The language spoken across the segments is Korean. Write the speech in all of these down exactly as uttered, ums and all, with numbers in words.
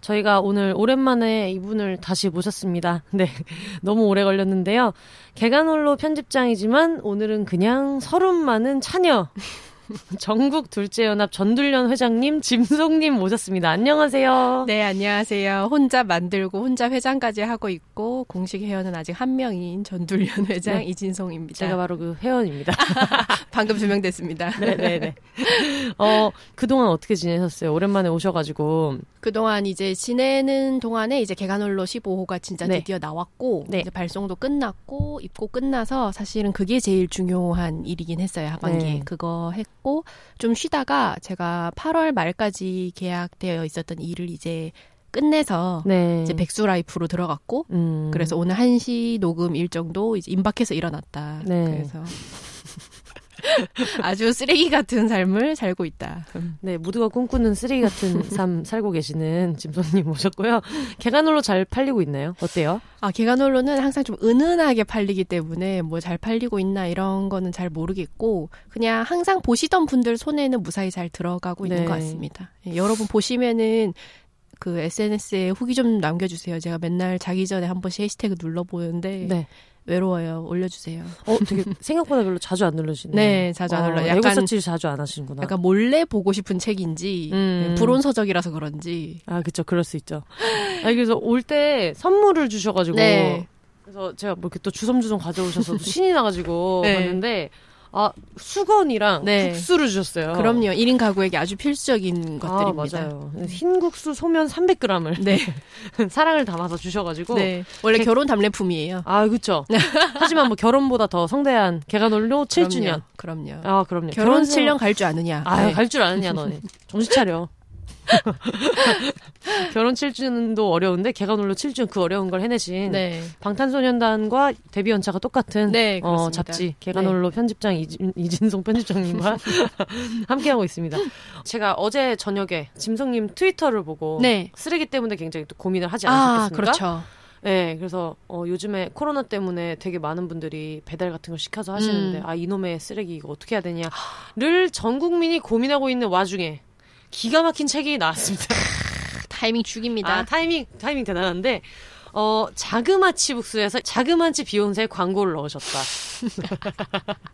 저희가 오늘 오랜만에 이분을 다시 모셨습니다. 네, 너무 오래 걸렸는데요. 계간홀로 편집장이지만 오늘은 그냥 서른 많은 차녀 전국 둘째 연합 전둘련 회장님 짐송님 모셨습니다. 안녕하세요. 네, 안녕하세요. 혼자 만들고 혼자 회장까지 하고 있고 공식 회원은 아직 한 명인 전둘련 회장 네. 이진송입니다. 제가 바로 그 회원입니다. 방금 조명됐습니다. 네, 네, 네. 어, 그동안 어떻게 지내셨어요? 오랜만에 오셔가지고. 그동안 이제 지내는 동안에 이제 계간홀로 십오 호가 진짜 네. 드디어 나왔고 네. 이제 발송도 끝났고 입고 끝나서 사실은 그게 제일 중요한 일이긴 했어요. 하반기에 네. 그거 했고. 좀 쉬다가 제가 팔월 말까지 계약되어 있었던 일을 이제 끝내서 네. 이제 백수라이프로 들어갔고 음. 그래서 오늘 한 시 녹음 일정도 이제 임박해서 일어났다. 네. 그래서 아주 쓰레기 같은 삶을 살고 있다. 네, 모두가 꿈꾸는 쓰레기 같은 삶 살고 계시는 짐손님 오셨고요. 계간홀로 잘 팔리고 있나요? 어때요? 아, 계간홀로는 항상 좀 은은하게 팔리기 때문에 뭐 잘 팔리고 있나 이런 거는 잘 모르겠고 그냥 항상 보시던 분들 손에는 무사히 잘 들어가고 네. 있는 것 같습니다. 예, 여러분 보시면은 그 에스엔에스에 후기 좀 남겨주세요. 제가 맨날 자기 전에 한 번씩 해시태그 눌러보는데 네. 외로워요. 올려주세요. 어, 되게 생각보다 별로 자주 안 눌러주시네. 네, 자주 안 눌러요. 외국 서치를 자주 안 하시는구나. 약간 몰래 보고 싶은 책인지 음. 불온 서적이라서 그런지. 아, 그렇죠. 그럴 수 있죠. 아니, 그래서 올 때 선물을 주셔가지고 네. 그래서 제가 뭐 이렇게 또 주섬주섬 가져오셔서 신이 나가지고 네. 봤는데 아, 수건이랑 네. 국수를 주셨어요. 그럼요. 일 인 가구에게 아주 필수적인 것들입니다. 아, 맞아요. 흰 국수 소면 삼백 그램을 네. 사랑을 담아서 주셔가지고 네. 원래 개... 결혼 답례품이에요. 아, 그렇죠. 하지만 뭐 결혼보다 더 성대한 계간홀로 칠 주년. 그럼요. 그럼요. 아, 그럼요. 결혼 결혼서... 칠 년 갈 줄 아느냐. 아, 네. 갈 줄 아느냐 너네. 정신 차려. 결혼 칠 주년도 어려운데 계간홀로 칠 주년 그 어려운 걸 해내신 네. 방탄소년단과 데뷔 연차가 똑같은 네, 어, 잡지 계간홀로 네. 편집장 이진, 이진송 편집장님과 함께하고 있습니다. 제가 어제 저녁에 짐송님 트위터를 보고 네. 쓰레기 때문에 굉장히 또 고민을 하지 않으셨겠습니까? 아, 그렇죠. 네, 그래서 어, 요즘에 코로나 때문에 되게 많은 분들이 배달 같은 걸 시켜서 하시는데 음. 아, 이놈의 쓰레기 이거 어떻게 해야 되냐를 전 국민이 고민하고 있는 와중에 기가 막힌 책이 나왔습니다. 타이밍 죽입니다. 아, 타이밍, 타이밍 대단한데, 어, 자그마치 북스에서 자그마치 비욘세 광고를 넣으셨다.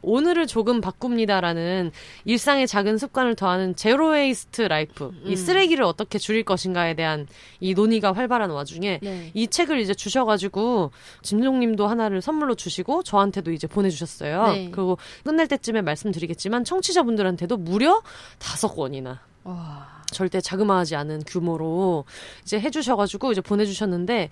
오늘을 조금 바꿉니다라는 일상의 작은 습관을 더하는 제로웨이스트 라이프. 음. 이 쓰레기를 어떻게 줄일 것인가에 대한 이 논의가 활발한 와중에 네. 이 책을 이제 주셔가지고 짐송님도 하나를 선물로 주시고 저한테도 이제 보내주셨어요. 네. 그리고 끝날 때쯤에 말씀드리겠지만 청취자분들한테도 무려 다섯 권이나 와. 절대 자그마하지 않은 규모로 이제 해주셔가지고 이제 보내주셨는데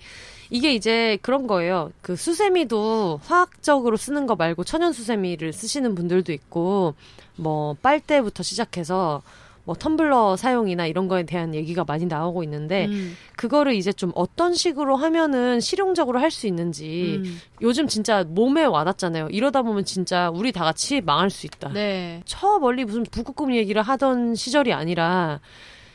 이게 이제 그런 거예요. 그 수세미도 화학적으로 쓰는 거 말고 천연 수세미를 쓰시는 분들도 있고 뭐 빨대부터 시작해서 뭐 텀블러 사용이나 이런 거에 대한 얘기가 많이 나오고 있는데 음. 그거를 이제 좀 어떤 식으로 하면은 실용적으로 할 수 있는지 음. 요즘 진짜 몸에 와닿잖아요. 이러다 보면 진짜 우리 다 같이 망할 수 있다. 네. 저 멀리 무슨 북극곰 얘기를 하던 시절이 아니라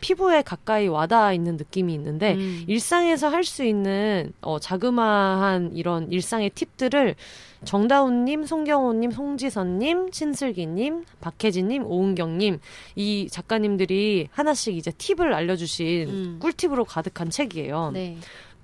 피부에 가까이 와닿아 있는 느낌이 있는데 음. 일상에서 할 수 있는 어, 자그마한 이런 일상의 팁들을 정다운님, 송경호님, 송지선님, 신슬기님, 박혜진님, 오은경님 이 작가님들이 하나씩 이제 팁을 알려주신 음. 꿀팁으로 가득한 책이에요. 네.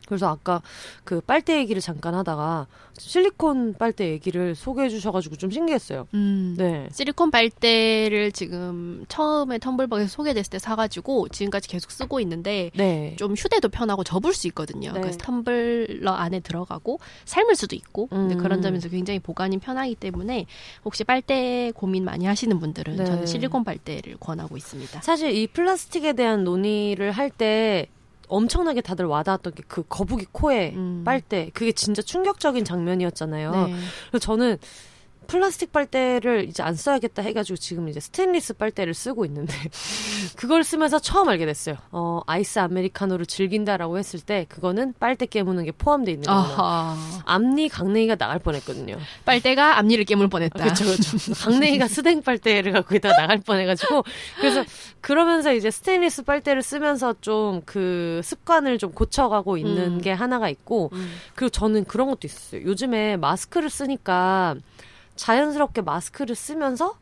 그래서 아까 그 빨대 얘기를 잠깐 하다가 실리콘 빨대 얘기를 소개해 주셔가지고 좀 신기했어요. 음, 네. 실리콘 빨대를 지금 처음에 텀블벅에서 소개됐을 때 사가지고 지금까지 계속 쓰고 있는데 네. 좀 휴대도 편하고 접을 수 있거든요. 네. 그래서 텀블러 안에 들어가고 삶을 수도 있고 음. 근데 그런 점에서 굉장히 보관이 편하기 때문에 혹시 빨대 고민 많이 하시는 분들은 네. 저는 실리콘 빨대를 권하고 있습니다. 사실 이 플라스틱에 대한 논의를 할 때 엄청나게 다들 와닿았던 게 그 거북이 코에 음. 빨대 그게 진짜 충격적인 장면이었잖아요. 네. 그래서 저는 플라스틱 빨대를 이제 안 써야겠다 해가지고 지금 이제 스테인리스 빨대를 쓰고 있는데 그걸 쓰면서 처음 알게 됐어요. 어, 아이스 아메리카노를 즐긴다라고 했을 때 그거는 빨대 깨무는 게 포함되어 있는 거구나. 앞니 강냉이가 나갈 뻔했거든요. 빨대가 앞니를 깨물 뻔했다. 그렇죠, 그렇죠. 강냉이가 스댕 빨대를 갖고 있다가 나갈 뻔해가지고 그래서 그러면서 이제 스테인리스 빨대를 쓰면서 좀 그 습관을 좀 고쳐가고 있는 음. 게 하나가 있고 음. 그리고 저는 그런 것도 있었어요. 요즘에 마스크를 쓰니까 자연스럽게 마스크를 쓰면서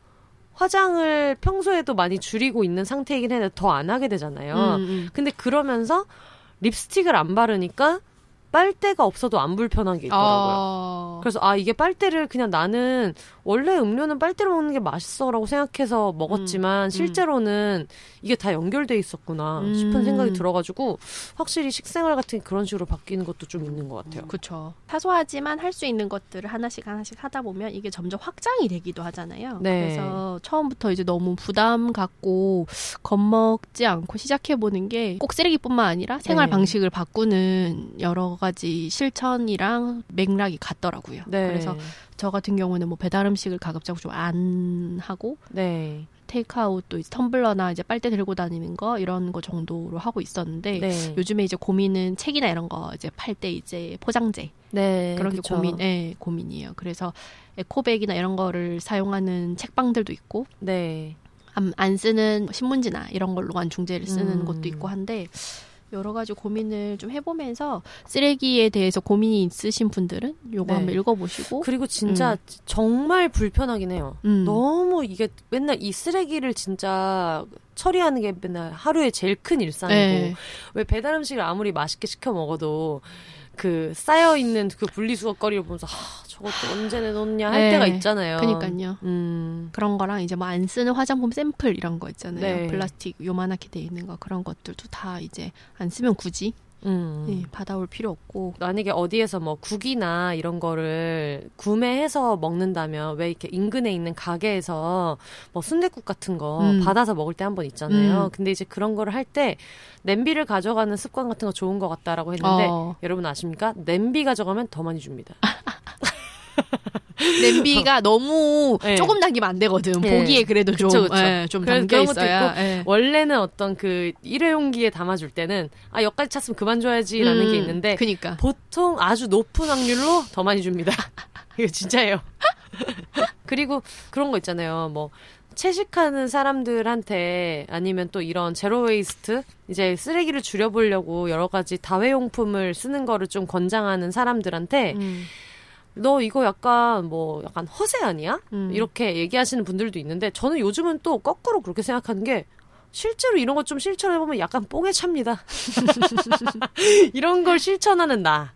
화장을 평소에도 많이 줄이고 있는 상태이긴 해도 더 안 하게 되잖아요. 음. 근데 그러면서 립스틱을 안 바르니까 빨대가 없어도 안 불편한 게 있더라고요. 어... 그래서 아 이게 빨대를 그냥 나는 원래 음료는 빨대로 먹는 게 맛있어라고 생각해서 먹었지만 음. 실제로는 이게 다 연결돼 있었구나 음. 싶은 생각이 들어가지고 확실히 식생활 같은 게 그런 식으로 바뀌는 것도 좀 있는 것 같아요. 음. 그렇죠. 사소하지만 할 수 있는 것들을 하나씩 하나씩 하다 보면 이게 점점 확장이 되기도 하잖아요. 네. 그래서 처음부터 이제 너무 부담 갖고 겁먹지 않고 시작해보는 게 꼭 쓰레기뿐만 아니라 생활 네. 방식을 바꾸는 여러 가지 실천이랑 맥락이 같더라고요. 네. 그래서 저 같은 경우는 뭐 배달 음식을 가급적 좀 안 하고 네. 테이크아웃 또 이제 텀블러나 이제 빨대 들고 다니는 거 이런 거 정도로 하고 있었는데 네. 요즘에 이제 고민은 책이나 이런 거 이제 팔 때 이제 포장재 네, 그런 그쵸. 게 고민, 네, 고민이에요. 그래서 에코백이나 이런 거를 사용하는 책방들도 있고 네. 안, 안 쓰는 신문지나 이런 걸로만 중재를 쓰는 음. 것도 있고 한데. 여러 가지 고민을 좀 해보면서 쓰레기에 대해서 고민이 있으신 분들은 요거 네. 한번 읽어보시고 그리고 진짜 음. 정말 불편하긴 해요. 음. 너무 이게 맨날 이 쓰레기를 진짜 처리하는 게 맨날 하루에 제일 큰 일상이고 네. 왜 배달 음식을 아무리 맛있게 시켜 먹어도 그 쌓여있는 그 분리수거거리를 보면서 하, 저것도 언제 내놓냐 할 네. 때가 있잖아요. 그러니까요. 음. 그런 거랑 이제 뭐 안 쓰는 화장품 샘플 이런 거 있잖아요. 네. 플라스틱 요만하게 돼 있는 거 그런 것들도 다 이제 안 쓰면 굳이 음. 네, 받아올 필요 없고 만약에 어디에서 뭐 국이나 이런 거를 구매해서 먹는다면 왜 이렇게 인근에 있는 가게에서 뭐 순댓국 같은 거 음. 받아서 먹을 때 한 번 있잖아요. 음. 근데 이제 그런 거를 할 때 냄비를 가져가는 습관 같은 거 좋은 것 같다라고 했는데 어. 여러분 아십니까? 냄비 가져가면 더 많이 줍니다. 냄비가 너무 네. 조금 남기면 안 되거든. 네. 보기에 그래도 좀, 그쵸, 그쵸. 네, 좀 담겨 있어야. 네. 원래는 어떤 그 일회용기에 담아줄 때는 아 여기까지 찼으면 그만 줘야지라는 음, 게 있는데 그러니까. 보통 아주 높은 확률로 더 많이 줍니다. 이거 진짜예요. 그리고 그런 거 있잖아요. 뭐 채식하는 사람들한테 아니면 또 이런 제로웨이스트 이제 쓰레기를 줄여보려고 여러 가지 다회용품을 쓰는 거를 좀 권장하는 사람들한테 음. 너 이거 약간 뭐 약간 허세 아니야? 음. 이렇게 얘기하시는 분들도 있는데 저는 요즘은 또 거꾸로 그렇게 생각하는 게 실제로 이런 거 좀 실천해보면 약간 뽕에 찹니다. 이런 걸 실천하는 나.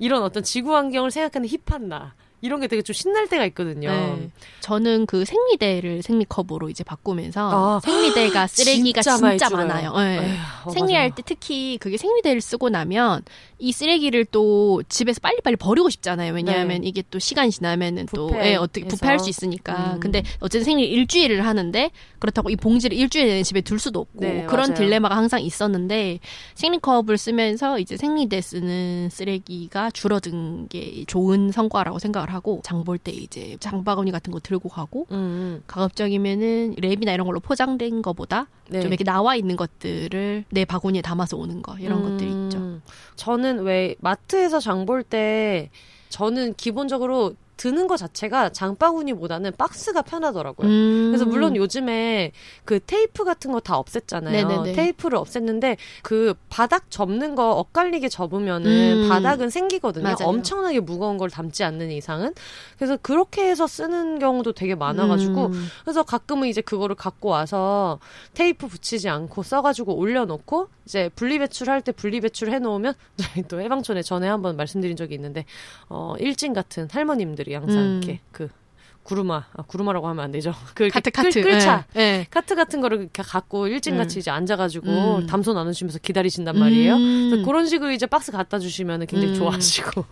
이런 어떤 지구 환경을 생각하는 힙한 나. 이런 게 되게 좀 신날 때가 있거든요. 네. 저는 그 생리대를 생리컵으로 이제 바꾸면서 아, 생리대가 쓰레기가 진짜, 진짜 많아요. 네. 에휴, 어, 생리할 맞아요. 때 특히 그게 생리대를 쓰고 나면 이 쓰레기를 또 집에서 빨리빨리 버리고 싶잖아요. 왜냐하면 네. 이게 또 시간이 지나면은 또 예, 어떻게 부패할 수 있으니까. 음. 근데 어쨌든 생리 일주일을 하는데 그렇다고 이 봉지를 일주일 내내 집에 둘 수도 없고 네, 그런 맞아요. 딜레마가 항상 있었는데 생리컵을 쓰면서 이제 생리대 쓰는 쓰레기가 줄어든 게 좋은 성과라고 생각을 하고 장 볼 때 이제 장바구니 같은 거 들고 가고 음. 가급적이면은 랩이나 이런 걸로 포장된 거보다 네. 좀 이렇게 나와 있는 것들을 내 바구니에 담아서 오는 거 이런 음. 것들이 있죠. 저는 왜 마트에서 장 볼 때 저는 기본적으로 드는 거 자체가 장바구니보다는 박스가 편하더라고요. 음. 그래서 물론 요즘에 그 테이프 같은 거 다 없앴잖아요. 네네네. 테이프를 없앴는데 그 바닥 접는 거 엇갈리게 접으면은 음. 바닥은 생기거든요. 맞아요. 엄청나게 무거운 걸 담지 않는 이상은. 그래서 그렇게 해서 쓰는 경우도 되게 많아가지고 음. 그래서 가끔은 이제 그거를 갖고 와서 테이프 붙이지 않고 써가지고 올려놓고 이제 분리배출할 때 분리배출 해놓으면 저희 또 해방촌에 전에 한번 말씀드린 적이 있는데 어, 일진 같은 할머님들이 항상 음. 이렇게 그 구루마 아, 구루마라고 하면 안 되죠. 그 카트 카트 끌, 끌차 네. 네. 카트 같은 거를 이렇게 갖고 일진같이 음. 이제 앉아가지고 음. 담소 나누시면서 기다리신단 말이에요. 음. 그런 식으로 이제 박스 갖다 주시면 굉장히 음. 좋아하시고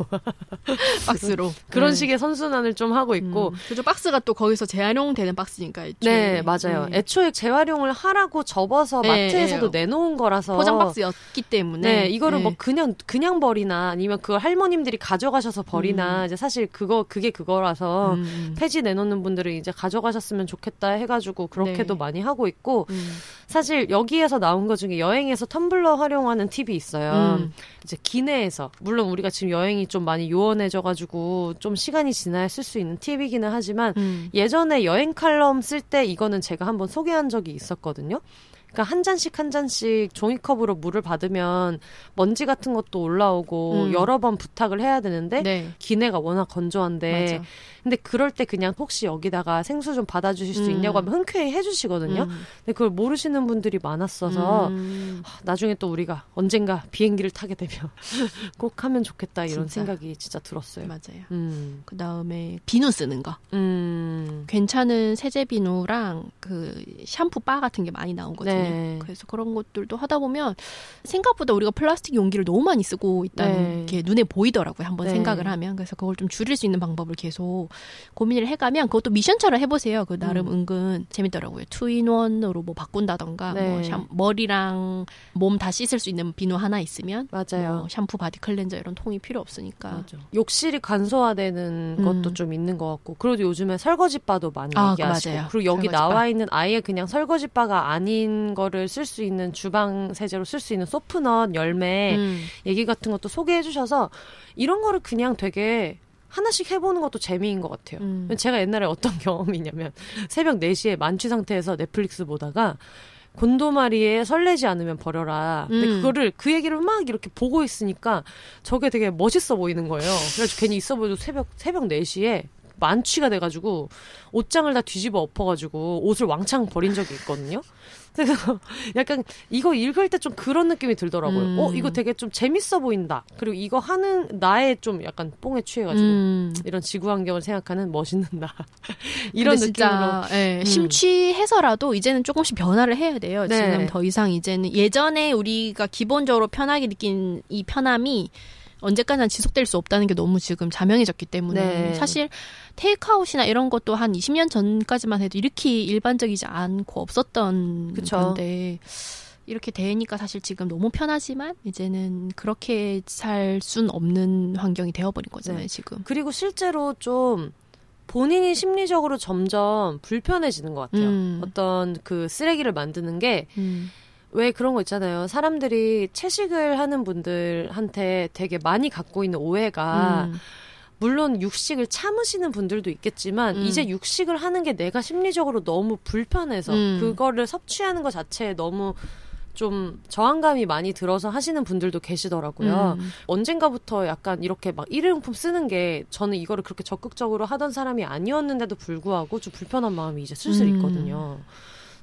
박스로 그런 네. 식의 선순환을 좀 하고 있고 음. 그죠. 박스가 또 거기서 재활용되는 박스니까 애초에. 네 맞아요. 네. 애초에 재활용을 하라고 접어서 네. 마트에서도 네. 내놓은 거라서 포장 박스였기 때문에 네 이거를 네. 뭐 그냥 그냥 버리나 아니면 그 할머님들이 가져가셔서 버리나 음. 이제 사실 그거 그게 그거라서 음. 폐지 내놓는 분들은 이제 가져가셨으면 좋겠다 해가지고 그렇게도 네. 많이 하고 있고 음. 사실 여기에서 나온 것 중에 여행에서 텀블러 활용하는 팁이 있어요. 음. 이제 기내에서 물론 우리가 지금 여행이 좀 많이 요원해져가지고 좀 시간이 지나야 쓸 수 있는 팁이기는 하지만 음. 예전에 여행 칼럼 쓸 때 이거는 제가 한번 소개한 적이 있었거든요. 그러니까 한 잔씩 한 잔씩 종이컵으로 물을 받으면 먼지 같은 것도 올라오고 음. 여러 번 부탁을 해야 되는데 네. 기내가 워낙 건조한데 맞아. 근데 그럴 때 그냥 혹시 여기다가 생수 좀 받아주실 수 음. 있냐고 하면 흔쾌히 해주시거든요. 음. 근데 그걸 모르시는 분들이 많았어서 음. 나중에 또 우리가 언젠가 비행기를 타게 되면 꼭 하면 좋겠다 이런 진짜. 생각이 진짜 들었어요. 맞아요. 음. 그 다음에 비누 쓰는 거. 음. 괜찮은 세제 비누랑 그 샴푸 바 같은 게 많이 나오거든요. 네. 그래서 그런 것들도 하다 보면 생각보다 우리가 플라스틱 용기를 너무 많이 쓰고 있다는 네. 게 눈에 보이더라고요. 한번 네. 생각을 하면. 그래서 그걸 좀 줄일 수 있는 방법을 계속 고민을 해가면 그것도 미션처럼 해보세요. 그 나름 음. 은근 재밌더라고요. 투인원으로 뭐 바꾼다던가 네. 뭐 샴, 머리랑 몸 다 씻을 수 있는 비누 하나 있으면 맞아요. 뭐 샴푸, 바디 클렌저 이런 통이 필요 없으니까. 맞아. 욕실이 간소화되는 음. 것도 좀 있는 것 같고 그리고 요즘에 설거지바도 많이 아, 얘기하시고 맞아요. 그리고 여기 설거지바. 나와 있는 아예 그냥 설거지바가 아닌 거를 쓸 수 있는 주방 세제로 쓸 수 있는 소프넛, 열매 음. 얘기 같은 것도 소개해 주셔서 이런 거를 그냥 되게 하나씩 해보는 것도 재미인 것 같아요. 음. 제가 옛날에 어떤 경험이냐면 새벽 네 시에 만취 상태에서 넷플릭스 보다가 곤도마리에 설레지 않으면 버려라. 근데 음. 그거를 그 얘기를 막 이렇게 보고 있으니까 저게 되게 멋있어 보이는 거예요. 그래서 괜히 있어 보여도 새벽 새벽 네 시에 만취가 돼가지고 옷장을 다 뒤집어 엎어가지고 옷을 왕창 버린 적이 있거든요. 그래서 약간 이거 읽을 때 좀 그런 느낌이 들더라고요. 음. 어, 이거 되게 좀 재밌어 보인다. 그리고 이거 하는 나의 좀 약간 뽕에 취해가지고 음. 이런 지구 환경을 생각하는 멋있는 나. 이런 느낌으로. 예, 음. 심취해서라도 이제는 조금씩 변화를 해야 돼요. 네. 지금 더 이상 이제는 예전에 우리가 기본적으로 편하게 느낀 이 편함이 언제까지나 지속될 수 없다는 게 너무 지금 자명해졌기 때문에 네. 사실 테이크아웃이나 이런 것도 한 이십 년 전까지만 해도 이렇게 일반적이지 않고 없었던 그쵸. 건데 이렇게 되니까 사실 지금 너무 편하지만 이제는 그렇게 살 순 없는 환경이 되어버린 거잖아요. 네. 지금. 그리고 실제로 좀 본인이 심리적으로 점점 불편해지는 것 같아요. 음. 어떤 그 쓰레기를 만드는 게 음. 왜 그런 거 있잖아요. 사람들이 채식을 하는 분들한테 되게 많이 갖고 있는 오해가 음. 물론 육식을 참으시는 분들도 있겠지만 음. 이제 육식을 하는 게 내가 심리적으로 너무 불편해서 음. 그거를 섭취하는 것 자체에 너무 좀 저항감이 많이 들어서 하시는 분들도 계시더라고요. 음. 언젠가부터 약간 이렇게 막 일회용품 쓰는 게 저는 이거를 그렇게 적극적으로 하던 사람이 아니었는데도 불구하고 좀 불편한 마음이 이제 슬슬 있거든요. 음.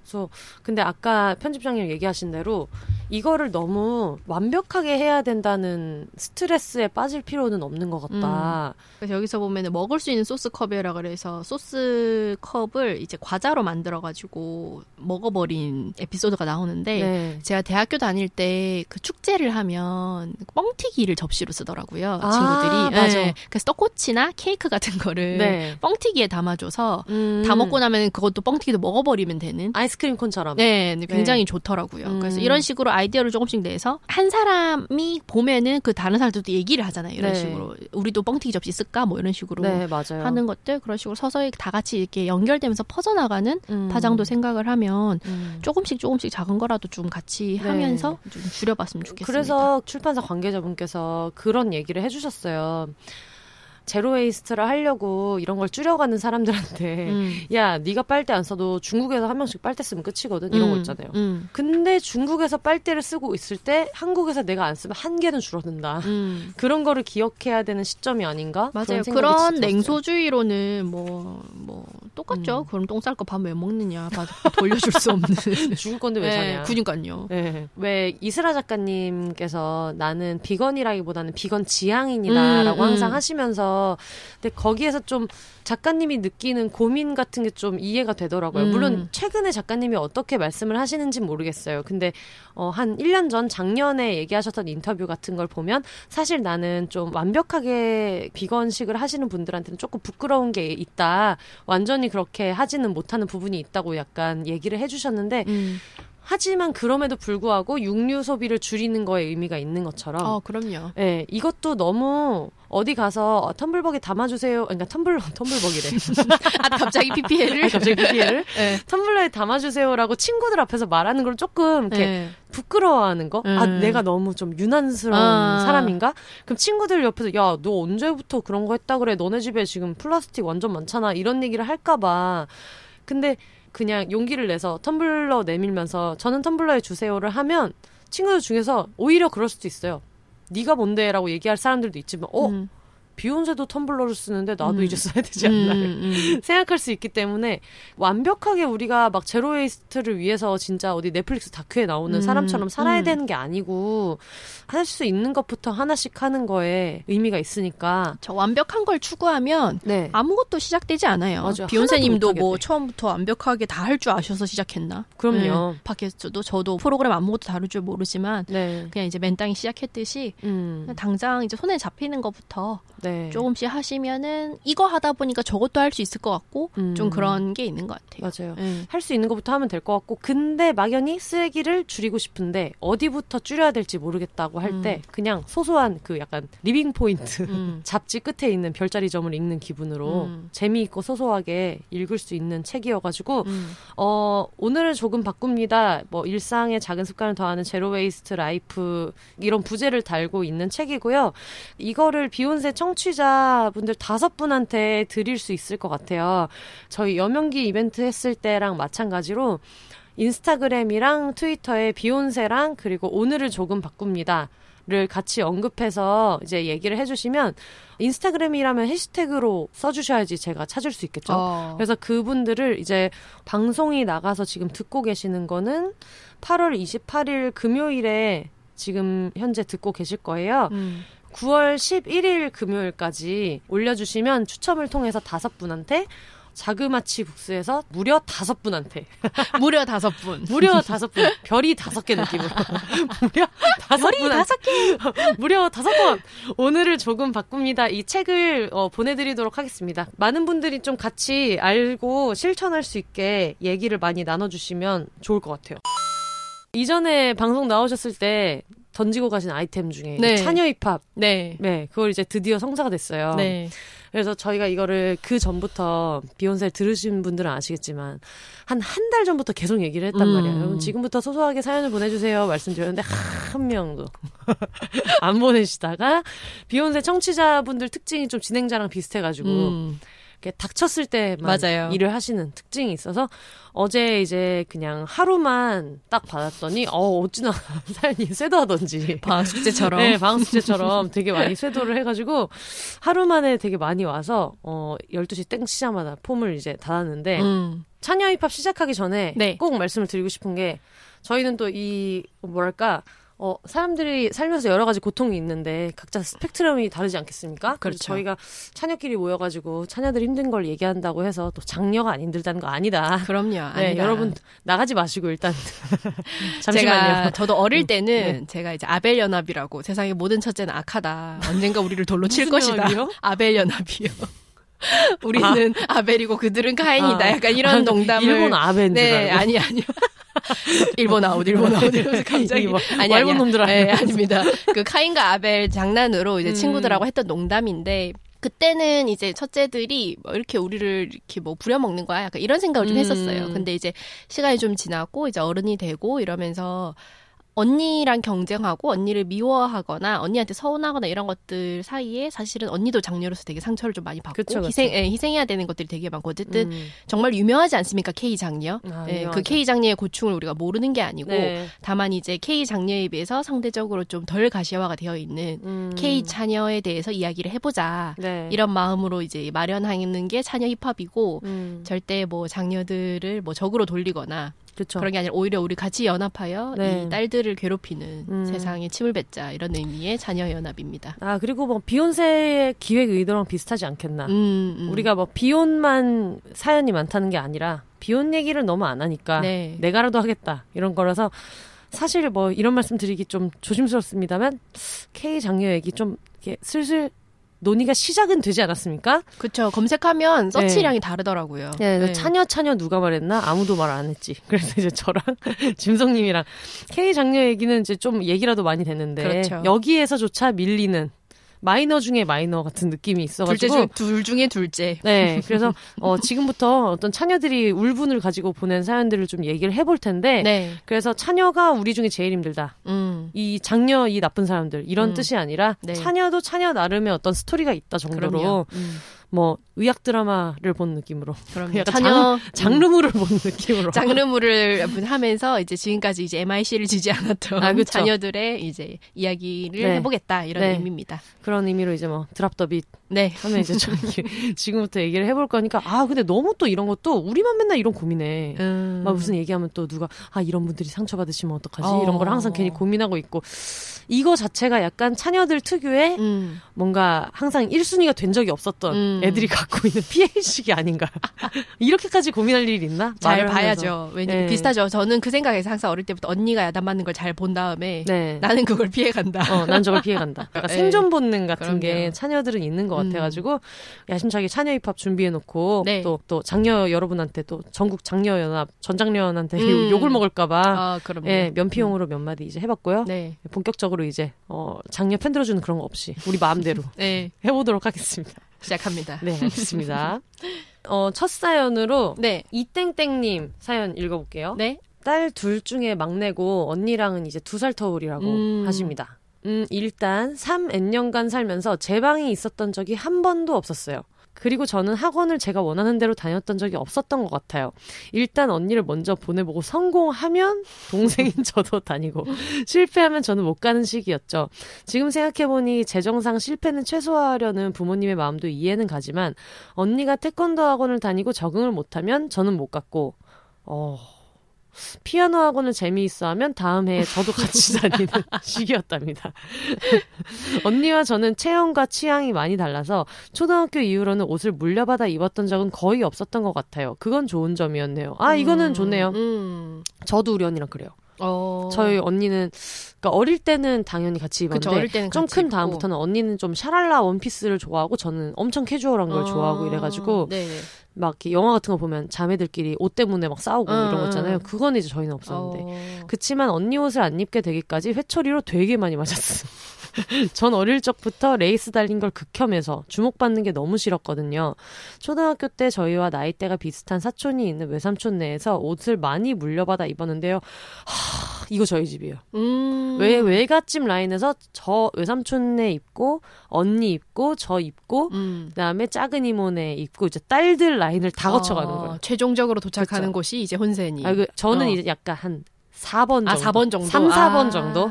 그래서 근데 아까 편집장님 얘기하신 대로 이거를 너무 완벽하게 해야 된다는 스트레스에 빠질 필요는 없는 것 같다. 음. 그래서 여기서 보면 먹을 수 있는 소스 컵이라 그래서 소스 컵을 이제 과자로 만들어가지고 먹어버린 에피소드가 나오는데 네. 제가 대학교 다닐 때 그 축제를 하면 뻥튀기를 접시로 쓰더라고요. 아, 친구들이. 맞아. 네. 그래서 떡꼬치나 케이크 같은 거를 네. 뻥튀기에 담아줘서 음. 다 먹고 나면 그것도 뻥튀기도 먹어버리면 되는. 아이스크림콘처럼. 네, 굉장히 네. 좋더라고요. 음. 그래서 이런 식으로 아이디어를 조금씩 내서 한 사람이 보면은 그 다른 사람들도 얘기를 하잖아요. 이런 네. 식으로 우리도 뻥튀기 접시 쓸까 뭐 이런 식으로 네, 맞아요. 하는 것들 그런 식으로 서서히 다 같이 이렇게 연결되면서 퍼져나가는 음. 파장도 생각을 하면 음. 조금씩 조금씩 작은 거라도 좀 같이 네. 하면서 좀 줄여봤으면 좋겠습니다. 그래서 출판사 관계자분께서 그런 얘기를 해주셨어요. 제로웨이스트를 하려고 이런 걸 줄여가는 사람들한테 음. 야, 네가 빨대 안 써도 중국에서 한 명씩 빨대 쓰면 끝이거든. 이런 음. 거 있잖아요. 음. 근데 중국에서 빨대를 쓰고 있을 때 한국에서 내가 안 쓰면 한 개는 줄어든다. 음. 그런 거를 기억해야 되는 시점이 아닌가? 맞아요. 그런, 그런 냉소주의로는 뭐, 뭐 똑같죠. 음. 그럼 똥 쌀 거 밥 왜 먹느냐. 밥 돌려줄 수 없는. 죽을 건데 왜 사냐. 네, 그러니까요. 네. 왜 이슬아 작가님께서 나는 비건이라기보다는 비건 지향인이다 음, 라고 항상 음. 하시면서 근데 거기에서 좀 작가님이 느끼는 고민 같은 게 좀 이해가 되더라고요. 음. 물론 최근에 작가님이 어떻게 말씀을 하시는지 모르겠어요. 근데 어, 한 일 년 전 작년에 얘기하셨던 인터뷰 같은 걸 보면 사실 나는 좀 완벽하게 비건식을 하시는 분들한테는 조금 부끄러운 게 있다. 완전히 그렇게 하지는 못하는 부분이 있다고 약간 얘기를 해주셨는데 음. 하지만 그럼에도 불구하고 육류 소비를 줄이는 거에 의미가 있는 것처럼. 어, 그럼요. 예, 이것도 너무 어디 가서 텀블벅에 담아주세요. 그러니까 텀블러, 텀블벅이래. 아, 갑자기 피피엘을? 아, 갑자기 피피엘을? 네. 텀블러에 담아주세요라고 친구들 앞에서 말하는 걸 조금 이렇게 네. 부끄러워하는 거? 음. 아, 내가 너무 좀 유난스러운 아. 사람인가? 그럼 친구들 옆에서 야, 너 언제부터 그런 거 했다 그래? 너네 집에 지금 플라스틱 완전 많잖아. 이런 얘기를 할까봐. 근데 그냥 용기를 내서 텀블러 내밀면서 저는 텀블러에 주세요를 하면 친구들 중에서 오히려 그럴 수도 있어요. 네가 뭔데? 라고 얘기할 사람들도 있지만 어? 음. 비욘세도 텀블러를 쓰는데 나도 음. 이제 써야 되지 않나 음. 생각할 수 있기 때문에 완벽하게 우리가 막 제로웨이스트를 위해서 진짜 어디 넷플릭스 다큐에 나오는 음. 사람처럼 살아야 음. 되는 게 아니고 할 수 있는 것부터 하나씩 하는 거에 의미가 있으니까 저 완벽한 걸 추구하면 네. 아무것도 시작되지 않아요. 비욘세님도 뭐 처음부터 완벽하게 다 할 줄 아셔서 시작했나? 그럼요. 음. 팟캐스트도 저도 프로그램 아무것도 다룰 줄 모르지만 네. 그냥 이제 맨땅에 시작했듯이 음. 당장 이제 손에 잡히는 것부터 네. 조금씩 하시면은 이거 하다 보니까 저것도 할 수 있을 것 같고 음. 좀 그런 게 있는 것 같아요. 맞아요. 음. 할 수 있는 것부터 하면 될 것 같고 근데 막연히 쓰레기를 줄이고 싶은데 어디부터 줄여야 될지 모르겠다고 할 때 음. 그냥 소소한 그 약간 리빙 포인트 음. 잡지 끝에 있는 별자리 점을 읽는 기분으로 음. 재미있고 소소하게 읽을 수 있는 책이어가지고 음. 어, 오늘은 조금 바꿉니다. 뭐 일상의 작은 습관을 더하는 제로웨이스트 라이프 이런 부제를 달고 있는 책이고요. 이거를 비욘세 청 청취자분들 다섯 분한테 드릴 수 있을 것 같아요. 저희 여명기 이벤트 했을 때랑 마찬가지로 인스타그램이랑 트위터에 비욘세랑 그리고 오늘을 조금 바꿉니다. 를 같이 언급해서 이제 얘기를 해주시면 인스타그램이라면 해시태그로 써주셔야지 제가 찾을 수 있겠죠. 어. 그래서 그분들을 이제 방송이 나가서 지금 듣고 계시는 거는 팔월 이십팔일 금요일에 지금 현재 듣고 계실 거예요. 음. 구월 십일일 금요일까지 올려주시면 추첨을 통해서 다섯 분한테 자그마치 북스에서 무려 다섯 분한테 무려 다섯 분 무려 다섯 분 별이 다섯 개 느낌으로 무려 다섯 분 다섯 개 무려 다섯 번 오늘을 조금 바꿉니다. 이 책을 어, 보내드리도록 하겠습니다. 많은 분들이 좀 같이 알고 실천할 수 있게 얘기를 많이 나눠주시면 좋을 것 같아요. 이전에 방송 나오셨을 때 던지고 가신 아이템 중에 네. 차녀힙합 네. 네, 그걸 이제 드디어 성사가 됐어요. 네. 그래서 저희가 이거를 그 전부터 비욘세를 들으신 분들은 아시겠지만 한 한 달 전부터 계속 얘기를 했단 음. 말이에요. 여러분 지금부터 소소하게 사연을 보내주세요 말씀드렸는데 한 명도 안 보내시다가 비욘세 청취자분들 특징이 좀 진행자랑 비슷해가지고 음. 닥쳤을 때만 맞아요. 일을 하시는 특징이 있어서 어제 이제 그냥 하루만 딱 받았더니 어 어찌나 사연이 쇄도하던지 방학숙제처럼 네 방학숙제처럼 되게 많이 쇄도를 해가지고 하루 만에 되게 많이 와서 어 열두 시 땡 치자마자 폼을 이제 닫았는데 음. 차녀힙합 시작하기 전에 네. 꼭 말씀을 드리고 싶은 게 저희는 또 이 뭐랄까 어, 사람들이 살면서 여러 가지 고통이 있는데 각자 스펙트럼이 다르지 않겠습니까? 그렇죠. 저희가 차녀끼리 모여가지고 차녀들 힘든 걸 얘기한다고 해서 또 장녀가 안 힘들다는 거 아니다. 그럼요. 아니다. 네, 여러분 나가지 마시고 일단 잠시만요. 제가 저도 어릴 때는 네. 제가 이제 아벨 연합이라고 세상의 모든 첫째는 악하다. 언젠가 우리를 돌로 칠 것이다. 연합이요? 아벨 연합이요. 우리는 아. 아벨이고 그들은 카인이다. 아. 약간 이런 농담을 일본 아벤 네, 아니 아니요. 일본 아웃, 일본 아웃, 이러면서 갑자기 아니 일본 놈들아, 예, 아닙니다. 그 카인과 아벨 장난으로 이제 음. 친구들하고 했던 농담인데 그때는 이제 첫째들이 뭐 이렇게 우리를 이렇게 뭐 부려먹는 거야, 약간 이런 생각을 좀 음. 했었어요. 근데 이제 시간이 좀 지나고 이제 어른이 되고 이러면서. 언니랑 경쟁하고 언니를 미워하거나 언니한테 서운하거나 이런 것들 사이에 사실은 언니도 장녀로서 되게 상처를 좀 많이 받고 그쵸, 희생, 예, 희생해야 되는 것들이 되게 많고 어쨌든 음. 정말 유명하지 않습니까? K장녀. 아, 예, 그 K장녀의 고충을 우리가 모르는 게 아니고 네. 다만 이제 K장녀에 비해서 상대적으로 좀 덜 가시화가 되어 있는 음. K차녀에 대해서 이야기를 해보자. 네. 이런 마음으로 이제 마련하는 게 차녀힙합이고 음. 절대 뭐 장녀들을 뭐 적으로 돌리거나 그렇죠. 그런 게 아니라 오히려 우리 같이 연합하여 네. 이 딸들을 괴롭히는 음. 세상에 침을 뱉자 이런 의미의 자녀 연합입니다. 아 그리고 뭐 비욘세의 기획 의도랑 비슷하지 않겠나? 음, 음. 우리가 뭐 비혼만 사연이 많다는 게 아니라 비혼 얘기를 너무 안 하니까 네. 내가라도 하겠다 이런 거라서 사실 뭐 이런 말씀 드리기 좀 조심스럽습니다만 K 장녀 얘기 좀 이렇게 슬슬 논의가 시작은 되지 않았습니까? 그렇죠. 검색하면 서치량이 네. 다르더라고요. 네, 네. 차녀 차녀 누가 말했나? 아무도 말 안 했지. 그래서 이제 저랑 짐성님이랑 K 장녀 얘기는 이제 좀 얘기라도 많이 됐는데 그렇죠. 여기에서조차 밀리는 마이너 중에 마이너 같은 느낌이 있어가지고 둘째 중, 둘 중에 둘째. 네, 그래서 어, 지금부터 어떤 차녀들이 울분을 가지고 보낸 사연들을 좀 얘기를 해볼 텐데 네. 그래서 차녀가 우리 중에 제일 힘들다. 음. 이 장녀, 이 나쁜 사람들 이런 음. 뜻이 아니라 네. 차녀도 차녀 나름의 어떤 스토리가 있다 정도로 음. 뭐 의학 드라마를 본 느낌으로 그럼요. 차녀 장르물을 본 느낌으로 장르물을 하면서 이제 지금까지 이제 엠아이씨를 지지 않았던 아, 그렇죠. 자녀들의 이제 이야기를 네. 해보겠다 이런 네. 의미입니다. 그런 의미로 이제 뭐 드랍 더 빛 네. 하면 이제 지금부터 얘기를 해볼 거니까 아 근데 너무 또 이런 것도 우리만 맨날 이런 고민해. 음. 막 무슨 얘기하면 또 누가 아 이런 분들이 상처받으시면 어떡하지 어. 이런 걸 항상 괜히 고민하고 있고 이거 자체가 약간 차녀들 특유의 음. 뭔가 항상 일 순위가 된 적이 없었던 음. 애들이 갖고 있는 피해의식이 아닌가. 이렇게까지 고민할 일이 있나? 잘 봐야죠. 왠지 네. 비슷하죠. 저는 그 생각에서 항상 어릴 때부터 언니가 야단 맞는 걸 잘 본 다음에 네. 나는 그걸 피해간다. 어, 난 저걸 피해간다. 약간 네. 생존 본능 같은 그럼요. 게 차녀들은 있는 것 같아가지고 음. 야심차게 차녀힙합 준비해놓고 네. 또, 또 장녀 여러분한테 또 전국 장녀연합 전장녀연한테 음. 욕을 먹을까봐 아, 예, 면피용으로 음. 몇 마디 이제 해봤고요. 네. 본격적으로 이제 어, 장녀 편 들어주는 그런 거 없이 우리 마음대로 네. 해보도록 하겠습니다. 시작합니다. 네, 알겠습니다. 어, 첫 사연으로 네. 이땡땡님 사연 읽어볼게요. 네. 딸 둘 중에 막내고 언니랑은 이제 두 살 터울이라고 음. 하십니다. 음, 일단 삼 엔 년간 살면서 제 방이 있었던 적이 한 번도 없었어요. 그리고 저는 학원을 제가 원하는 대로 다녔던 적이 없었던 것 같아요. 일단 언니를 먼저 보내보고 성공하면 동생인 저도 다니고 실패하면 저는 못 가는 시기였죠. 지금 생각해보니 재정상 실패는 최소화하려는 부모님의 마음도 이해는 가지만 언니가 태권도 학원을 다니고 적응을 못하면 저는 못 갔고 어... 피아노 학원을 재미있어 하면 다음 해에 저도 같이 다니는 시기였답니다. 언니와 저는 체형과 취향이 많이 달라서 초등학교 이후로는 옷을 물려받아 입었던 적은 거의 없었던 것 같아요. 그건 좋은 점이었네요. 아, 이거는 음, 좋네요. 음. 저도 우리 언니랑 그래요. 어... 저희 언니는 그러니까 어릴 때는 당연히 같이 입었는데 좀 큰 다음부터는 언니는 좀 샤랄라 원피스를 좋아하고 저는 엄청 캐주얼한 걸 어... 좋아하고 이래가지고 네네. 막 영화 같은 거 보면 자매들끼리 옷 때문에 막 싸우고 음, 이런 거 있잖아요. 그건 이제 저희는 없었는데 어... 그치만 언니 옷을 안 입게 되기까지 회초리로 되게 많이 맞았어. 전 어릴 적부터 레이스 달린 걸 극혐해서 주목받는 게 너무 싫었거든요. 초등학교 때 저희와 나이대가 비슷한 사촌이 있는 외삼촌 내에서 옷을 많이 물려받아 입었는데요. 하, 이거 저희 집이에요. 음. 외, 외갓집 라인에서 저 외삼촌네 입고 언니 입고 저 입고 음. 그다음에 작은 이모네 입고 이제 딸들 라인을 다 거쳐가는 어, 거예요. 최종적으로 도착하는 그렇죠. 곳이 이제 혼세니. 아, 그, 저는 어. 이제 약간 한 사 번 정도. 아, 사 번 정도? 삼, 사 번 아. 정도?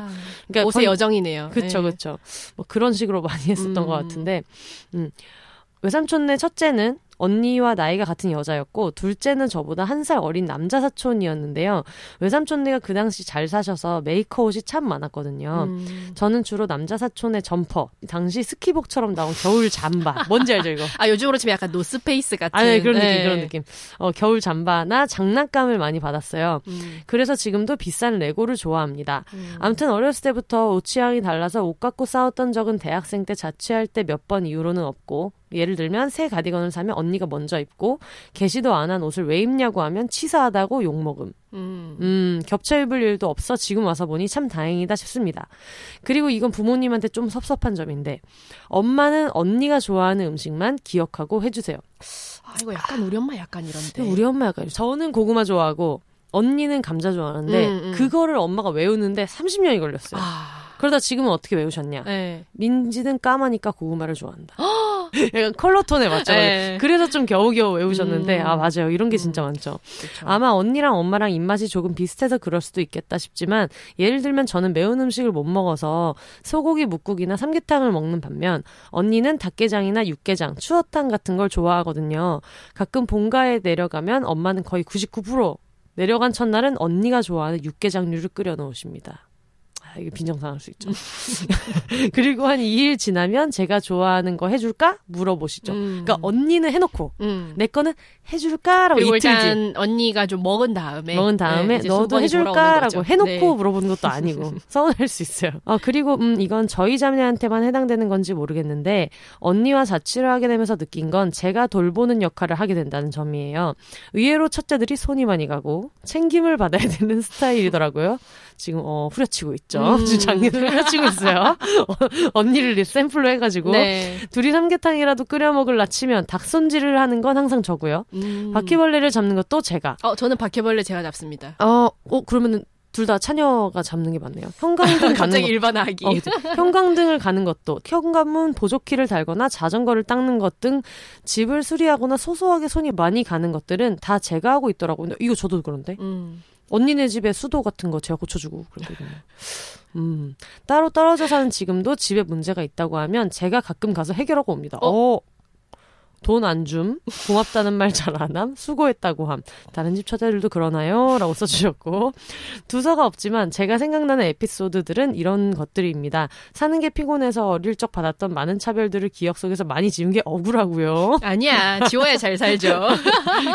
그러니까 옷의 번, 여정이네요. 그쵸, 네. 그쵸. 뭐 그런 식으로 많이 했었던 음. 것 같은데. 음. 외삼촌네 첫째는 언니와 나이가 같은 여자였고 둘째는 저보다 한 살 어린 남자 사촌이었는데요. 외삼촌네가 그 당시 잘 사셔서 메이커 옷이 참 많았거든요. 음. 저는 주로 남자 사촌의 점퍼, 당시 스키복처럼 나온 겨울 잠바. 뭔지 알죠 이거? 아 요즘으로 치면 약간 노스페이스 같은. 아 네, 그런 네. 느낌, 그런 느낌. 어, 겨울 잠바나 장난감을 많이 받았어요. 음. 그래서 지금도 비싼 레고를 좋아합니다. 음. 아무튼 어렸을 때부터 옷 취향이 달라서 옷 갖고 싸웠던 적은 대학생 때 자취할 때 몇 번 이후로는 없고 예를 들면 새 가디건을 사면 언니가 먼저 입고 개시도 안 한 옷을 왜 입냐고 하면 치사하다고 욕먹음. 음. 음, 겹쳐 입을 일도 없어 지금 와서 보니 참 다행이다 싶습니다. 그리고 이건 부모님한테 좀 섭섭한 점인데 엄마는 언니가 좋아하는 음식만 기억하고 해주세요. 아 이거 약간 우리 엄마 약간 이런데. 우리 엄마 약간 저는 고구마 좋아하고 언니는 감자 좋아하는데 음, 음. 그거를 엄마가 외우는데 삼십 년이 걸렸어요. 아. 그러다 지금은 어떻게 외우셨냐? 네. 민지는 까마니까 고구마를 좋아한다. 약간 컬러톤에 맞죠? 네. 그래서 좀 겨우겨우 외우셨는데 음. 아 맞아요. 이런 게 진짜 음. 많죠. 그쵸. 아마 언니랑 엄마랑 입맛이 조금 비슷해서 그럴 수도 있겠다 싶지만 예를 들면 저는 매운 음식을 못 먹어서 소고기 묵국이나 삼계탕을 먹는 반면 언니는 닭게장이나 육게장, 추어탕 같은 걸 좋아하거든요. 가끔 본가에 내려가면 엄마는 거의 구십구 퍼센트 내려간 첫날은 언니가 좋아하는 육개장류를 끓여 놓으십니다. 이게 빈정상할 수 있죠. 그리고 한 이 일 지나면 제가 좋아하는 거 해줄까? 물어보시죠. 음. 그러니까 언니는 해놓고 음. 내 거는 해줄까라고 이틀지. 일단 언니가 좀 먹은 다음에 먹은 다음에 네, 너도 해줄까라고 해놓고 네. 물어보는 것도 아니고 서운할 수 있어요. 아, 그리고 음, 이건 저희 자매한테만 해당되는 건지 모르겠는데 언니와 자취를 하게 되면서 느낀 건 제가 돌보는 역할을 하게 된다는 점이에요. 의외로 첫째들이 손이 많이 가고 챙김을 받아야 되는 스타일이더라고요. 지금 어, 후려치고 있죠. 음. 지금 작년을 후려치고 있어요. 어, 언니를 샘플로 해가지고 네. 둘이 삼계탕이라도 끓여 먹을라 치면 닭손질을 하는 건 항상 저고요. 음. 바퀴벌레를 잡는 것도 제가. 어, 저는 바퀴벌레 제가 잡습니다. 어, 어 그러면은 둘 다 차녀가 잡는 게 맞네요. 형광등 가는 거. 일반화하기. 어, 형광등을 가는 것도, 현관문 보조키를 달거나 자전거를 닦는 것 등 집을 수리하거나 소소하게 손이 많이 가는 것들은 다 제가 하고 있더라고요. 근데 이거 저도 그런데. 음. 언니네 집에 수도 같은 거 제가 고쳐주고 그러거든요. 음. 따로 떨어져 사는 지금도 집에 문제가 있다고 하면 제가 가끔 가서 해결하고 옵니다. 어? 어. 돈 안 줌, 고맙다는 말 잘 안 함, 수고했다고 함, 다른 집 처자들도 그러나요? 라고 써주셨고, 두서가 없지만 제가 생각나는 에피소드들은 이런 것들입니다. 사는 게 피곤해서 어릴 적 받았던 많은 차별들을 기억 속에서 많이 지운 게 억울하고요. 아니야, 지워야 잘 살죠.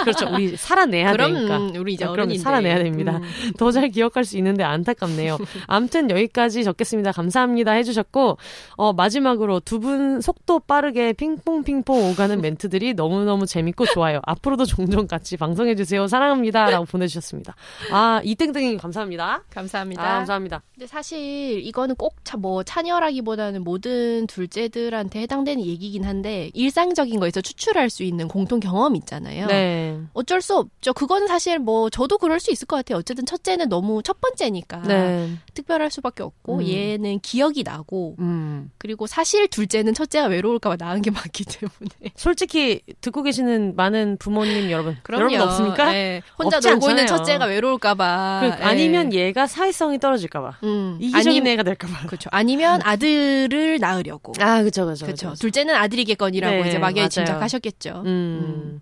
그렇죠, 우리 살아내야 그럼, 되니까. 그럼 우리 이제 어른인데. 그럼 살아내야 됩니다. 음. 더 잘 기억할 수 있는데 안타깝네요. 아무튼 여기까지 적겠습니다. 감사합니다 해주셨고, 어, 마지막으로 두 분 속도 빠르게 핑퐁핑퐁 오가는 멘트 들이 너무너무 재밌고 좋아요. 앞으로도 종종 같이 방송해주세요. 사랑합니다. 라고 보내주셨습니다. 아, 이땡땡이 감사합니다. 감사합니다. 아, 감사합니다. 근데 사실 이거는 꼭 뭐 차녀라기보다는 모든 둘째들한테 해당되는 얘기긴 한데 일상적인 거에서 추출할 수 있는 공통 경험 있잖아요. 네. 어쩔 수 없죠. 그건 사실 뭐 저도 그럴 수 있을 것 같아요. 어쨌든 첫째는 너무 첫 번째니까 네. 특별할 수밖에 없고 음. 얘는 기억이 나고 음. 그리고 사실 둘째는 첫째가 외로울까 봐 낳은 게 많기 때문에 솔직히 특히 듣고 계시는 많은 부모님 여러분, 그럼요. 여러분 없습니까? 네. 혼자 놀고 않잖아요. 있는 첫째가 외로울까봐, 그러니까 아니면 얘가 사회성이 떨어질까봐, 음. 이기적인 아니, 애가 될까봐, 그렇죠. 아니면 아들을 낳으려고, 아 그렇죠, 그렇죠. 둘째는 아들이겠거니라고 네, 이제 막연히 짐작하셨겠죠. 음. 음.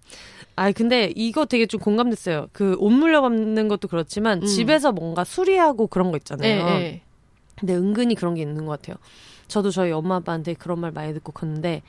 아 근데 이거 되게 좀 공감됐어요. 그 옷 물려받는 것도 그렇지만 음. 집에서 뭔가 수리하고 그런 거 있잖아요. 네, 네. 근데 은근히 그런 게 있는 것 같아요. 저도 저희 엄마 아빠한테 그런 말 많이 듣고 컸는데.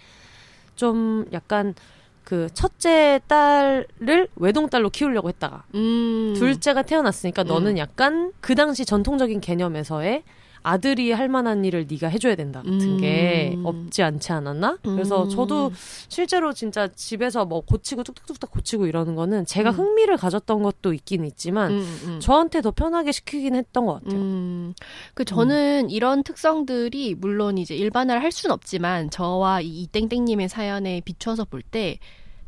좀 약간 그 첫째 딸을 외동딸로 키우려고 했다가 음. 둘째가 태어났으니까 음. 너는 약간 그 당시 전통적인 개념에서의 아들이 할 만한 일을 네가 해줘야 된다 같은 음. 게 없지 않지 않았나? 음. 그래서 저도 실제로 진짜 집에서 뭐 고치고 뚝뚝뚝뚝 고치고 이러는 거는 제가 흥미를 가졌던 것도 있긴 있지만 음, 음. 저한테 더 편하게 시키긴 했던 것 같아요. 음. 그 저는 음. 이런 특성들이 물론 이제 일반화를 할 수는 없지만 저와 이 땡땡님의 사연에 비춰서 볼 때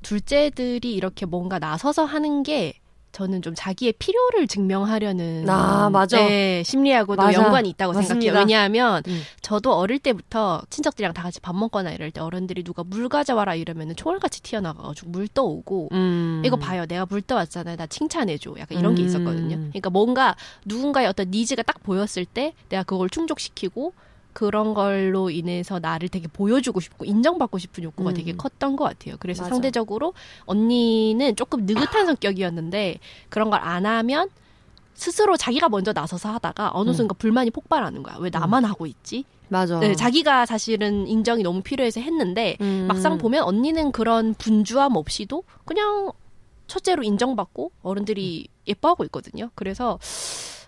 둘째들이 이렇게 뭔가 나서서 하는 게 저는 좀 자기의 필요를 증명하려는 아, 맞아. 네, 심리하고도 맞아. 연관이 있다고 맞습니다. 생각해요. 왜냐하면 음. 저도 어릴 때부터 친척들이랑 다 같이 밥 먹거나 이럴 때 어른들이 누가 물 가져와라 이러면 총알같이 튀어나와가지고 물 떠오고 음. 이거 봐요. 내가 물 떠왔잖아요. 나 칭찬해줘. 약간 이런 음. 게 있었거든요. 그러니까 뭔가 누군가의 어떤 니즈가 딱 보였을 때 내가 그걸 충족시키고 그런 걸로 인해서 나를 되게 보여주고 싶고 인정받고 싶은 욕구가 음. 되게 컸던 것 같아요. 그래서 맞아. 상대적으로 언니는 조금 느긋한 성격이었는데 그런 걸 안 하면 스스로 자기가 먼저 나서서 하다가 어느 순간 음. 불만이 폭발하는 거야. 왜 나만 음. 하고 있지? 맞아. 네, 자기가 사실은 인정이 너무 필요해서 했는데 음. 막상 보면 언니는 그런 분주함 없이도 그냥 첫째로 인정받고 어른들이 음. 예뻐하고 있거든요. 그래서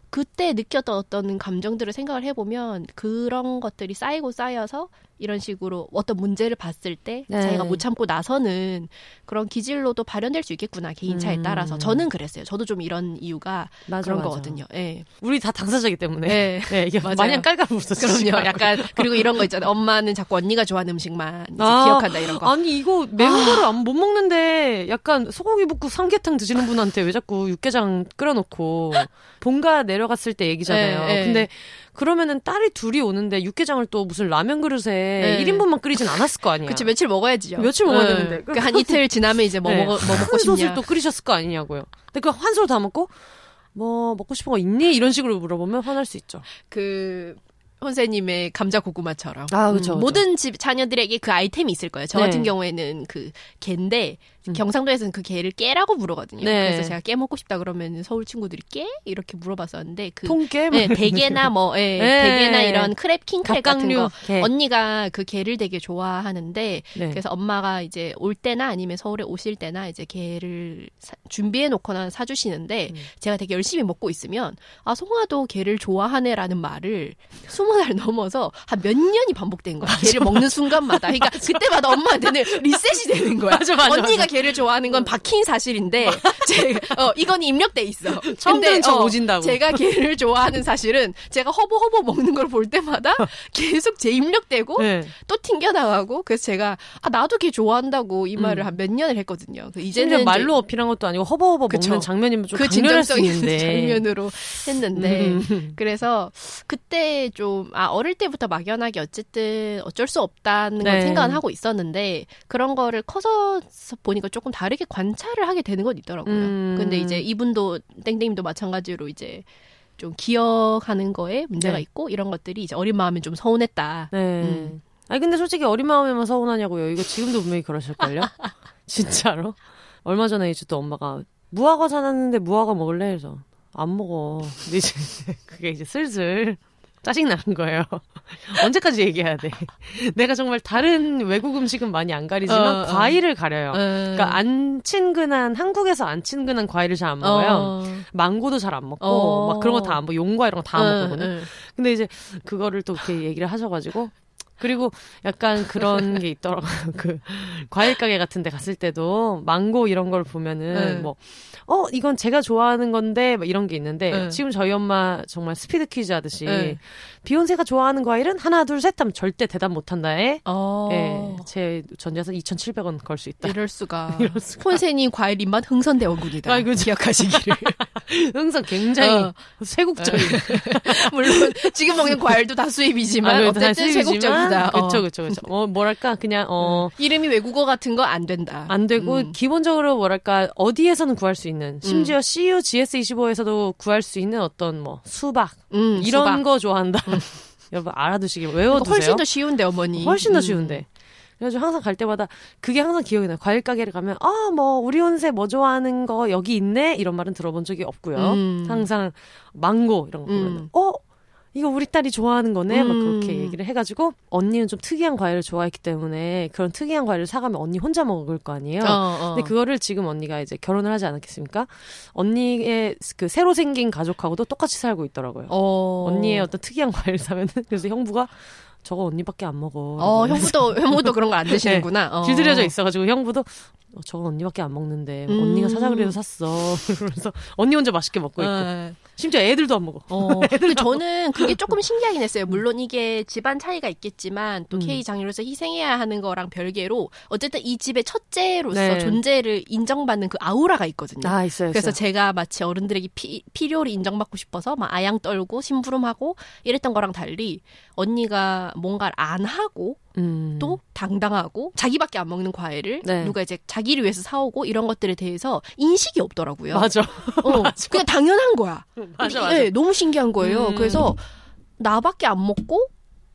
그때 느꼈던 어떤 감정들을 생각을 해보면 그런 것들이 쌓이고 쌓여서 이런 식으로 어떤 문제를 봤을 때 네. 자기가 못 참고 나서는 그런 기질로도 발현될 수 있겠구나. 개인차에 음. 따라서. 저는 그랬어요. 저도 좀 이런 이유가 맞아, 그런 맞아. 거거든요. 네. 우리 다 당사자이기 때문에. 네. 네, 이게 마냥 깔깔 웃었어. 그럼요. 약간 그리고 이런 거 있잖아요. 엄마는 자꾸 언니가 좋아하는 음식만 이제 아, 기억한다 이런 거. 아니 이거 매운 거를 아. 못 먹는데 약간 소고기 볶고 삼계탕 드시는 분한테 왜 자꾸 육개장 끓여놓고 본가 내려갔을 때 얘기잖아요. 네, 네. 근데 그러면은 딸이 둘이 오는데 육개장을 또 무슨 라면 그릇에 네. 일 인분만 끓이진 않았을 거 아니야. 그치, 며칠 먹어야지요. 며칠 먹어야 네. 되는데. 그러니까 한 이틀 지나면 이제 뭐, 네. 먹어, 뭐 먹고 싶냐. 한 솥을 또 끓이셨을 거 아니냐고요. 근데 그 한 솥 다 먹고 뭐 먹고 싶은 거 있니? 이런 식으로 물어보면 화날 수 있죠. 그... 선생님의 감자 고구마처럼. 아, 그쵸, 음, 그쵸. 모든 집 자녀들에게 그 아이템이 있을 거예요. 저 같은 네. 경우에는 그 개인데 음. 경상도에서는 그 게를 깨라고 부르거든요. 네. 그래서 제가 깨 먹고 싶다 그러면 서울 친구들이 깨? 이렇게 물어봤었는데 그 통깨? 네, 대게나 뭐 네, 네. 대게나 이런 크랩 킹칼 같은 거 게. 언니가 그 게를 되게 좋아하는데 네. 그래서 엄마가 이제 올 때나 아니면 서울에 오실 때나 이제 게를 사, 준비해놓거나 사주시는데 음. 제가 되게 열심히 먹고 있으면 아 송아도 게를 좋아하네라는 말을 스무 살 넘어서 한 몇 년이 반복된 거야. 게를 먹는 순간마다. 그러니까 그때마다 엄마한테는 리셋이 되는 거야. 맞아, 맞아, 언니가 맞아. 걔를 좋아하는 건 박힌 사실인데 제가, 어, 이건 입력돼 있어. 처음 들은 척 오진다고. 제가 걔를 좋아하는 사실은 제가 허버허버 먹는 걸 볼 때마다 계속 재입력되고 네. 또 튕겨나가고 그래서 제가 아 나도 걔 좋아한다고 이 말을 음. 한 몇 년을 했거든요. 이제는 말로 어필한 것도 아니고 허버허버 그쵸. 먹는 장면이면 좀 그 진정성 있는 장면으로 했는데 음. 그래서 그때 좀 아 어릴 때부터 막연하게 어쨌든 어쩔 수 없다는 네. 걸 생각은 하고 있었는데 그런 거를 커서 보니까 조금 다르게 관찰을 하게 되는 건 있더라고요. 음. 근데 이제 이분도 땡땡님도 마찬가지로 이제 좀 기억하는 거에 문제가 네. 있고 이런 것들이 이제 어린 마음에 좀 서운했다. 네. 음. 아니 근데 솔직히 어린 마음에만 서운하냐고요. 이거 지금도 분명히 그러실걸요. 진짜로. 얼마 전에 이제 또 엄마가 무화과 사놨는데 무화과 먹을래 해서 안 먹어. 근데 이제 그게 이제 슬슬 짜증 나는 거예요. 언제까지 얘기해야 돼? 내가 정말 다른 외국 음식은 많이 안 가리지만 어, 과일을 어. 가려요. 어. 그러니까 안 친근한 한국에서 안 친근한 과일을 잘 안 먹어요. 어. 망고도 잘 안 먹고 어. 막 그런 거 다 안 먹고 용과 이런 거 다 안 어, 먹거든요. 어. 근데 이제 그거를 또 이렇게 얘기를 하셔가지고 그리고 약간 그런 게 있더라고요. 그 과일 가게 같은 데 갔을 때도 망고 이런 걸 보면은 응. 뭐 어, 이건 제가 좋아하는 건데 막 이런 게 있는데 응. 지금 저희 엄마 정말 스피드 퀴즈 하듯이 응. 비욘세가 좋아하는 과일은 하나 둘 셋 하면 절대 대답 못한다에 어. 예, 제 전자에서 이천칠백 원 걸 수 있다. 이럴 수가. 이럴 수가. 폰세니 과일 입맛 흥선대원군이다. 아, 이거 기억하시기를. 흥선 굉장히 어. 쇄국적인. 물론 지금 먹는 과일도 다 수입이지만 아, 어쨌든 수입이지만. 쇄국적이다. 그렇죠, 그렇죠, 그렇죠. 어 뭐랄까 그냥 어 이름이 외국어 같은 거 안 된다. 안 되고 음. 기본적으로 뭐랄까 어디에서는 구할 수 있는 심지어 음. 씨유 지에스 이십오에서도 구할 수 있는 어떤 뭐 수박 음, 이런 수박. 거 좋아한다. 음. 여러분 알아두시길 외워두세요. 훨씬 더 쉬운데 어머니. 훨씬 더 쉬운데. 음. 그래서 항상 갈 때마다 그게 항상 기억이 나요. 과일 가게를 가면 아 뭐 우리 혼세 뭐 좋아하는 거 여기 있네 이런 말은 들어본 적이 없고요. 음. 항상 망고 이런 거 보면 음. 어. 이거 우리 딸이 좋아하는 거네? 음. 막 그렇게 얘기를 해가지고 언니는 좀 특이한 과일을 좋아했기 때문에 그런 특이한 과일을 사가면 언니 혼자 먹을 거 아니에요? 어, 어. 근데 그거를 지금 언니가 이제 결혼을 하지 않았겠습니까? 언니의 그 새로 생긴 가족하고도 똑같이 살고 있더라고요. 어. 언니의 어떤 특이한 과일을 사면은 그래서 형부가 저거 언니밖에 안 먹어. 어, 형부도, 형부도 그런 거 안 드시는구나. 네, 어. 길들여져 있어가지고 형부도 어, 저거 언니밖에 안 먹는데 음. 언니가 사자 그래서 샀어. 그러면서 언니 혼자 맛있게 먹고 에. 있고. 심지어 애들도 안 먹어. 어, 애들도 저는 그게 조금 신기하긴 했어요. 물론 이게 집안 차이가 있겠지만 또 음. K장녀로서 희생해야 하는 거랑 별개로 어쨌든 이 집의 첫째로서 네. 존재를 인정받는 그 아우라가 있거든요. 아, 있어요, 있어요. 그래서 제가 마치 어른들에게 피, 필요로 인정받고 싶어서 막 아양 떨고 심부름하고 이랬던 거랑 달리 언니가 뭔가를 안 하고 음. 또 당당하고 자기밖에 안 먹는 과일을 네. 누가 이제 자기를 위해서 사오고 이런 것들에 대해서 인식이 없더라고요. 맞아. 어, 맞아. 그냥 당연한 거야. 맞아, 맞아. 네, 너무 신기한 거예요. 음. 그래서 나밖에 안 먹고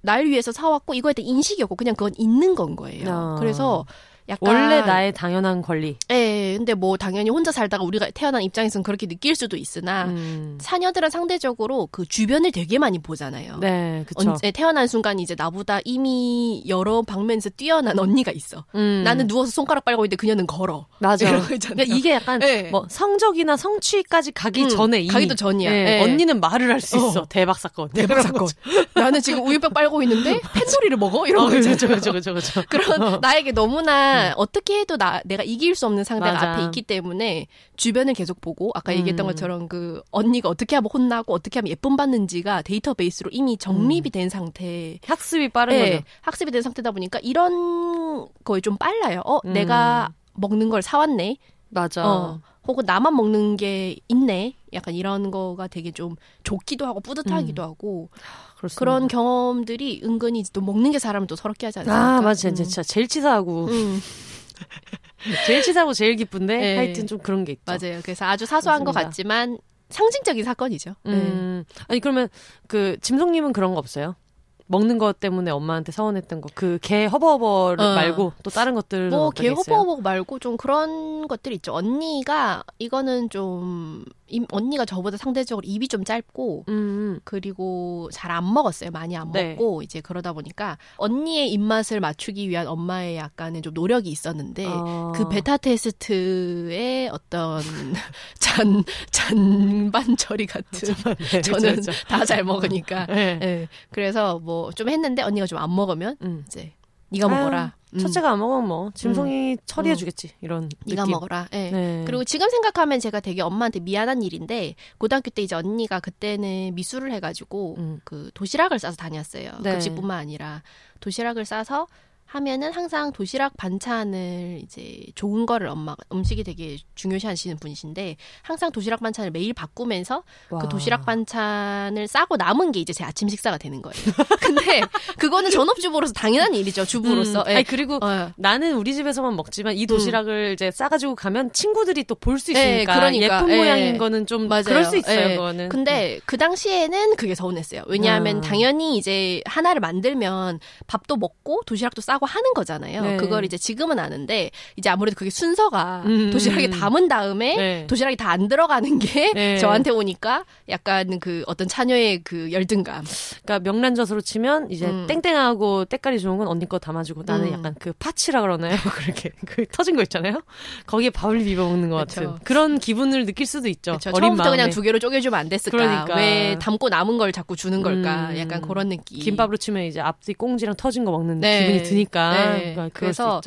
날 위해서 사왔고 이거에 대한 인식이 없고 그냥 그건 있는 건 거예요. 아. 그래서 약간 원래 나의 당연한 권리. 예, 근데 뭐 당연히 혼자 살다가 우리가 태어난 입장에서는 그렇게 느낄 수도 있으나 음. 사녀들은 상대적으로 그 주변을 되게 많이 보잖아요. 네, 그렇죠. 언제 태어난 순간 이제 나보다 이미 여러 방면에서 뛰어난 언니가 있어. 음. 나는 누워서 손가락 빨고 있는데 그녀는 걸어. 맞아. 그러니까 이게 약간 네. 뭐 성적이나 성취까지 가기 음, 전에 이미. 가기도 전이야. 네. 네. 언니는 말을 할 수 어. 있어. 대박 사건. 대박 사건. 나는 지금 우유병 빨고 있는데 팬소리를 먹어? 이런 어, 거죠. 그렇죠, 그렇죠, 그렇죠. 그런 어. 나에게 너무나 어떻게 해도 나, 내가 이길 수 없는 상대가 맞아. 앞에 있기 때문에 주변을 계속 보고 아까 얘기했던 음. 것처럼 그 언니가 어떻게 하면 혼나고 어떻게 하면 예쁨 받는지가 데이터베이스로 이미 정립이 음. 된 상태. 학습이 빠른 네, 거죠. 학습이 된 상태다 보니까 이런 거에 좀 빨라요. 어, 음. 내가 먹는 걸 사왔네. 맞아. 어, 혹은 나만 먹는 게 있네. 약간 이런 거가 되게 좀 좋기도 하고 뿌듯하기도 음. 하고. 그렇습니다. 그런 경험들이 은근히 또 먹는 게 사람을 또 서럽게 하지 않습니까? 아, 맞아. 음. 진짜 제일 치사하고. 음. 제일 치사하고 제일 기쁜데 네. 하여튼 좀 그런 게 있죠. 맞아요. 그래서 아주 사소한 그렇습니다. 것 같지만 상징적인 사건이죠. 음. 네. 아니, 그러면 그, 짐송님은 그런 거 없어요? 먹는 것 때문에 엄마한테 서운했던 거, 그 개 허버허버를 어. 말고 또 다른 것들은 뭐 개 허버허버 말고 좀 그런 것들이 있죠. 언니가 이거는 좀 언니가 저보다 상대적으로 입이 좀 짧고 음. 그리고 잘 안 먹었어요. 많이 안 네. 먹고 이제 그러다 보니까 언니의 입맛을 맞추기 위한 엄마의 약간의 좀 노력이 있었는데 어. 그 베타 테스트의 어떤 잔 잔반 처리 같은 네, 저는 다 잘 먹으니까 네. 네. 그래서 뭐 좀 했는데 언니가 좀 안 먹으면 음. 이제 네가 먹어라. 아유, 첫째가 음. 안 먹으면 뭐 짐송이 음. 처리해주겠지 이런 네가 느낌. 먹어라. 네. 네. 그리고 지금 생각하면 제가 되게 엄마한테 미안한 일인데 고등학교 때 이제 언니가 그때는 미술을 해가지고 음. 그 도시락을 싸서 다녔어요. 네. 급식뿐만 아니라 도시락을 싸서 하면은 항상 도시락 반찬을 이제 좋은 거를 엄마 음식이 되게 중요시하시는 분이신데 항상 도시락 반찬을 매일 바꾸면서 와. 그 도시락 반찬을 싸고 남은 게 이제 제 아침 식사가 되는 거예요. 근데 그거는 전업주부로서 당연한 일이죠. 주부로서. 음, 아니, 그리고 어. 나는 우리 집에서만 먹지만 이 도시락을 음. 이제 싸가지고 가면 친구들이 또 볼 수 있으니까 에, 그러니까. 예쁜 에, 모양인 에, 거는 좀 맞아요. 그럴 수 있어요. 에, 그거는. 근데 음. 그 당시에는 그게 서운했어요. 왜냐하면 아. 당연히 이제 하나를 만들면 밥도 먹고 도시락도 싸고 하는 거잖아요. 네. 그걸 이제 지금은 아는데 이제 아무래도 그게 순서가 음. 도시락에 담은 다음에 네. 도시락이 다 안 들어가는 게 네. 저한테 오니까 약간 그 어떤 차녀의 그 열등감. 그러니까 명란젓으로 치면 이제 음. 땡땡하고 때깔이 좋은 건 언니 거 담아주고 나는 음. 약간 그 파치라 그러나요? 그렇게 그 터진 거 있잖아요. 거기에 밥을 비벼 먹는 것 같은 그런 기분을 느낄 수도 있죠. 어린 처음부터 마음에. 그냥 두 개로 쪼개주면 안 됐을까? 그러니까. 왜 담고 남은 걸 자꾸 주는 걸까? 음. 약간 그런 느낌. 김밥으로 치면 이제 앞뒤 꽁지랑 터진 거 먹는 네. 기분이 드니까. 네. 그러니까 그래서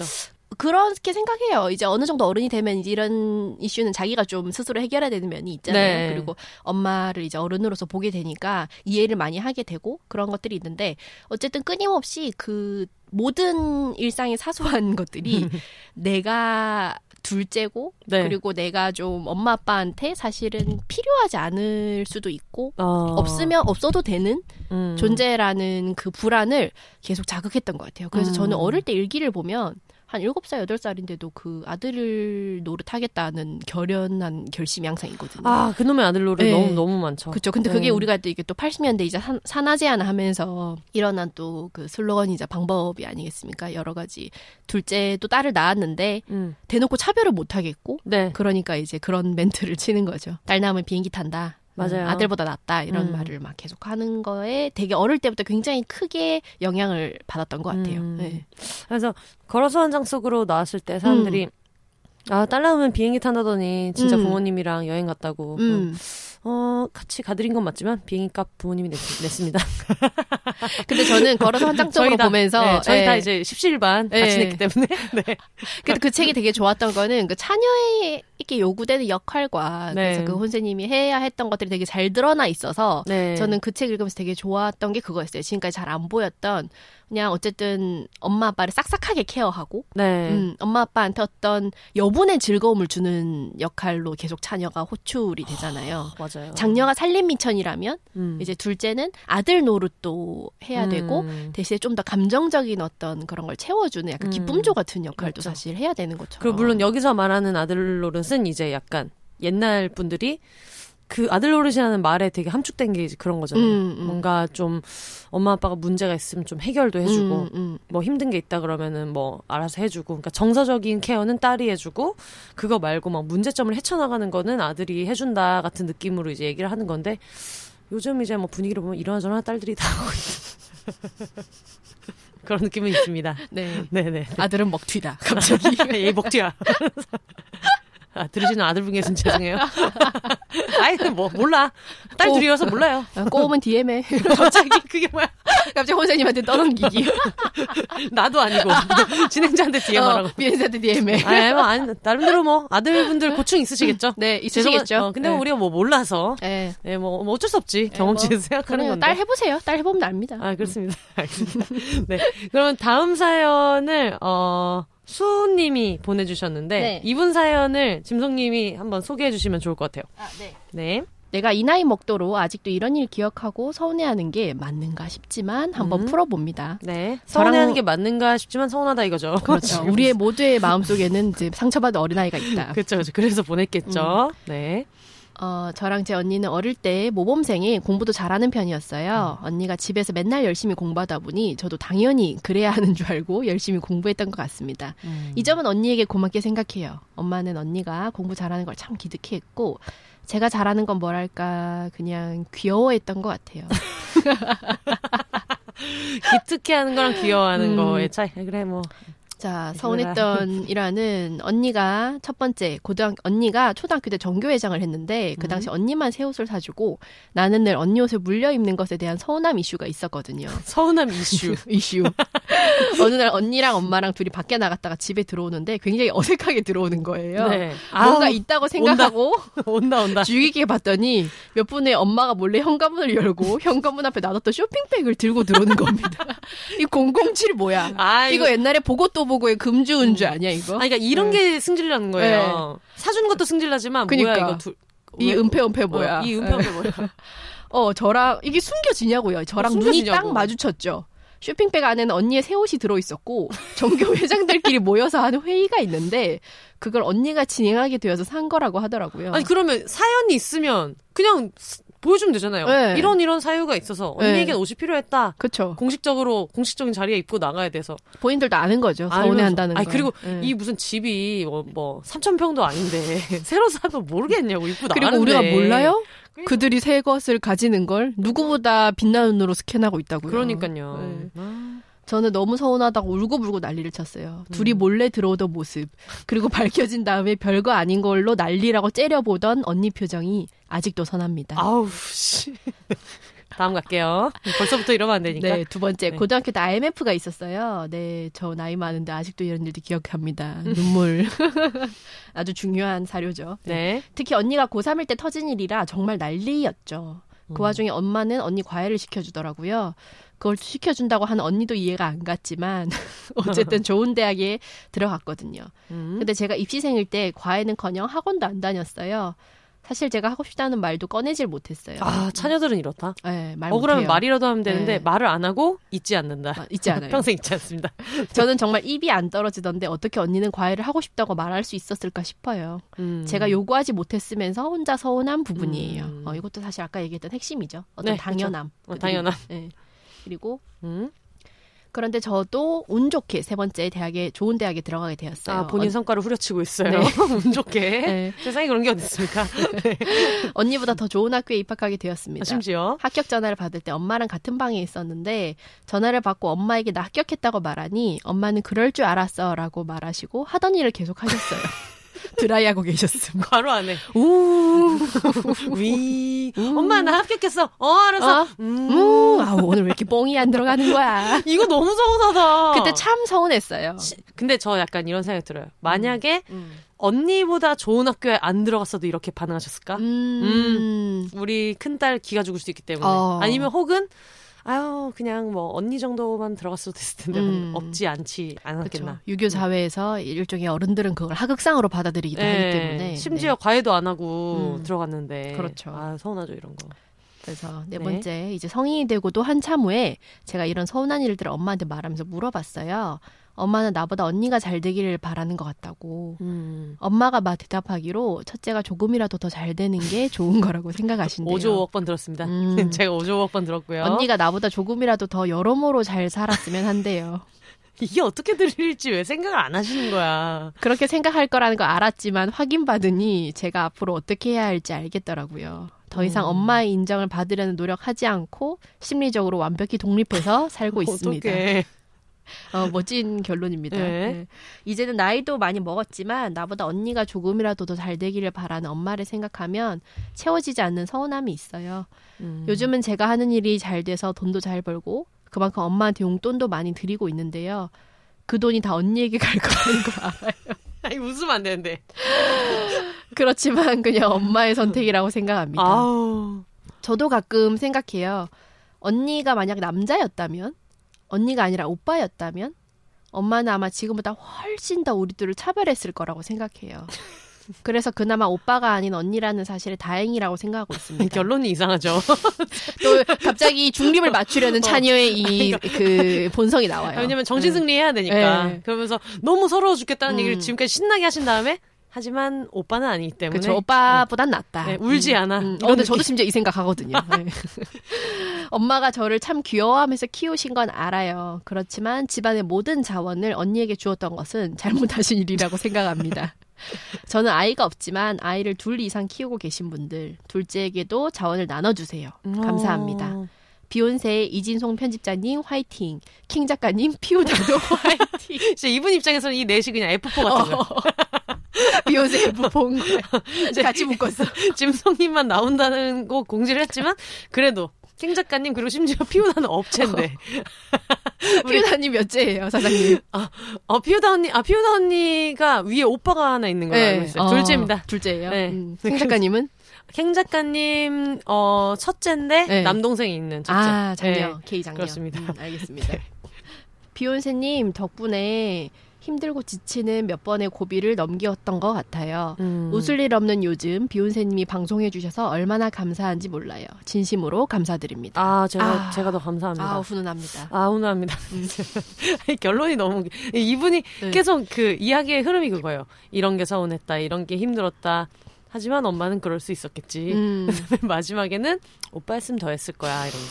그렇게 생각해요. 이제 어느 정도 어른이 되면 이제 이런 이슈는 자기가 좀 스스로 해결해야 되는 면이 있잖아요. 네. 그리고 엄마를 이제 어른으로서 보게 되니까 이해를 많이 하게 되고 그런 것들이 있는데 어쨌든 끊임없이 그 모든 일상의 사소한 것들이 내가 둘째고 네. 그리고 내가 좀 엄마 아빠한테 사실은 필요하지 않을 수도 있고 어. 없으면 없어도 되는 음. 존재라는 그 불안을 계속 자극했던 것 같아요. 그래서 음. 저는 어릴 때 일기를 보면 한 일곱 살, 여덟 살인데도 그 아들을 노릇하겠다는 결연한 결심이 항상 있거든요. 아, 그놈의 아들 노릇 네. 너무 너무 많죠. 그렇죠. 근데 그게 네. 우리가 또 이게 또 팔십 년대 이제 산화제한 하면서 일어난 또 그 슬로건이자 방법이 아니겠습니까? 여러 가지. 둘째 또 딸을 낳았는데 음. 대놓고 차별을 못 하겠고 네. 그러니까 이제 그런 멘트를 치는 거죠. 딸 낳으면 비행기 탄다. 맞아요. 음, 아들보다 낫다 이런 음. 말을 막 계속 하는 거에 되게 어릴 때부터 굉장히 크게 영향을 받았던 것 같아요. 음. 네. 그래서 걸어서 한 장 속으로 나왔을 때 사람들이 음. 아, 딸 낳으면 비행기 탄다더니 진짜 음. 부모님이랑 여행 갔다고 음. 어, 같이 가드린 건 맞지만 비행기 값 부모님이 냈, 냈습니다. 근데 저는 걸어서 한 장 쪽으로 보면서 네, 저희 네. 다 이제 십시일반 네. 같이 냈기 때문에 네. 근데 그 책이 되게 좋았던 거는 그 차녀의 이렇게 요구되는 역할과 네. 그래서 그 혼세님이 해야 했던 것들이 되게 잘 드러나 있어서 네. 저는 그 책 읽으면서 되게 좋았던 게 그거였어요. 지금까지 잘 안 보였던 그냥 어쨌든 엄마 아빠를 싹싹하게 케어하고 네. 음, 엄마 아빠한테 어떤 여분의 즐거움을 주는 역할로 계속 차녀가 호출이 되잖아요. 어, 맞아요. 장녀가 살림 미천이라면 음. 이제 둘째는 아들 노릇도 해야 음. 되고 대신에 좀 더 감정적인 어떤 그런 걸 채워주는 약간 음. 기쁨조 같은 역할도 그렇죠. 사실 해야 되는 것처럼. 그리고 물론 여기서 말하는 아들 노릇은 이제 약간 옛날 분들이 그 아들 노릇이라는 말에 되게 함축된 게 그런 거잖아요. 음, 음. 뭔가 좀 엄마 아빠가 문제가 있으면 좀 해결도 해주고 음, 음. 뭐 힘든 게 있다 그러면은 뭐 알아서 해주고 그러니까 정서적인 케어는 딸이 해주고 그거 말고 막 문제점을 헤쳐나가는 거는 아들이 해준다 같은 느낌으로 이제 얘기를 하는 건데 요즘 이제 뭐 분위기를 보면 이러저러한 딸들이 다 하고 있어요. 그런 느낌은 있습니다. 네, 네네. 아들은 먹튀다. 갑자기 얘 먹튀야. 아, 들으시는 아들분 계신 죄송해요. 아이, 뭐, 몰라. 딸 둘이어서 몰라요. 꼬우면 디엠에. 갑자기 그게 뭐야. 갑자기 혼세님한테 떠넘기기. 나도 아니고. 진행자한테 디엠하라고. 어, 비엔사한테 디엠에. 아니, 뭐, 아니, 나름대로 뭐, 아들분들 고충 있으시겠죠? 네, 있으시겠죠? 어, 근데 네. 우리가 뭐, 몰라서. 네. 네, 뭐, 뭐 어쩔 수 없지. 경험치에서 뭐, 생각하는 건데. 딸 해보세요. 딸 해보면 압니다. 아, 그렇습니다. 알겠습니다. 네. 그러면 다음 사연을, 어, 수호님이 보내주셨는데 네. 이분 사연을 짐송님이 한번 소개해주시면 좋을 것 같아요. 아, 네. 네. 내가 이 나이 먹도록 아직도 이런 일 기억하고 서운해하는 게 맞는가 싶지만 한번 음. 풀어봅니다. 네. 서운해하는 저랑... 게 맞는가 싶지만 서운하다 이거죠. 그렇죠. 우리의 모두의 마음속에는 이제 상처받은 어린아이가 있다. 그렇죠. 그렇죠. 그래서 보냈겠죠. 음. 네. 어, 저랑 제 언니는 어릴 때 모범생이 공부도 잘하는 편이었어요. 음. 언니가 집에서 맨날 열심히 공부하다 보니 저도 당연히 그래야 하는 줄 알고 열심히 공부했던 것 같습니다. 음. 이 점은 언니에게 고맙게 생각해요. 엄마는 언니가 공부 잘하는 걸 참 기특해 했고 제가 잘하는 건 뭐랄까 그냥 귀여워했던 것 같아요. 기특해하는 거랑 귀여워하는 음. 거의 차이. 그래 뭐. 자, 서운했던 일화는 언니가 첫 번째, 고등학교, 언니가 초등학교 때 정교회장을 했는데 그 당시 언니만 새 옷을 사주고 나는 늘 언니 옷을 물려 입는 것에 대한 서운함 이슈가 있었거든요. 서운함 이슈. 이슈. 어느 날 언니랑 엄마랑 둘이 밖에 나갔다가 집에 들어오는데 굉장히 어색하게 들어오는 거예요. 네. 뭔가 아우, 있다고 생각하고 온다, 온다. 주의깊게 봤더니 몇 분 후에 엄마가 몰래 현관문을 열고 현관문 앞에 놔뒀던 쇼핑백을 들고 들어오는 겁니다. 이 공공칠 뭐야? 아, 이거, 이거 옛날에 보고 또 보고의 금주운주 아니야 이거? 아, 그러니까 이런 네. 게 승질나는 거예요. 네. 사준 것도 승질나지만 그러니까. 뭐야 이거 두, 이 은폐 은폐 뭐야? 어, 이 은폐 은폐 뭐야? 어 저랑 이게 숨겨지냐고요. 저랑 어, 숨겨지냐고. 눈이 딱 마주쳤죠. 쇼핑백 안에는 언니의 새 옷이 들어있었고 정교 회장들끼리 모여서 하는 회의가 있는데 그걸 언니가 진행하게 되어서 산 거라고 하더라고요. 아니 그러면 사연이 있으면 그냥 보여주면 되잖아요. 네. 이런 이런 사유가 있어서 언니에겐 네. 옷이 필요했다. 그렇죠. 공식적으로 공식적인 자리에 입고 나가야 돼서 본인들도 아는 거죠. 서운해한다는 거. 아 그리고 네. 이 무슨 집이 뭐, 뭐 삼천 평도 아닌데 새로 사도 모르겠냐고 입고 나가는데. 그리고 우리가 몰라요? 그들이 새 것을 가지는 걸 누구보다 빛나는 눈으로 스캔하고 있다고요. 그러니까요. 네. 저는 너무 서운하다고 울고불고 난리를 쳤어요. 음. 둘이 몰래 들어오던 모습 그리고 밝혀진 다음에 별거 아닌 걸로 난리라고 째려보던 언니 표정이 아직도 선합니다. 아우 씨. 다음 갈게요. 벌써부터 이러면 안 되니까. 네, 두 번째. 고등학교 때 아이엠에프가 있었어요. 네, 저 나이 많은데 아직도 이런 일도 기억합니다. 눈물. 아주 중요한 사료죠. 네. 특히 언니가 고삼일 때 터진 일이라 정말 난리였죠. 그 와중에 엄마는 언니 과외를 시켜주더라고요. 그걸 시켜준다고 한 언니도 이해가 안 갔지만 어쨌든 좋은 대학에 들어갔거든요. 근데 제가 입시생일 때 과외는커녕 학원도 안 다녔어요. 사실 제가 하고 싶다는 말도 꺼내질 못했어요. 아, 차녀들은 이렇다. 네, 말 억울하면 말이라도 하면 되는데 네. 말을 안 하고 잊지 않는다. 아, 잊지 않아요. 평생 잊지 않습니다. 저는 정말 입이 안 떨어지던데 어떻게 언니는 과외를 하고 싶다고 말할 수 있었을까 싶어요. 음. 제가 요구하지 못했으면서 혼자 서운한 부분이에요. 음. 어, 이것도 사실 아까 얘기했던 핵심이죠. 어떤 네, 당연함. 그렇죠. 어, 당연함. 네. 그리고 음. 그런데 저도 운 좋게 세 번째 대학에 좋은 대학에 들어가게 되었어요. 아, 본인 성과를 후려치고 있어요. 네. 운 좋게. 네. 세상에 그런 게 어디 있습니까? 네. 언니보다 더 좋은 학교에 입학하게 되었습니다. 아, 심지어 합격 전화를 받을 때 엄마랑 같은 방에 있었는데 전화를 받고 엄마에게 나 합격했다고 말하니 엄마는 그럴 줄 알았어 라고 말하시고 하던 일을 계속 하셨어요. 드라이하고 계셨음. 바로 안 해. 우, 위. 엄마, 나 합격했어. 어, 알았어. 어? 음. 우, 아우, 오늘 왜 이렇게 뽕이 안 들어가는 거야. 이거 너무 서운하다. 그때 참 서운했어요. 시, 근데 저 약간 이런 생각이 들어요. 만약에, 음. 음. 언니보다 좋은 학교에 안 들어갔어도 이렇게 반응하셨을까? 음. 음. 우리 큰딸 기가 죽을 수 있기 때문에. 어. 아니면 혹은, 아유 그냥 뭐 언니 정도만 들어갔어도 됐을 텐데 음. 없지 않지 않았겠나. 유교 사회에서 음. 일종의 어른들은 그걸 하극상으로 받아들이기도 네. 하기 때문에 심지어 네. 과외도 안 하고 음. 들어갔는데 그렇죠. 아 서운하죠 이런 거. 그래서 네 번째 네. 이제 성인이 되고도 한참 후에 제가 이런 서운한 일들을 엄마한테 말하면서 물어봤어요. 엄마는 나보다 언니가 잘 되기를 바라는 것 같다고. 음. 엄마가 막 대답하기로 첫째가 조금이라도 더 잘 되는 게 좋은 거라고 생각하신대요. 오조 오억 번 들었습니다. 음. 제가 오조 오억 번 들었고요. 언니가 나보다 조금이라도 더 여러모로 잘 살았으면 한대요. 이게 어떻게 들릴지 왜 생각을 안 하시는 거야. 그렇게 생각할 거라는 걸 알았지만 확인받으니 제가 앞으로 어떻게 해야 할지 알겠더라고요. 더 이상 음. 엄마의 인정을 받으려는 노력하지 않고 심리적으로 완벽히 독립해서 살고 있습니다. 어떡해. 어, 멋진 결론입니다. 네. 네. 이제는 나이도 많이 먹었지만 나보다 언니가 조금이라도 더 잘 되기를 바라는 엄마를 생각하면 채워지지 않는 서운함이 있어요. 음. 요즘은 제가 하는 일이 잘 돼서 돈도 잘 벌고 그만큼 엄마한테 용돈도 많이 드리고 있는데요. 그 돈이 다 언니에게 갈 거라는 거 알아요. 아니 웃으면 안 되는데. 그렇지만 그냥 엄마의 선택이라고 생각합니다. 아우. 저도 가끔 생각해요. 언니가 만약 남자였다면? 언니가 아니라 오빠였다면 엄마는 아마 지금보다 훨씬 더 우리 둘을 차별했을 거라고 생각해요. 그래서 그나마 오빠가 아닌 언니라는 사실에 다행이라고 생각하고 있습니다. 결론이 이상하죠. 또 갑자기 중립을 맞추려는 차녀의 이 그 본성이 나와요. 왜냐면 정신승리해야 되니까. 네. 그러면서 너무 서러워 죽겠다는 음. 얘기를 지금까지 신나게 하신 다음에 하지만 오빠는 아니기 때문에. 그렇죠. 오빠보단 낫다. 네, 울지 음, 않아. 음, 어, 근데 저도 심지어 이 생각 하거든요. 네. 엄마가 저를 참 귀여워하면서 키우신 건 알아요. 그렇지만 집안의 모든 자원을 언니에게 주었던 것은 잘못하신 일이라고 생각합니다. 저는 아이가 없지만 아이를 둘 이상 키우고 계신 분들, 둘째에게도 자원을 나눠주세요. 감사합니다. 오. 비욘세의 이진송 편집자님 화이팅, 킹 작가님 피우다도 화이팅. 진짜 이분 입장에서는 이 넷이 그냥 에프포 같아요. 어. 비욘세 에프포인 거야. 같이 묶었어. 짐송님만 나온다는 거 공지를 했지만 그래도 킹 작가님 그리고 심지어 피우다는 업체인데. 어. 피우다님 몇째예요, 사장님? 아, 어, 피우다 언니, 아 피우다 언니가 위에 오빠가 하나 있는 걸로 네. 알고 있어요. 어. 둘째입니다. 둘째예요. 네. 음. 킹 작가님은? 캥 작가님 어 첫째인데 네. 남동생이 있는 첫째. 아 장녀, 네. K 장녀. 그렇습니다. 음, 알겠습니다. 네. 비욘세님 덕분에 힘들고 지치는 몇 번의 고비를 넘겼던 것 같아요. 음. 웃을 일 없는 요즘 비욘세님이 방송해 주셔서 얼마나 감사한지 몰라요. 진심으로 감사드립니다. 아 제가 아. 제가 더 감사합니다. 아 훈훈합니다. 아 훈훈합니다. 음. 결론이 너무 이분이 음. 계속 그 이야기의 흐름이 그거예요. 이런 게 서운했다. 이런 게 힘들었다. 하지만 엄마는 그럴 수 있었겠지. 음. 마지막에는 오빠 했으면 더 했을 거야. 이런 거.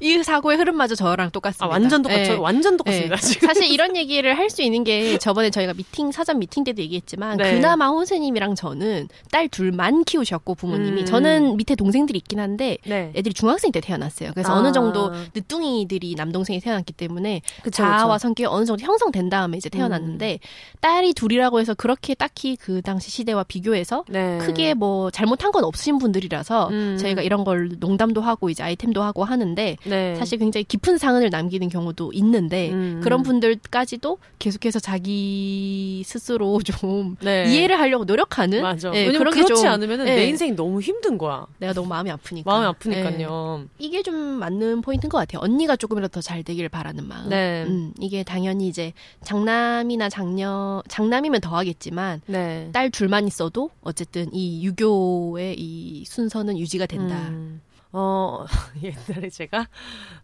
이 사고의 흐름마저 저랑 똑같습니다. 아, 완전 똑같죠. 네. 완전 똑같습니다. 네. 지금. 사실 이런 얘기를 할 수 있는 게 저번에 저희가 미팅, 사전 미팅 때도 얘기했지만 네. 그나마 혼세님이랑 저는 딸 둘만 키우셨고 부모님이. 음. 저는 밑에 동생들이 있긴 한데 네. 애들이 중학생 때 태어났어요. 그래서 아. 어느 정도 늦둥이들이 남동생이 태어났기 때문에 그쵸, 자아와 그쵸. 성격이 어느 정도 형성된 다음에 이제 태어났는데 음. 딸이 둘이라고 해서 그렇게 딱히 그 당시 시대와 비교해서 네. 크게 뭐 잘못한 건 없으신 분들이라서 음. 저희가 이런 걸 농담도 하고 이제 아이템도 하고 하는데 네. 사실 굉장히 깊은 상흔을 남기는 경우도 있는데 음. 그런 분들까지도 계속해서 자기 스스로 좀 네. 이해를 하려고 노력하는 맞아. 네, 왜냐면 그렇지 좀, 않으면 네. 내 인생이 너무 힘든 거야. 내가 너무 마음이 아프니까. 마음이 아프니까요. 네. 이게 좀 맞는 포인트인 것 같아요. 언니가 조금이라도 더 잘 되기를 바라는 마음. 네. 음, 이게 당연히 이제 장남이나 장녀 장남이면 더 하겠지만 네. 딸 둘만 있어도 어쨌든 이 유교의 이 순서는 유지가 된다. 음. 어, 옛날에 제가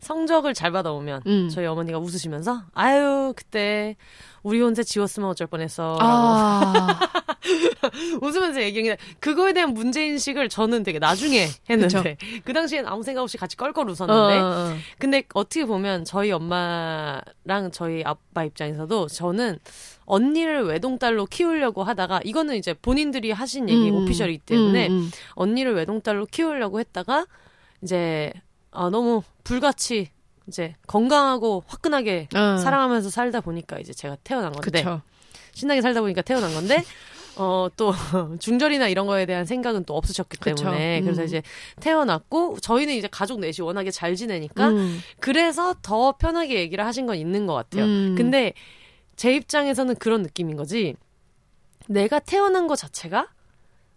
성적을 잘 받아오면 음. 저희 어머니가 웃으시면서 아유 그때 우리 혼세 지웠으면 어쩔 뻔했어 아. 웃으면서 얘기하는데 그거에 대한 문제인식을 저는 되게 나중에 했는데 그쵸? 그 당시엔 아무 생각 없이 같이 껄껄 웃었는데 어. 근데 어떻게 보면 저희 엄마랑 저희 아빠 입장에서도 저는 언니를 외동딸로 키우려고 하다가 이거는 이제 본인들이 하신 얘기 음. 오피셜이기 때문에 음. 언니를 외동딸로 키우려고 했다가 이제, 아, 너무 불같이, 이제, 건강하고 화끈하게 어. 사랑하면서 살다 보니까 이제 제가 태어난 건데. 그쵸. 신나게 살다 보니까 태어난 건데, 어, 또, 중절이나 이런 거에 대한 생각은 또 없으셨기 그쵸. 때문에. 음. 그래서 이제 태어났고, 저희는 이제 가족 넷이 워낙에 잘 지내니까, 음. 그래서 더 편하게 얘기를 하신 건 있는 것 같아요. 음. 근데 제 입장에서는 그런 느낌인 거지, 내가 태어난 거 자체가,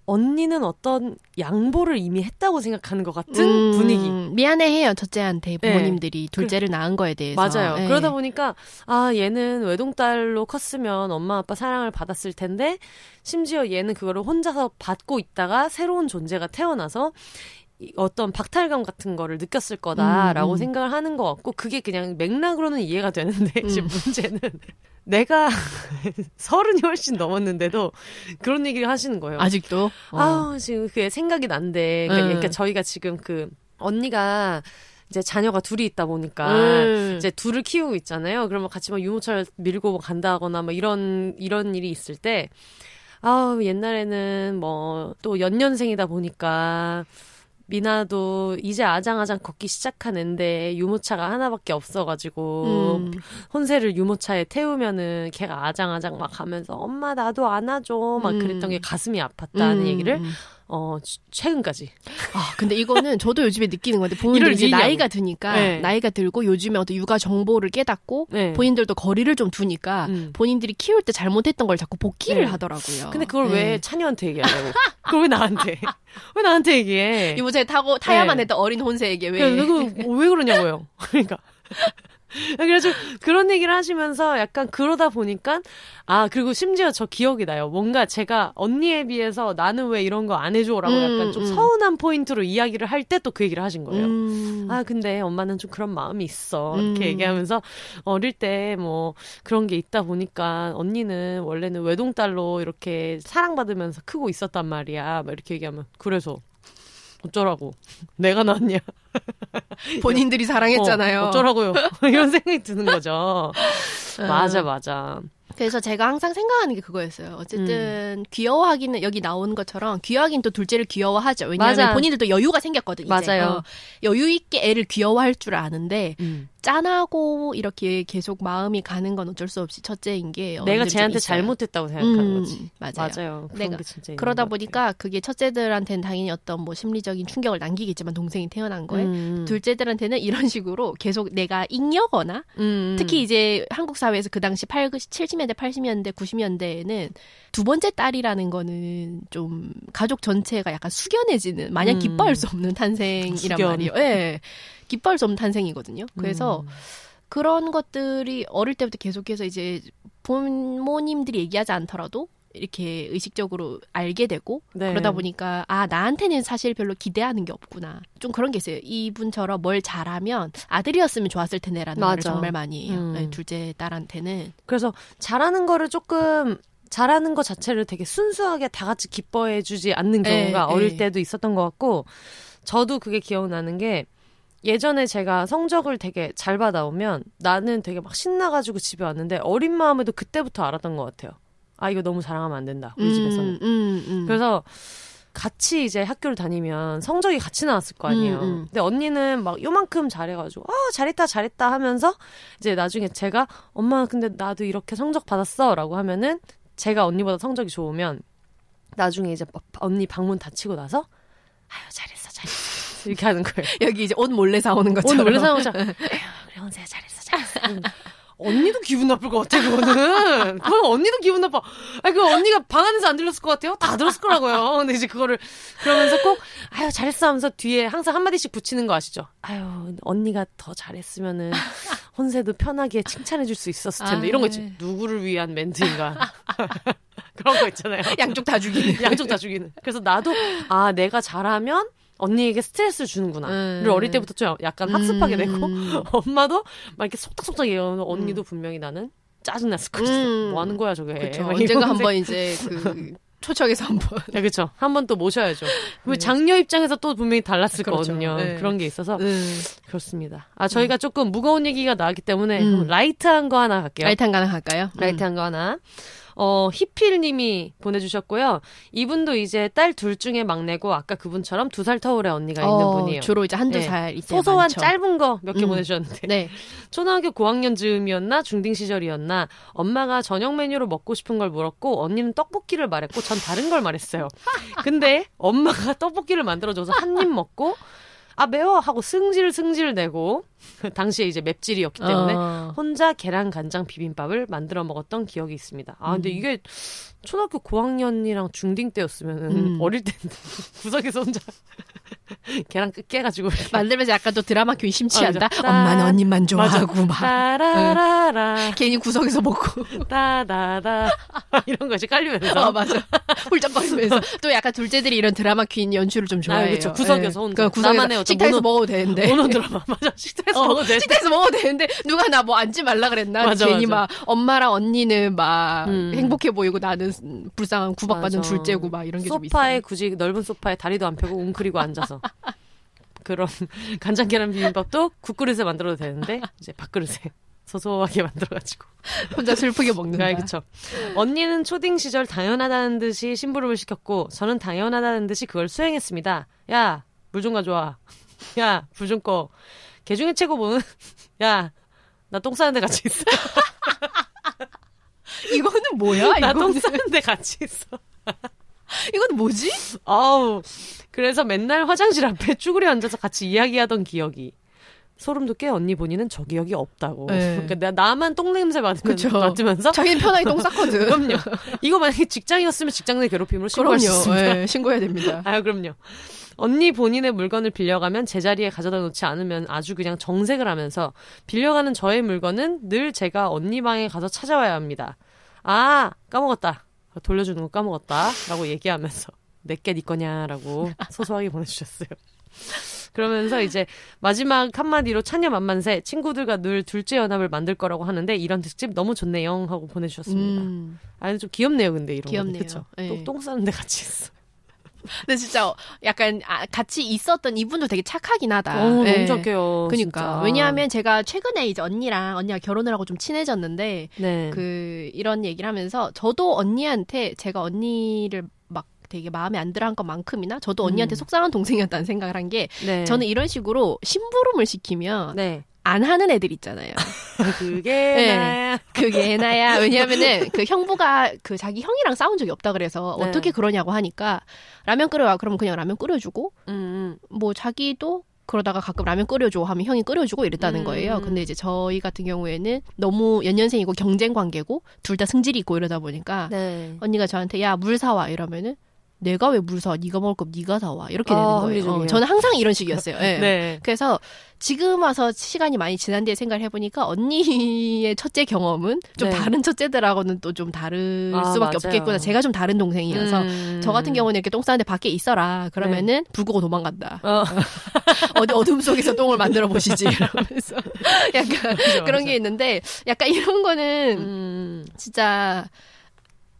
언니는 어떤 양보를 이미 했다고 생각하는 것 같은 음, 분위기. 미안해해요. 첫째한테 부모님들이 네. 둘째를 그래. 낳은 거에 대해서. 맞아요. 네. 그러다 보니까 아 얘는 외동딸로 컸으면 엄마 아빠 사랑을 받았을 텐데 심지어 얘는 그거를 혼자서 받고 있다가 새로운 존재가 태어나서 어떤 박탈감 같은 거를 느꼈을 거다라고 음. 생각을 하는 것 같고 그게 그냥 맥락으로는 이해가 되는데 음. 지금 문제는 내가 서른이 훨씬 넘었는데도 그런 얘기를 하시는 거예요. 아직도? 어. 아 지금 그게 생각이 난데 그러니까, 음. 그러니까 저희가 지금 그 언니가 이제 자녀가 둘이 있다 보니까 음. 이제 둘을 키우고 있잖아요. 그러면 같이 막 유모차를 밀고 간다거나 막 이런 이런 일이 있을 때 아 옛날에는 뭐 또 연년생이다 보니까. 미나도 이제 아장아장 걷기 시작한 앤데 유모차가 하나밖에 없어가지고 음. 혼세를 유모차에 태우면은 걔가 아장아장 막 가면서 엄마 나도 안아줘 막 그랬던 게 가슴이 아팠다는 음. 얘기를 어 최근까지. 아 근데 이거는 저도 요즘에 느끼는 건데 본인들 이제 미냐고. 나이가 드니까 네. 나이가 들고 요즘에 어떤 육아 정보를 깨닫고 네. 본인들도 거리를 좀 두니까 음. 본인들이 키울 때 잘못했던 걸 자꾸 복기를 네. 하더라고요. 근데 그걸 네. 왜 찬이한테 얘기하냐고. 그걸 왜 나한테? 왜 나한테 얘기해? 유모차에 타고 타야만 네. 했던 어린 혼세에게 왜? 왜, 왜 그러냐고요. 그러니까. 그래서 그런 얘기를 하시면서 약간 그러다 보니까, 아, 그리고 심지어 저 기억이 나요. 뭔가 제가 언니에 비해서 나는 왜 이런 거 안 해줘? 라고 음, 약간 좀 음. 서운한 포인트로 이야기를 할 때 또 그 얘기를 하신 거예요. 음. 아, 근데 엄마는 좀 그런 마음이 있어. 이렇게 음. 얘기하면서 어릴 때 뭐 그런 게 있다 보니까 언니는 원래는 외동딸로 이렇게 사랑받으면서 크고 있었단 말이야. 막 이렇게 얘기하면, 그래서 어쩌라고. 내가 낳았냐. 본인들이 사랑했잖아요. 어, 어쩌라고요. 이런 생각이 드는 거죠. 맞아, 맞아. 그래서 제가 항상 생각하는 게 그거였어요. 어쨌든 음. 귀여워하기는, 여기 나온 것처럼 귀여워하기는 또 둘째를 귀여워하죠. 왜냐하면 맞아. 본인들도 여유가 생겼거든요. 맞아요. 어, 여유 있게 애를 귀여워할 줄 아는데 음. 짠하고 이렇게 계속 마음이 가는 건 어쩔 수 없이 첫째인 게 내가 쟤한테 잘못했다고 생각하는 음, 거지. 맞아요. 맞아요. 내가 진짜 그러다 보니까 그게 첫째들한테는 당연히 어떤 뭐 심리적인 충격을 남기겠지만 동생이 태어난 거에 음. 둘째들한테는 이런 식으로 계속 내가 잉여거나 음. 특히 이제 한국 사회에서 그 당시 칠십 년대, 팔십 년대, 구십 년대에는 두 번째 딸이라는 거는 좀 가족 전체가 약간 숙연해지는 마냥 음. 기뻐할 수 없는 탄생이란 숙연. 말이에요. 네. 기뻐할 수 없는 탄생이거든요. 그래서 음. 그런 것들이 어릴 때부터 계속해서 이제 부모님들이 얘기하지 않더라도 이렇게 의식적으로 알게 되고 네. 그러다 보니까 아, 나한테는 사실 별로 기대하는 게 없구나. 좀 그런 게 있어요. 이분처럼 뭘 잘하면 아들이었으면 좋았을 텐데라는 맞아. 말을 정말 많이 해요. 음. 둘째 딸한테는. 그래서 잘하는 거를 조금... 잘하는 것 자체를 되게 순수하게 다 같이 기뻐해 주지 않는 경우가 에이, 어릴 에이. 때도 있었던 것 같고, 저도 그게 기억나는 게 예전에 제가 성적을 되게 잘 받아오면 나는 되게 막 신나가지고 집에 왔는데 어린 마음에도 그때부터 알았던 것 같아요. 아, 이거 너무 자랑하면 안 된다. 우리 음, 집에서는. 음, 음. 그래서 같이 이제 학교를 다니면 성적이 같이 나왔을 거 아니에요. 음, 음. 근데 언니는 막 요만큼 잘해가지고 아, 잘했다 잘했다 하면서 이제 나중에 제가 엄마 근데 나도 이렇게 성적 받았어 라고 하면은 제가 언니보다 성적이 좋으면 나중에 이제 언니 방문 닫히고 나서 아유 잘했어 잘했어 이렇게 하는 거예요. 여기 이제 옷 몰래 사오는 것처럼. 옷 몰래 사오는 것처럼. 아유 그래 혼자야 잘했어 잘했어. 언니도 기분 나쁠 것 같아 그거는. 그건 언니도 기분 나빠. 아니 그 언니가 방 안에서 안 들렸을 것 같아요? 다 들었을 거라고요. 근데 이제 그거를 그러면서 꼭 아유 잘했어 하면서 뒤에 항상 한마디씩 붙이는 거 아시죠? 아유 언니가 더 잘했으면은 혼세도 편하게 칭찬해줄 수 있었을 텐데. 아, 이런 거 있지. 누구를 위한 멘트인가. 그런 거 있잖아요. 양쪽 다 죽이는. 양쪽 다 죽이는. 그래서 나도 아, 내가 잘하면 언니에게 스트레스를 주는구나. 음. 를 어릴 때부터 좀 약간 학습하게 되고 음. 엄마도 막 이렇게 속닥속닥 얘기하면 언니도 음. 분명히 나는 짜증났을 거였어. 음. 뭐 하는 거야 저게. 그쵸. 언젠가 한번 이제 그... 초청해서 한 번. 네, 그렇죠. 한 번 또 모셔야죠. 네. 장녀 입장에서 또 분명히 달랐을 그렇죠. 거거든요. 네. 그런 게 있어서 음. 그렇습니다. 아, 저희가 음. 조금 무거운 얘기가 나왔기 때문에 음. 그럼 라이트한 거 하나 갈게요. 라이트한 거 하나 갈까요? 라이트한 음. 거 하나. 어, 히필님이 보내주셨고요. 이분도 이제 딸 둘 중에 막내고 아까 그분처럼 두 살 터울의 언니가 어, 있는 분이에요. 주로 이제 한두 살 네. 이때 소소한 많죠. 짧은 거 몇 개 음. 보내주셨는데 네. 초등학교 고학년 즈음이었나 중딩 시절이었나 엄마가 저녁 메뉴로 먹고 싶은 걸 물었고 언니는 떡볶이를 말했고 전 다른 걸 말했어요. 근데 엄마가 떡볶이를 만들어줘서 한 입 먹고 아 매워 하고 승질 승질 내고 당시에 이제 맵찔이었기 때문에 어. 혼자 계란 간장 비빔밥을 만들어 먹었던 기억이 있습니다. 아 근데 음. 이게 초등학교 고학년이랑 중딩 때였으면 음. 어릴 때 구석에서 혼자 계란 깨가지고 만들면서 약간 또 드라마큐 심취한다. 아, 엄마는 언니만 좋아하고 막 따라라라. 응. 괜히 구석에서 먹고 따다다 이런 것이 깔리면서 어, 맞아 훌쩍거리면서 또 약간 둘째들이 이런 드라마큐인 연출을 좀 좋아해요. 아, 그렇죠. 구석에서 혼자 네. 그러니까 나만의 어떤 식탁에서 모노, 먹어도 되는데 모노 드라마 맞아 식탁에서 어, 먹어도 식탁에서 먹어도 되는데 누가 나 뭐 앉지 말라 그랬나 맞아, 괜히 맞아. 막 엄마랑 언니는 막 음. 행복해 보이고 나는 불쌍한 구박받은 맞아. 둘째고 막 이런 게 좀 있어요. 소파에 굳이 넓은 소파에 다리도 안 펴고 웅크리고 앉아서 그런 간장 계란 비빔밥도 국그릇에 만들어도 되는데 이제 밥그릇에 소소하게 만들어가지고 혼자 슬프게 먹는다. 네, 그쵸. 언니는 초딩 시절 당연하다는 듯이 심부름을 시켰고 저는 당연하다는 듯이 그걸 수행했습니다. 야, 물 좀 가져와. 야, 불 좀 꺼. 개중에 최고보는 야, 나 똥 싸는데 같이 있어. 이거는 뭐야? 나 똥 싸는데 같이 있어. 이건 뭐지? 아우. 그래서 맨날 화장실 앞에 쭈그려 앉아서 같이 이야기하던 기억이. 소름 돋게 언니 본인은 저 기억이 없다고. 네. 그러니까 나만 똥 냄새 맡으면서 자기는 편하게 똥 쌌거든. 그럼요. 이거 만약에 직장이었으면 직장 내 괴롭힘으로 신고할 그럼요. 수 있습니다. 네, 신고해야 됩니다. 아유, 그럼요. 언니 본인의 물건을 빌려가면 제자리에 가져다 놓지 않으면 아주 그냥 정색을 하면서 빌려가는 저의 물건은 늘 제가 언니 방에 가서 찾아와야 합니다. 아, 까먹었다. 돌려주는 거 까먹었다. 라고 얘기하면서 내게 네 거냐라고 소소하게 보내주셨어요. 그러면서 이제 마지막 한마디로 차녀 만만세 친구들과 늘 둘째 연합을 만들 거라고 하는데 이런 특집 너무 좋네요 하고 보내주셨습니다. 음. 아니 좀 귀엽네요. 근데 이런 귀엽네요. 그쵸? 네. 똥 싸는데 같이 있어. 근데 진짜 약간 같이 있었던 이분도 되게 착하긴 하다. 오, 네. 너무 착해요. 그러니까 진짜. 왜냐하면 제가 최근에 이제 언니랑 언니가 결혼을 하고 좀 친해졌는데 네. 그 이런 얘기를 하면서 저도 언니한테 제가 언니를 막 되게 마음에 안 들어한 것만큼이나 저도 언니한테 음. 속상한 동생이었다는 생각을 한 게 네. 저는 이런 식으로 심부름을 시키면 네. 안 하는 애들 있잖아요. 그게 네. 나야. 그게 나야. 왜냐하면은 그 형부가 그 자기 형이랑 싸운 적이 없다 그래서 네. 어떻게 그러냐고 하니까 라면 끓여와. 그럼 그냥 라면 끓여주고 음. 뭐 자기도 그러다가 가끔 라면 끓여줘 하면 형이 끓여주고 이랬다는 음. 거예요. 근데 이제 저희 같은 경우에는 너무 연년생이고 경쟁 관계고 둘 다 승질이 있고 이러다 보니까 네. 언니가 저한테 야, 물 사와 이러면은 내가 왜 물 사와? 네가 먹을 거면 네가 사와. 이렇게 되는 아, 거예요. 어, 저는 항상 이런 식이었어요. 네. 네. 그래서 지금 와서 시간이 많이 지난 뒤에 생각을 해보니까 언니의 첫째 경험은 좀 네. 다른 첫째들하고는 또 좀 다를 아, 수밖에 맞아요. 없겠구나. 제가 좀 다른 동생이어서 음. 저 같은 경우는 이렇게 똥 싸는데 밖에 있어라. 그러면은 네. 불 끄고 도망간다. 어. 어디 어둠 속에서 똥을 만들어 보시지. 이러면서 약간 그렇죠, 그런 그렇죠. 게 있는데 약간 이런 거는 음. 진짜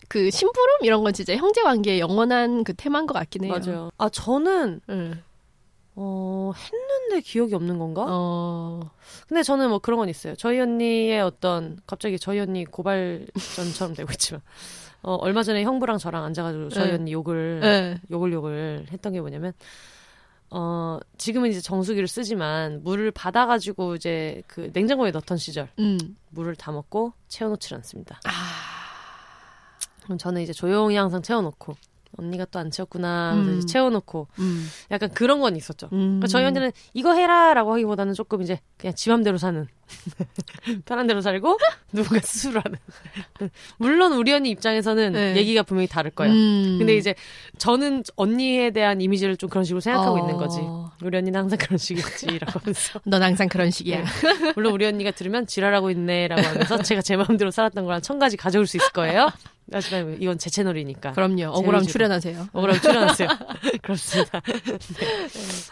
그 심부름 이런 건 진짜 형제 관계의 영원한 그 테마인 것 같긴 해요. 맞아요. 아 저는 응. 어, 했는데 기억이 없는 건가? 어. 근데 저는 뭐 그런 건 있어요. 저희 언니의 어떤 갑자기 저희 언니 고발전처럼 되고 있지만 어, 얼마 전에 형부랑 저랑 앉아가지고 저희 응. 언니 욕을 응. 욕을 욕을 했던 게 뭐냐면 어 지금은 이제 정수기를 쓰지만 물을 받아가지고 이제 그 냉장고에 넣던 시절 응. 물을 다 먹고 채워놓질 않습니다. 아. 그럼 저는 이제 조용히 항상 채워놓고 언니가 또 안 채웠구나 음. 이제 채워놓고 음. 약간 그런 건 있었죠. 음. 저희 언니는 이거 해라라고 하기보다는 조금 이제 그냥 지 맘대로 사는 편한 대로 살고 누군가 스스로 하는 물론 우리 언니 입장에서는 네. 얘기가 분명히 다를 거야. 음. 근데 이제 저는 언니에 대한 이미지를 좀 그런 식으로 생각하고 어. 있는 거지. 우리 언니는 항상 그런 식이었지 이라고 하면서 넌 항상 그런 식이야. 네. 물론 우리 언니가 들으면 지랄하고 있네 라고 하면서 제가 제 마음대로 살았던 걸 한 천 가지 가져올 수 있을 거예요. 하지만 이건 제 채널이니까. 그럼요. 억울하면 출연하세요. 억울하면 출연하세요. 그렇습니다. 네.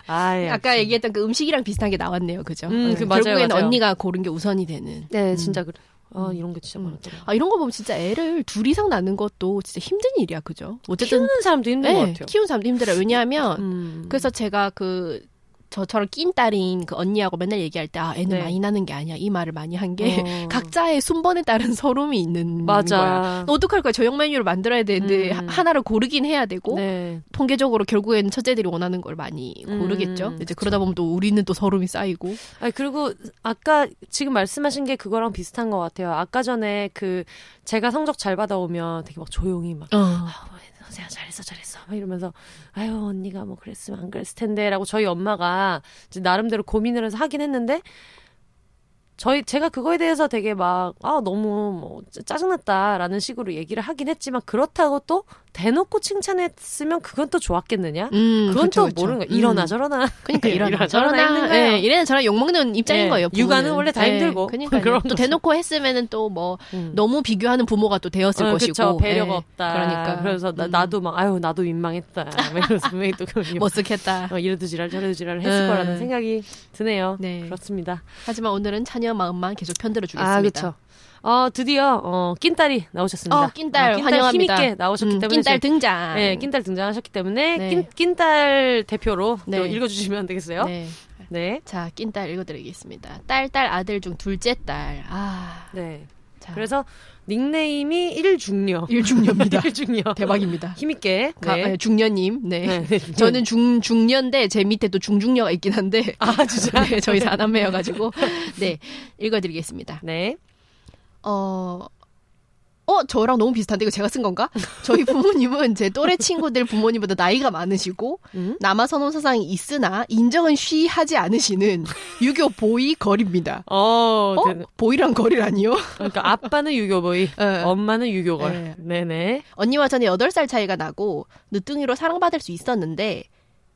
아, 예. 아까 얘기했던 그 음식이랑 비슷한 게 나왔네요. 그죠? 음, 네. 그 맞아요, 결국에는 맞아요. 언니가 고른 게 우선이 되는. 네, 음. 진짜 그래. 아, 이런 게 진짜 음. 많았더라고요. 아, 이런 거 보면 진짜 애를 둘 이상 낳는 것도 진짜 힘든 일이야. 그죠? 어쨌든 키우는 사람도 힘든 네, 것 같아요. 키우는 사람도 힘들어요. 왜냐하면 음. 그래서 제가 그 저처럼 낀 딸인 그 언니하고 맨날 얘기할 때 아, 애는 네. 많이 나는 게 아니야. 이 말을 많이 한 게 어. 각자의 순번에 따른 서름이 있는 맞아. 거야. 어떡할 거야. 저녁 메뉴를 만들어야 되는데 음. 하나를 고르긴 해야 되고 네. 통계적으로 결국에는 첫째들이 원하는 걸 많이 고르겠죠. 음. 이제 그러다 보면 또 우리는 또 서름이 쌓이고. 아니, 그리고 아까 지금 말씀하신 게 그거랑 비슷한 것 같아요. 아까 전에 그 제가 성적 잘 받아오면 되게 막 조용히 막 어. 아, 제가 잘했어 잘했어 막 이러면서 아유 언니가 뭐 그랬으면 안 그랬을 텐데 라고 저희 엄마가 이제 나름대로 고민을 해서 하긴 했는데 저희 제가 그거에 대해서 되게 막 아 너무 뭐 짜증났다 라는 식으로 얘기를 하긴 했지만 그렇다고 또 대놓고 칭찬했으면 그건 또 좋았겠느냐 음, 그건 그렇죠, 또 그렇죠. 모르는 거야. 이러나 저러나 그러니까 이러나 저러나 네, 이래는 저런 욕먹는 입장인 네, 거예요. 부모는. 육아는 원래 다 네, 힘들고 그러니까요. 또 대놓고 했으면 또 뭐 음. 너무 비교하는 부모가 또 되었을 어, 것이고 그렇죠. 배려가 네, 없다 그러니까. 그래서 나, 음. 나도 막 아유 나도 민망했다 이러면서 분명히 또 머쓱했다 어, 이래도 지랄 저래도 지랄 했을 음. 거라는 생각이 드네요. 네. 그렇습니다. 하지만 오늘은 차녀 마음만 계속 편들어 주겠습니다. 아 그렇죠. 어, 드디어, 어, 낀딸이 나오셨습니다. 어, 낀딸. 어, 낀딸 환영합니다. 힘있게 나오셨기 음, 때문에. 낀딸 등장. 네, 낀딸 등장하셨기 때문에, 네. 낀, 낀딸 대표로 네. 또 읽어주시면 되겠어요? 네. 네. 자, 낀딸 읽어드리겠습니다. 딸, 딸, 아들 중 둘째 딸. 아. 네. 자. 그래서 닉네임이 일중녀. 일중녀입니다. 일중녀. 대박입니다. 힘있게. 네. 네, 중녀님. 네. 네, 네. 저는 중, 중녀인데 제 밑에 또 중중녀가 있긴 한데. 아, 진짜? 네, 저희 사남매여가지고. 네. 읽어드리겠습니다. 네. 어, 어, 저랑 너무 비슷한데 이거 제가 쓴 건가? 저희 부모님은 제 또래 친구들 부모님보다 나이가 많으시고 음? 남아선호 사상이 있으나 인정은 쉬하지 않으시는 유교 보이 거리입니다. 어, 어? 네. 보이란 거리라니요? 그러니까 아빠는 유교 보이, 네. 엄마는 유교 걸. 네. 네네. 언니와 저는 여덟 살 차이가 나고 늦둥이로 사랑받을 수 있었는데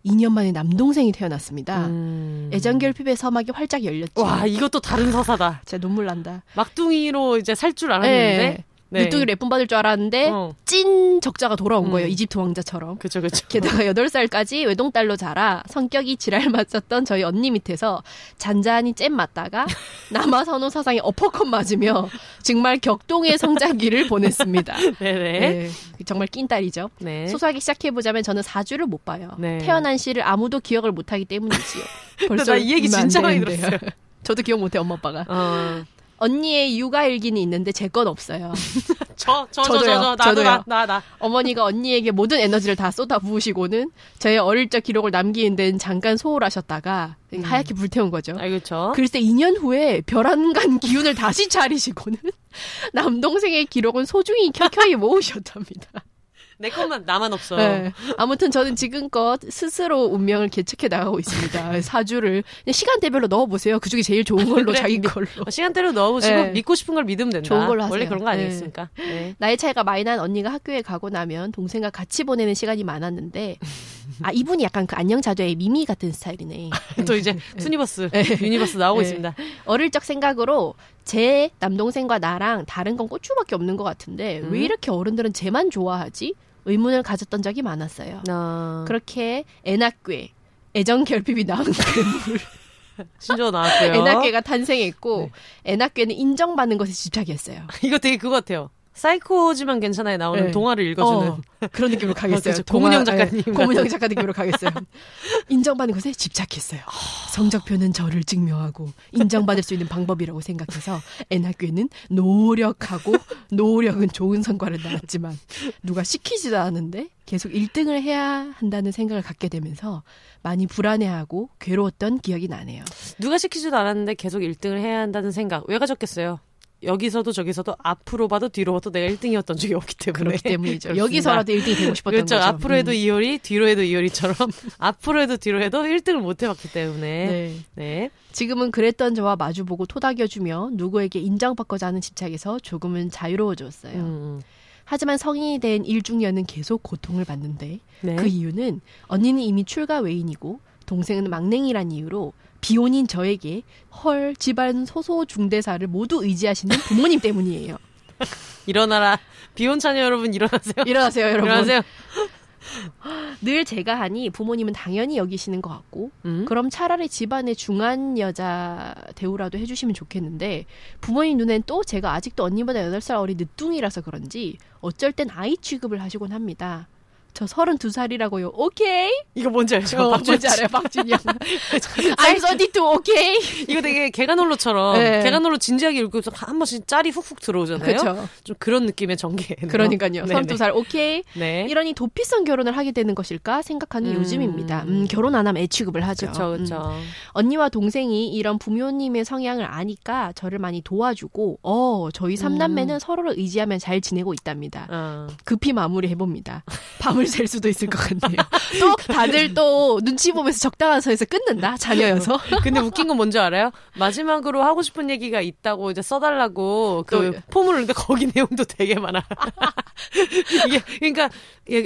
이 년 만에 남동생이 태어났습니다. 음. 애장결핍의 서막이 활짝 열렸죠. 와, 이것도 다른 서사다. 진짜 눈물 난다. 막둥이로 이제 살 줄 알았는데. 네. 메뚜기 랩분 받을 줄 알았는데 어. 찐 적자가 돌아온 음. 거예요. 이집트 왕자처럼. 그렇죠, 그렇죠. 게다가 여덟 살까지 외동딸로 자라 성격이 지랄 맞았던 저희 언니 밑에서 잔잔히 잼 맞다가 남아선호 사상에 어퍼컷 맞으며 정말 격동의 성장기를 보냈습니다. 네네. 네, 정말 낀 딸이죠. 네. 소소하게 시작해보자면 저는 사 주를 못 봐요. 네. 태어난 시를 아무도 기억을 못하기 때문이지요. 벌써 나 이 얘기 진짜 많이 들었어요. 저도 기억 못해 엄마 아빠가. 어. 언니의 육아일기는 있는데 제 건 없어요. 저, 저, 저, 저, 저, 나도, 나, 나, 나. 어머니가 언니에게 모든 에너지를 다 쏟아부으시고는 저의 어릴 적 기록을 남기는 데는 잠깐 소홀하셨다가 음. 하얗게 불태운 거죠. 아, 그렇죠. 글쎄 이 년 후에 별안간 기운을 다시 차리시고는 남동생의 기록은 소중히 켜켜이 모으셨답니다. 내 것만 나만 없어. 네. 아무튼 저는 지금껏 스스로 운명을 개척해 나가고 있습니다. 사주를 시간대별로 넣어보세요. 그중에 제일 좋은 걸로 그래, 자기 걸로. 시간대로 넣어보시고 네. 믿고 싶은 걸 믿으면 된다. 좋은 걸로 하세요. 원래 그런 거 아니겠습니까? 네. 네. 나이 차이가 많이 난 언니가 학교에 가고 나면 동생과 같이 보내는 시간이 많았는데 아 이분이 약간 그 안녕자두의 미미 같은 스타일이네. 또 이제 투니버스 네. 유니버스 나오고 네. 있습니다. 어릴 적 생각으로 제 남동생과 나랑 다른 건 고추밖에 없는 것 같은데 음. 왜 이렇게 어른들은 쟤만 좋아하지? 의문을 가졌던 적이 많았어요. 아. 그렇게 애낙괴, 애정결핍이 낳은 괴물. 진짜 나왔어요. 애낙괴가 탄생했고 네. 애낙괴는 인정받는 것에 집착이었어요. 이거 되게 그거 같아요. 사이코지만 괜찮아요 나오는 네. 동화를 읽어주는 어, 그런 느낌으로 가겠어요. 어, 고문영 작가님. 네, 고문영 작가 느낌으로 가겠어요. 인정받는 것에 집착했어요. 성적표는 저를 증명하고 인정받을 수 있는 방법이라고 생각해서 애낙귀는 노력하고 노력은 좋은 성과를 낳았지만 누가 시키지도 않은데 계속 일 등을 해야 한다는 생각을 갖게 되면서 많이 불안해하고 괴로웠던 기억이 나네요. 누가 시키지도 않았는데 계속 일 등을 해야 한다는 생각 왜 가졌겠어요? 여기서도 저기서도 앞으로 봐도 뒤로 봐도 내가 일 등이었던 적이 없기 때문에 그렇기 때문이죠. 여기서라도 일 등이 되고 싶었던 그렇죠. 거죠. 그렇죠. 앞으로 해도 음. 이효리, 뒤로 해도 이효리처럼 앞으로 해도 뒤로 해도 일 등을 못 해봤기 때문에 네. 네. 지금은 그랬던 저와 마주보고 토닥여주며 누구에게 인정받고자 하는 집착에서 조금은 자유로워졌어요. 음. 하지만 성인이 된 일중년은 계속 고통을 받는데 네. 그 이유는 언니는 이미 출가 외인이고 동생은 막냉이란 이유로 비혼인 저에게 헐 집안 소소중대사를 모두 의지하시는 부모님 때문이에요. 일어나라. 비혼 자녀 여러분 일어나세요. 일어나세요 여러분. 일어나세요. 늘 제가 하니 부모님은 당연히 여기시는 것 같고 음? 그럼 차라리 집안의 중한 여자 대우라도 해주시면 좋겠는데 부모님 눈엔 또 제가 아직도 언니보다 여덟 살 어린 늦둥이라서 그런지 어쩔 땐 아이 취급을 하시곤 합니다. 저 서른두 살이라고요. 오케이. 이거 뭔지 알죠? 어, 뭔지 알아요. 박진영. I'm 서른두, 오케이. 이거 되게 계간홀로처럼 네. 계간홀로 진지하게 읽고 한 번씩 짤이 훅훅 들어오잖아요. 그쵸. 좀 그런 느낌의 전개예요. 그러니까요. 서른두 살 오케이. 네. 이러니 도피성 결혼을 하게 되는 것일까 생각하는 음. 요즘입니다. 음, 결혼 안 하면 애 취급을 하죠. 그쵸, 그쵸. 음. 언니와 동생이 이런 부모님의 성향을 아니까 저를 많이 도와주고 어 저희 삼남매는 음. 서로를 의지하면 잘 지내고 있답니다. 어. 급히 마무리해봅니다. 밤을 될 수도 있을 것 같네요. 또 다들 또 눈치 보면서 적당한 선에서 끊는다. 자녀여서. 근데 웃긴 건 뭔지 알아요? 마지막으로 하고 싶은 얘기가 있다고 이제 써달라고 그 폼을 넣는데 거기 내용도 되게 많아. 이게 그러니까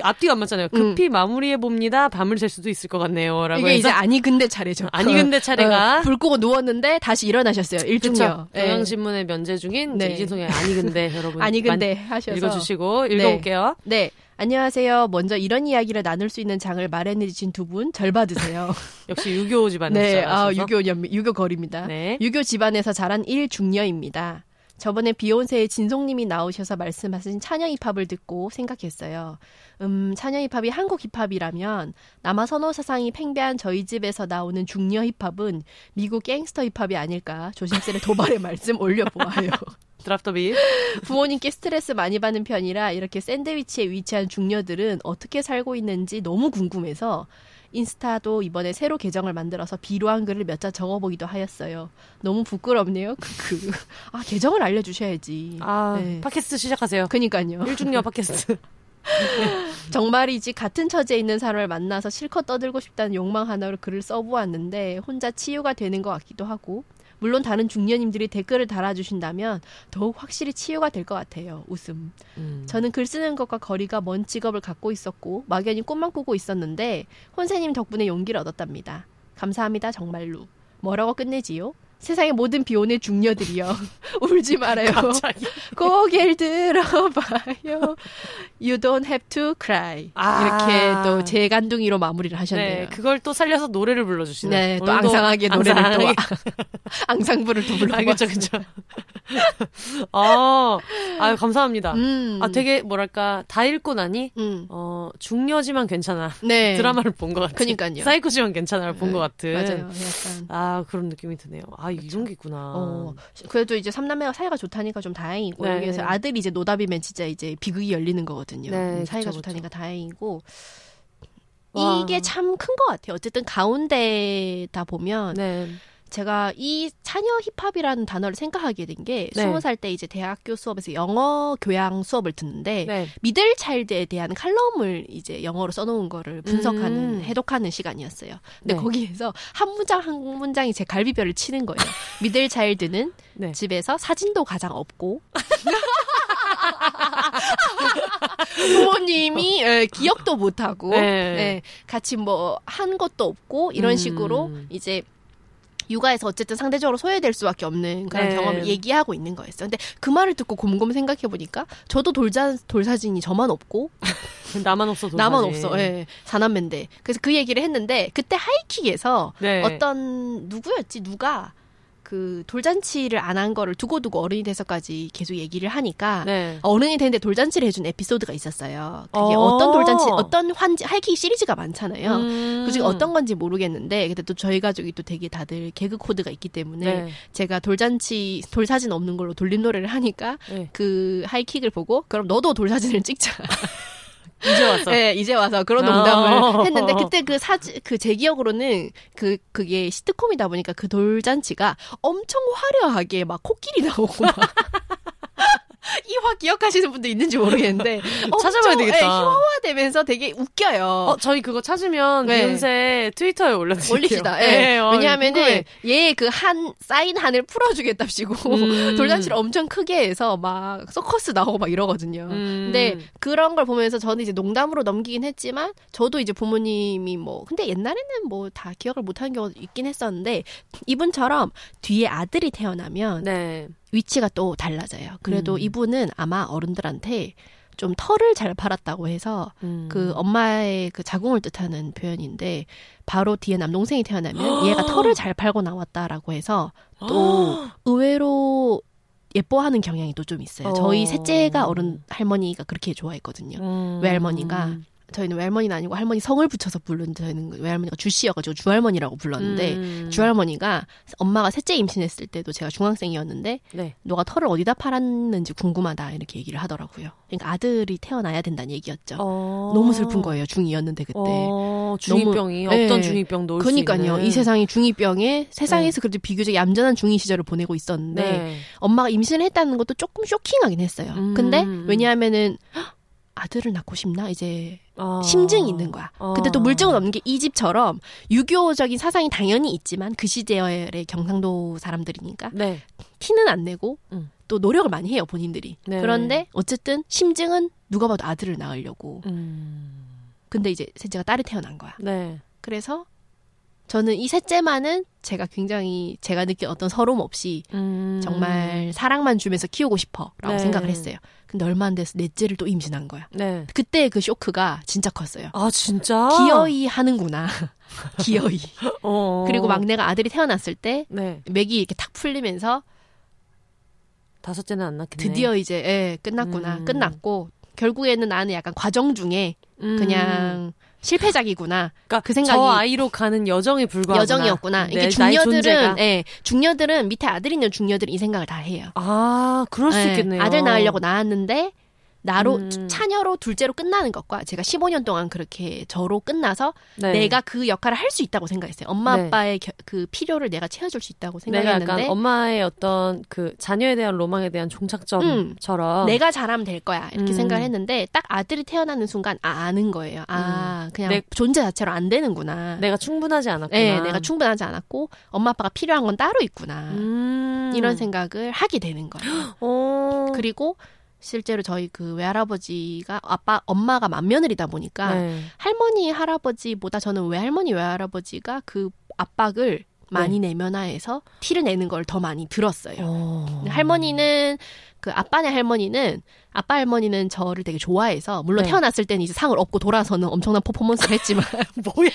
앞뒤가 안 맞잖아요. 급히 음. 마무리해 봅니다. 밤을 셀 수도 있을 것 같네요.라고 이게 해서. 이제 아니 근데 차례죠. 아니 근데 차례가 어, 불 끄고 누웠는데 다시 일어나셨어요. 일중요. 경향신문에 면제 중인 네. 이진송의 아니 근데 여러분. 아니 근데 하셔서 읽어주시고 읽어볼게요. 네. 네. 안녕하세요. 먼저 이런 이야기를 나눌 수 있는 장을 마련해주신 두 분 절 받으세요. 역시 유교 집안에서 네, 아, 유교 연 유교 거리입니다. 네. 유교 집안에서 자란 일중녀입니다. 저번에 비욘세의 진송님이 나오셔서 말씀하신 차녀힙합을 듣고 생각했어요. 음, 차녀힙합이 한국 힙합이라면 남아선호 사상이 팽배한 저희 집에서 나오는 중녀힙합은 미국 갱스터 힙합이 아닐까 조심스레 도발의 말씀 올려보아요. 드랍더비. 부모님께 스트레스 많이 받는 편이라 이렇게 샌드위치에 위치한 중녀들은 어떻게 살고 있는지 너무 궁금해서 인스타도 이번에 새로 계정을 만들어서 비루한 글을 몇 자 적어보기도 하였어요. 너무 부끄럽네요. 크크. 아 계정을 알려주셔야지. 아 네. 팟캐스트 시작하세요. 그러니까요. 일중녀 팟캐스트. 정말이지 같은 처지에 있는 사람을 만나서 실컷 떠들고 싶다는 욕망 하나로 글을 써보았는데 혼자 치유가 되는 것 같기도 하고 물론 다른 중년님들이 댓글을 달아주신다면 더욱 확실히 치유가 될 것 같아요. 웃음. 음. 저는 글 쓰는 것과 거리가 먼 직업을 갖고 있었고 막연히 꿈만 꾸고 있었는데 혼세님 덕분에 용기를 얻었답니다. 감사합니다. 정말로. 뭐라고 끝내지요? 세상의 모든 비혼의 중녀들이요. 울지 말아요. 갑자기. 고개를 들어봐요. You don't have to cry. 아. 이렇게 또 재간둥이로 마무리를 하셨네요. 네, 그걸 또 살려서 노래를 불러주시네요. 네, 또 앙상하게 노래를 앙상하게. 또 앙상부를 또 불러주셨죠. 아, 아유, 감사합니다. 음. 아, 되게 뭐랄까 다 읽고 나니 음. 어, 중녀지만 괜찮아. 네. 드라마를 본 것 같은. 그러니까요. 사이코지만 괜찮아를 본 것 같은. 맞아요. 약간. 아, 그런 느낌이 드네요. 아, 그렇죠. 이런 게 있구나. 어, 그래도 이제 삼남매가 사이가 좋다니까 좀 다행이고, 네. 여기에서 아들이 이제 노답이면 진짜 이제 비극이 열리는 거거든요. 네, 사이가 그쵸, 좋다니까 그쵸. 다행이고. 와. 이게 참 큰 것 같아요. 어쨌든 가운데다 보면. 네. 제가 이 차녀힙합이라는 단어를 생각하게 된 게 네. 스무 살 때 이제 대학교 수업에서 영어 교양 수업을 듣는데 네. 미들 차일드에 대한 칼럼을 이제 영어로 써놓은 거를 분석하는 음. 해독하는 시간이었어요. 근데 네. 거기에서 한 문장 한 문장이 제 갈비뼈를 치는 거예요. 미들 차일드는 네. 집에서 사진도 가장 없고 부모님이 예, 기억도 못하고 네. 예, 같이 뭐 한 것도 없고 이런 음. 식으로 이제 육아에서 어쨌든 상대적으로 소외될 수밖에 없는 그런 네. 경험을 얘기하고 있는 거였어요. 근데 그 말을 듣고 곰곰 생각해보니까 저도 돌자, 돌사진이 저만 없고 나만 없어 돌사진. 나만 없어. 예. 사남매인데. 그래서 그 얘기를 했는데 그때 하이킥에서 네. 어떤 누구였지? 누가 그 돌잔치를 안 한 거를 두고두고 어른이 돼서까지 계속 얘기를 하니까 네. 어른이 되는데 돌잔치를 해준 에피소드가 있었어요. 그게 어떤 돌잔치, 어떤 환지, 하이킥 시리즈가 많잖아요. 음. 그중에 어떤 건지 모르겠는데 근데 또 저희 가족이 또 되게 다들 개그 코드가 있기 때문에 네. 제가 돌잔치, 돌사진 없는 걸로 돌림 노래를 하니까 네. 그 하이킥을 보고 그럼 너도 돌사진을 찍자. 이제 와서. 네, 이제 와서 그런 농담을 했는데 그때 그 사진, 그 제 기억으로는 그 그게 시트콤이다 보니까 그 돌잔치가 엄청 화려하게 막 코끼리 나오고 막. 이 화 기억하시는 분도 있는지 모르겠는데 찾아봐야 되겠다. 네, 희화화되면서 되게 웃겨요. 어, 저희 그거 찾으면 네. 비욘세 트위터에 올려드릴게요. 올립시다. 네. 네. 어, 왜냐하면은 얘 그 한 사인 한을 풀어주겠답시고 음. 돌잔치를 엄청 크게 해서 막 서커스 나오고 막 이러거든요. 음. 근데 그런 걸 보면서 저는 이제 농담으로 넘기긴 했지만 저도 이제 부모님이 뭐 근데 옛날에는 뭐 다 기억을 못하는 경우도 있긴 했었는데 이분처럼 뒤에 아들이 태어나면. 네. 위치가 또 달라져요. 그래도 음. 이분은 아마 어른들한테 좀 털을 잘 팔았다고 해서 음. 그 엄마의 그 자궁을 뜻하는 표현인데 바로 뒤에 남동생이 태어나면 얘가 털을 잘 팔고 나왔다라고 해서 또 의외로 예뻐하는 경향이 또 좀 있어요. 저희 셋째가 어른 할머니가 그렇게 좋아했거든요. 음. 외할머니가. 저희는 외할머니는 아니고 할머니 성을 붙여서 부른 저희는 외할머니가 주씨여가지고 주할머니라고 불렀는데 음. 주할머니가 엄마가 셋째 임신했을 때도 제가 중학생이었는데 네. 너가 털을 어디다 팔았는지 궁금하다 이렇게 얘기를 하더라고요. 그러니까 아들이 태어나야 된다는 얘기였죠. 어. 너무 슬픈 거예요. 중이었는데 그때. 어, 중이병이 너무, 없던 네. 중이병도 올 수 있는. 그러니까요. 이 세상이 중이병에 세상에서 네. 그래도 비교적 얌전한 중이 시절을 보내고 있었는데 네. 엄마가 임신을 했다는 것도 조금 쇼킹하긴 했어요. 음. 근데 왜냐하면은 아들을 낳고 싶나? 이제 어... 심증이 있는 거야. 어... 근데 또 물증은 없는 게 이 집처럼 유교적인 사상이 당연히 있지만 그 시절의 경상도 사람들이니까 네. 티는 안 내고 음. 또 노력을 많이 해요. 본인들이. 네. 그런데 어쨌든 심증은 누가 봐도 아들을 낳으려고. 음... 근데 이제 셋째가 딸이 태어난 거야. 네. 그래서 저는 이 셋째만은 제가 굉장히 제가 느낀 어떤 서러움 없이 음... 정말 사랑만 주면서 키우고 싶어 라고 네. 생각을 했어요. 근데 얼마 안 돼서 넷째를 또 임신한 거야. 네. 그때 그 쇼크가 진짜 컸어요. 아 진짜? 기어이 하는구나. 기어이. 어... 그리고 막내가 아들이 태어났을 때 네. 맥이 이렇게 탁 풀리면서 다섯째는 안 낳겠네. 드디어 이제 예, 끝났구나. 음... 끝났고 결국에는 나는 약간 과정 중에 음... 그냥 실패작이구나. 그러니까 그 생각이 저 아이로 가는 여정에 불과하구나. 여정이었구나. 이게 중녀들은, 예, 중녀들은 밑에 아들이 있는 중녀들은 이 생각을 다 해요. 아, 그럴 수 예, 있겠네요. 아들 낳으려고 낳았는데 나로 음. 차녀로 둘째로 끝나는 것과 제가 십오 년 동안 그렇게 저로 끝나서 네. 내가 그 역할을 할 수 있다고 생각했어요. 엄마 네. 아빠의 겨, 그 필요를 내가 채워줄 수 있다고 생각했는데 내가 약간 엄마의 어떤 그 자녀에 대한 로망에 대한 종착점처럼 음. 내가 잘하면 될 거야 이렇게 음. 생각을 했는데 딱 아들이 태어나는 순간 아는 거예요. 아 음. 그냥 내, 존재 자체로 안 되는구나. 내가 충분하지 않았구나. 네, 내가 충분하지 않았고 엄마 아빠가 필요한 건 따로 있구나. 음. 이런 생각을 하게 되는 거예요. 오. 그리고 실제로 저희 그 외할아버지가 아빠 엄마가 맏며느리다 보니까 네. 할머니 할아버지보다 저는 외할머니 외할아버지가 그 압박을 많이 네. 내면화해서 티를 내는 걸 더 많이 들었어요. 오. 할머니는 그 아빠네 할머니는 아빠 할머니는 저를 되게 좋아해서 물론 네. 태어났을 때는 이제 상을 업고 돌아서는 엄청난 퍼포먼스를 했지만 뭐야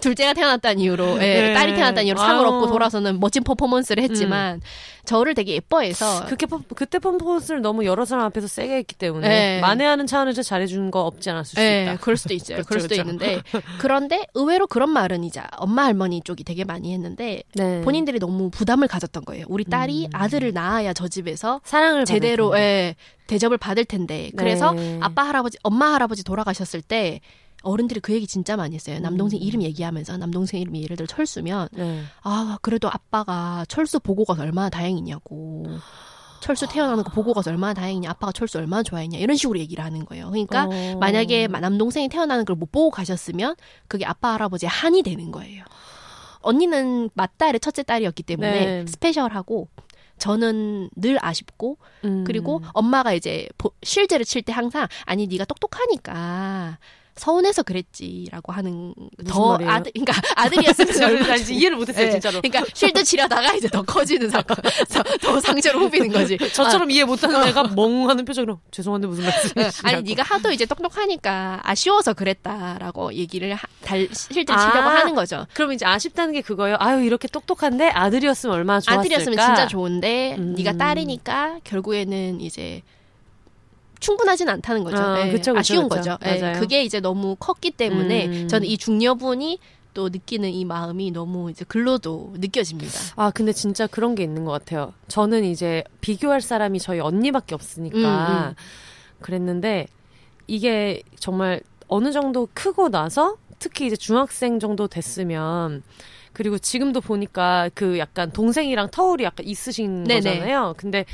둘째가 태어났다는 이유로 네. 네. 딸이 태어났다는 이유로 상을 아유. 업고 돌아서는 멋진 퍼포먼스를 했지만 음. 저를 되게 예뻐해서 그렇게 퍼, 그때 퍼포먼스를 너무 여러 사람 앞에서 세게 했기 때문에 네. 만회하는 차원에서 잘해준 거 없지 않았을 수 네. 있다. 그럴 수도 있어요. 그쵸, 그럴 수도 그쵸. 있는데 그런데 의외로 그런 말은 이제 엄마 할머니 쪽이 되게 많이 했는데 네. 본인들이 너무 부담을 가졌던 거예요. 우리 딸이 음. 아들을 낳아야 저 집에서 사랑을 제대로 대로 예, 대접을 받을 텐데 그래서 네. 아빠 할아버지 엄마 할아버지 돌아가셨을 때 어른들이 그 얘기 진짜 많이 했어요. 남동생 음. 이름 얘기하면서 남동생 이름이 예를 들어 철수면 네. 아 그래도 아빠가 철수 보고 가서 얼마나 다행이냐고 철수 태어나는 거 보고 가서 얼마나 다행이냐 아빠가 철수 얼마나 좋아했냐 이런 식으로 얘기를 하는 거예요. 그러니까 어. 만약에 남동생이 태어나는 걸 못 보고 가셨으면 그게 아빠 할아버지의 한이 되는 거예요. 언니는 맏딸의 첫째 딸이었기 때문에 네. 스페셜하고 저는 늘 아쉽고 음. 그리고 엄마가 이제 실제를 칠 때 항상 아니 네가 똑똑하니까 서운해서 그랬지라고 하는 더 아들 그러니까 아들이었으면 저는 이해를 못했어요 네. 진짜로. 그러니까 실드 치려다가 이제 더 커지는 사건, 더 상처를 후비는 거지. 저처럼 아. 이해 못하는 애가 멍하는 표정으로 죄송한데 무슨 말씀이시냐고. 아니 네가 하도 이제 똑똑하니까 아쉬워서 그랬다라고 얘기를 하, 달, 실드 아, 치려고 하는 거죠. 그럼 이제 아쉽다는 게 그거예요. 아유 이렇게 똑똑한데 아들이었으면 얼마나 좋았을까. 아들이었으면 진짜 좋은데 음. 네가 딸이니까 결국에는 이제. 충분하진 않다는 거죠. 아, 네. 그쵸, 그쵸, 아쉬운 그쵸. 거죠. 네. 그게 이제 너무 컸기 때문에 음. 저는 이 중녀분이 또 느끼는 이 마음이 너무 이제 글로도 느껴집니다. 아 근데 진짜 그런 게 있는 것 같아요. 저는 이제 비교할 사람이 저희 언니밖에 없으니까 음, 음. 그랬는데 이게 정말 어느 정도 크고 나서 특히 이제 중학생 정도 됐으면 그리고 지금도 보니까 그 약간 동생이랑 터울이 약간 있으신 네네. 거잖아요. 근데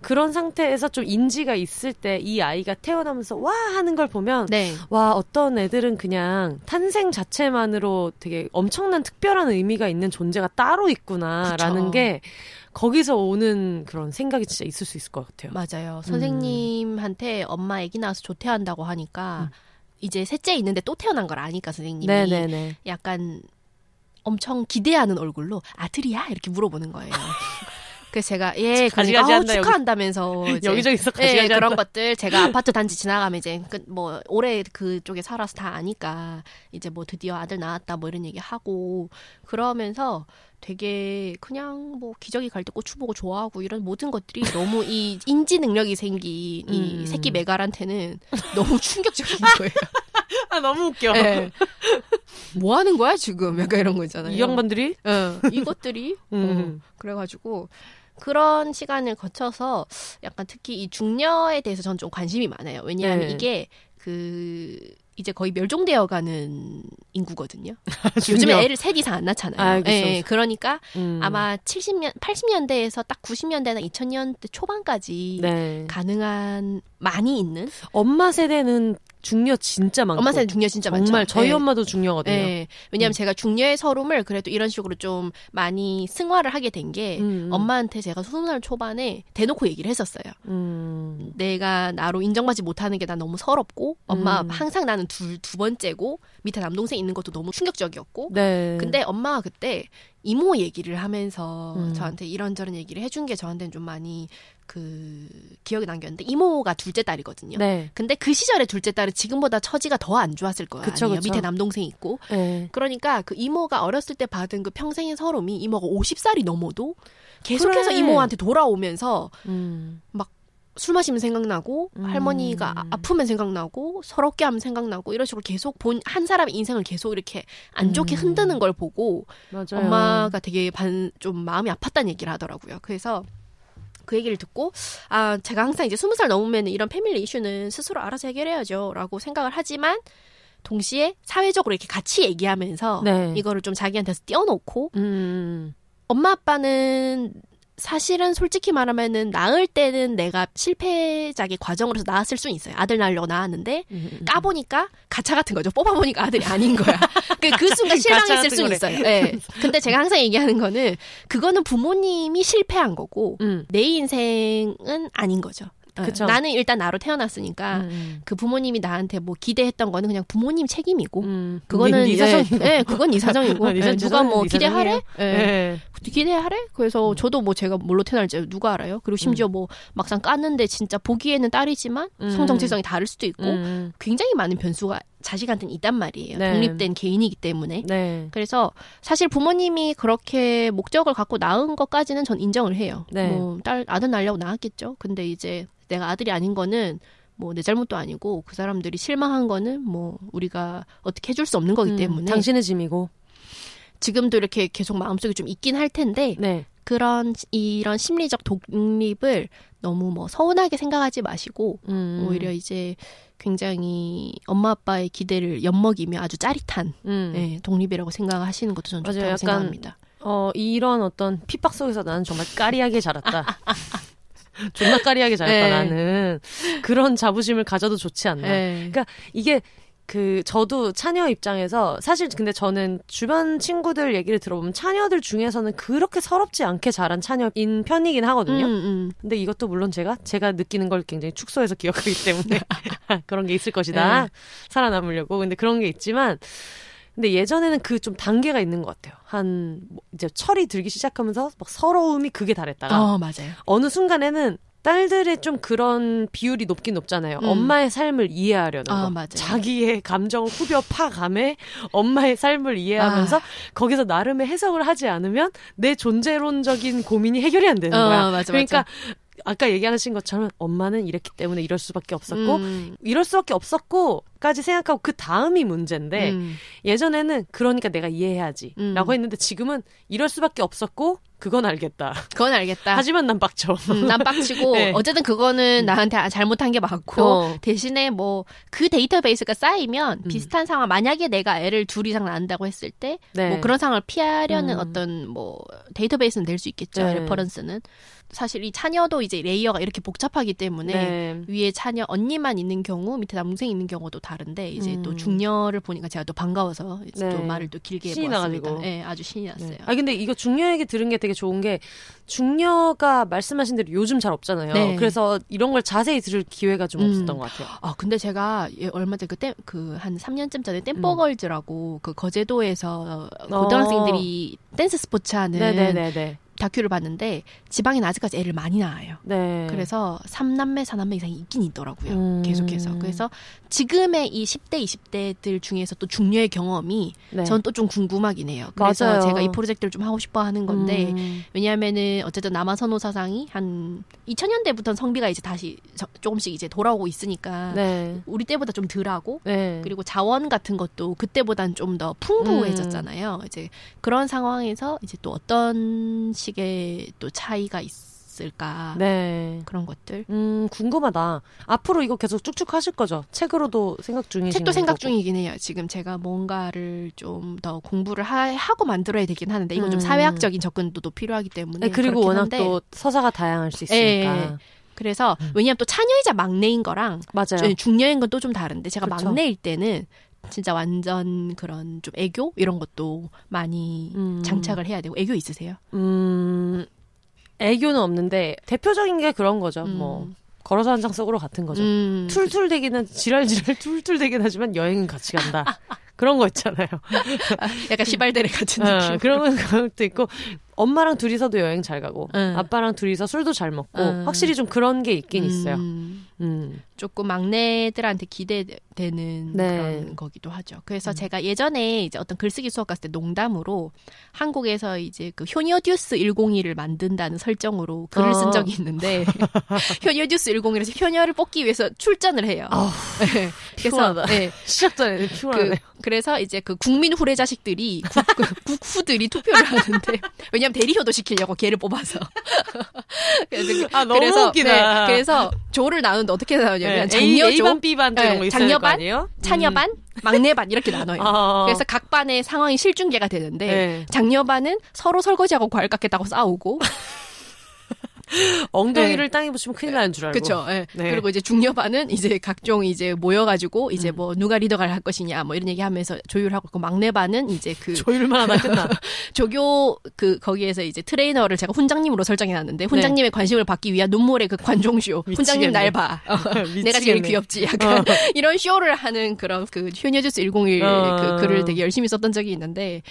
그런 상태에서 좀 인지가 있을 때 이 아이가 태어나면서 와 하는 걸 보면 네. 와 어떤 애들은 그냥 탄생 자체만으로 되게 엄청난 특별한 의미가 있는 존재가 따로 있구나라는 게 거기서 오는 그런 생각이 진짜 있을 수 있을 것 같아요. 맞아요. 음. 선생님한테 엄마 아기 낳아서 조퇴한다고 하니까 음. 이제 셋째 있는데 또 태어난 걸 아니까 선생님이 네네네. 약간 엄청 기대하는 얼굴로 아들이야? 이렇게 물어보는 거예요. 그래서 제가 예, 그러니까 아우, 축하한다면서 여기. 여기저기서 가지가지 예, 그런 것들 제가 아파트 단지 지나가면 이제 그, 뭐 올해 그쪽에 살아서 다 아니까 이제 뭐 드디어 아들 낳았다 뭐 이런 얘기 하고 그러면서 되게 그냥 뭐 기저귀 갈 때 고추 보고 좋아하고 이런 모든 것들이 너무 이 인지 능력이 생긴 음. 이 새끼 메갈한테는 너무 충격적인 거예요. 아 너무 웃겨. 네. 뭐 하는 거야 지금? 약간 이런 거 있잖아요. 이 양반들이? 어, 이것들이. 음. 어, 그래가지고 그런 시간을 거쳐서 약간 특히 이 중녀에 대해서 전 좀 관심이 많아요. 왜냐하면 네. 이게 그. 이제 거의 멸종되어가는 인구거든요. 요즘에 애를 셋 이상 안 낳잖아요. 아, 그렇죠, 예, 그렇죠. 그러니까 음. 아마 칠십 년, 팔십 년대에서 딱 구십 년대나 이천 년대 초반까지 네. 가능한 많이 있는. 엄마 세대는 중녀 진짜 많고. 엄마 세대는 중녀 진짜 많죠. 정말 저희 예. 엄마도 중녀거든요. 예. 왜냐하면 음. 제가 중녀의 서름을 그래도 이런 식으로 좀 많이 승화를 하게 된 게 음. 엄마한테 제가 스무 살 초반에 대놓고 얘기를 했었어요. 음. 내가 나로 인정받지 못하는 게 난 너무 서럽고 엄마 음. 항상 나는 둘, 두 번째고 밑에 남동생 있는 것도 너무 충격적이었고 네. 근데 엄마가 그때 이모 얘기를 하면서 음. 저한테 이런저런 얘기를 해준 게 저한테는 좀 많이 그 기억에 남겼는데 이모가 둘째 딸이거든요. 네. 근데 그 시절에 둘째 딸은 지금보다 처지가 더 안 좋았을 거예요. 그쵸, 아니에요? 그쵸. 밑에 남동생 있고 네. 그러니까 그 이모가 어렸을 때 받은 그 평생의 서러움이 이모가 오십 살이 넘어도 계속해서 그래. 이모한테 돌아오면서 음. 막 술 마시면 생각나고 음. 할머니가 아프면 생각나고 서럽게 하면 생각나고 이런 식으로 계속 본 한 사람의 인생을 계속 이렇게 안 좋게 음. 흔드는 걸 보고 맞아요. 엄마가 되게 반, 좀 마음이 아팠다는 얘기를 하더라고요. 그래서 그 얘기를 듣고 아 제가 항상 이제 스무 살 넘으면 이런 패밀리 이슈는 스스로 알아서 해결해야죠 라고 생각을 하지만 동시에 사회적으로 이렇게 같이 얘기하면서 네. 이거를 좀 자기한테서 띄워놓고 음. 엄마 아빠는 사실은 솔직히 말하면은 낳을 때는 내가 실패작의 과정으로서 낳았을 수는 있어요. 아들 낳으려고 낳았는데 까보니까 가차 같은 거죠. 뽑아보니까 아들이 아닌 거야. 그, 그 순간 실망했을 수는 그래. 있어요. 네. 근데 제가 항상 얘기하는 거는 그거는 부모님이 실패한 거고 음. 내 인생은 아닌 거죠. 그쵸. 나는 일단 나로 태어났으니까 음. 그 부모님이 나한테 뭐 기대했던 거는 그냥 부모님 책임이고 음. 그거는 네, 네, 네, 네, 그건 이 사정이고 네, 네, 누가 뭐 기대하래? 네. 네. 기대하래? 그래서 음. 저도 뭐 제가 뭘로 태어날지 누가 알아요? 그리고 심지어 음. 뭐 막상 깠는데 진짜 보기에는 딸이지만 음. 성정체성이 다를 수도 있고 음. 굉장히 많은 변수가 자식한테는 있단 말이에요. 네. 독립된 개인이기 때문에. 네. 그래서 사실 부모님이 그렇게 목적을 갖고 낳은 것까지는 전 인정을 해요. 네. 뭐 딸 아들 낳으려고 낳았겠죠. 근데 이제 내가 아들이 아닌 거는 뭐 내 잘못도 아니고 그 사람들이 실망한 거는 뭐 우리가 어떻게 해줄 수 없는 거기 때문에. 음, 당신의 짐이고. 지금도 이렇게 계속 마음속에 좀 있긴 할 텐데 네. 그런 이런 심리적 독립을 너무 뭐 서운하게 생각하지 마시고 음. 오히려 이제 굉장히 엄마 아빠의 기대를 엿먹이며 아주 짜릿한 음. 예, 독립이라고 생각하시는 것도 저는 좋다고 약간, 생각합니다. 어, 이런 어떤 핍박 속에서 나는 정말 까리하게 자랐다. 존나 까리하게 자랐다. 네. 나는 그런 자부심을 가져도 좋지 않나. 네. 그러니까 이게 그 저도 차녀 입장에서 사실 근데 저는 주변 친구들 얘기를 들어보면 차녀들 중에서는 그렇게 서럽지 않게 자란 차녀인 편이긴 하거든요. 음, 음. 근데 이것도 물론 제가 제가 느끼는 걸 굉장히 축소해서 기억하기 때문에 그런 게 있을 것이다. 네. 살아남으려고. 근데 그런 게 있지만 근데 예전에는 그 좀 단계가 있는 것 같아요. 한 이제 철이 들기 시작하면서 막 서러움이 극에 달했다가 어, 맞아요. 어느 순간에는 딸들의 좀 그런 비율이 높긴 높잖아요. 음. 엄마의 삶을 이해하려는 아, 거. 맞아요. 자기의 감정을 후벼 파감해 엄마의 삶을 이해하면서 아. 거기서 나름의 해석을 하지 않으면 내 존재론적인 고민이 해결이 안 되는 어, 거야. 맞아, 그러니까 맞아. 아까 얘기하신 것처럼 엄마는 이랬기 때문에 이럴 수밖에 없었고 음. 이럴 수밖에 없었고 까지 생각하고 그 다음이 문제인데 음. 예전에는 그러니까 내가 이해해야지 음. 라고 했는데 지금은 이럴 수밖에 없었고 그건 알겠다. 그건 알겠다. 하지만 난 빡쳐. 음, 난 빡치고 네. 어쨌든 그거는 나한테 잘못한 게 맞고 어. 대신에 뭐 그 데이터베이스가 쌓이면 음. 비슷한 상황 만약에 내가 애를 둘 이상 낳는다고 했을 때 네. 뭐 그런 상황을 피하려는 음. 어떤 뭐 데이터베이스는 될 수 있겠죠. 네. 레퍼런스는. 사실 이 차녀도 이제 레이어가 이렇게 복잡하기 때문에 네. 위에 차녀 언니만 있는 경우 밑에 남동생 있는 경우도 다른데 이제 음. 또 중녀를 보니까 제가 또 반가워서 이제 네. 또 말을 또 길게 해보았습니다. 네, 아주 신이 났어요. 네. 아 근데 이거 중녀 얘기 들은 게 되게 좋은 게 중녀가 말씀하신 대로 요즘 잘 없잖아요. 네. 그래서 이런 걸 자세히 들을 기회가 좀 음. 없었던 것 같아요. 아 근데 제가 얼마 전에 그때 그 한 삼 년쯤 전에 댄버걸즈라고 음. 그 거제도에서 고등학생들이 어. 댄스 스포츠 하는 네네네네. 다큐를 봤는데 지방에는 아직까지 애를 많이 낳아요. 네. 그래서 삼 남매, 사 남매 이상이 있긴 있더라고요. 음. 계속해서. 그래서 지금의 이 십 대, 이십 대들 중에서 또 중녀의 경험이 네. 전 또 좀 궁금하긴 해요. 그래서 맞아요. 제가 이 프로젝트를 좀 하고 싶어 하는 건데 음. 왜냐하면은 어쨌든 남아선호 사상이 한 이천 년대부터는 성비가 이제 다시 조금씩 이제 돌아오고 있으니까 네. 우리 때보다 좀 덜하고 네. 그리고 자원 같은 것도 그때보단 좀 더 풍부해졌잖아요. 음. 이제 그런 상황에서 이제 또 어떤 식의 또 차이가 있을까 네. 그런 것들 음 궁금하다. 앞으로 이거 계속 쭉쭉 하실 거죠? 책으로도 생각 중이신 책도 거고. 생각 중이긴 해요. 지금 제가 뭔가를 좀 더 공부를 하, 하고 만들어야 되긴 하는데 이건 음. 좀 사회학적인 접근도 또 필요하기 때문에 네, 그리고 워낙 한데. 또 서사가 다양할 수 있으니까 네. 그래서 음. 왜냐하면 또 차녀이자 막내인 거랑 맞아요. 중녀인 건 또 좀 다른데 제가 그렇죠. 막내일 때는 진짜 완전 그런 좀 애교 이런 것도 많이 음. 장착을 해야 되고. 애교 있으세요? 음, 애교는 없는데 대표적인 게 그런 거죠. 음. 뭐 걸어서 한 장 속으로 같은 거죠. 음. 툴툴대기는 지랄지랄 툴툴대긴 하지만 여행은 같이 간다. 그런 거 있잖아요. 약간 시발대를 같은 느낌. 어, 그런 것도 있고 엄마랑 둘이서도 여행 잘 가고 음. 아빠랑 둘이서 술도 잘 먹고 음. 확실히 좀 그런 게 있긴 음. 있어요. 음. 조금 막내들한테 기대되는 네. 그런 거기도 하죠. 그래서 음. 제가 예전에 이제 어떤 글쓰기 수업 갔을 때 농담으로 한국에서 이제 그 효녀듀스 백이를 만든다는 설정으로 글을 어. 쓴 적이 있는데 효녀듀스 백일에서 효녀를 뽑기 위해서 출전을 해요. 어. 네. 피곤하다. 그래서, 네. 시작 전에 피곤하네요. 그, 그래서 이제 그 국민 후레자식들이 국, 국후들이 투표를 하는데 왜냐면 대리효도 시키려고 걔를 뽑아서. 그래서, 아, 너무 그래서, 웃기다. 네, 그래서 조를 나누는데 어떻게 나누냐면 네, 장녀조, A, A반, B반 이런 네, 거 있어야 될 거 아니에요? 차녀반, 음. 막내반 이렇게 나눠요. 아, 그래서 각 반의 상황이 실중계가 되는데 네. 장녀반은 서로 설거지하고 과일 깎겠다고 싸우고 엉덩이를 네. 땅에 붙이면 큰일 나는 줄 알고. 그렇죠. 네. 네. 그리고 이제 중녀반은 이제 각종 이제 모여가지고 이제 음. 뭐 누가 리더가 할 것이냐 뭐 이런 얘기하면서 조율하고 있고 막내반은 이제 그 조율만 하다 끝나. 조교 그 거기에서 이제 트레이너를 제가 훈장님으로 설정해놨는데 훈장님의 네. 관심을 받기 위한 눈물의 그 관종쇼. 미치겠네. 훈장님 날 봐. 어, 내가 제일 귀엽지. 약간 어. 이런 쇼를 하는 그런 그 효녀주스 백일 어. 그 글을 되게 열심히 썼던 적이 있는데.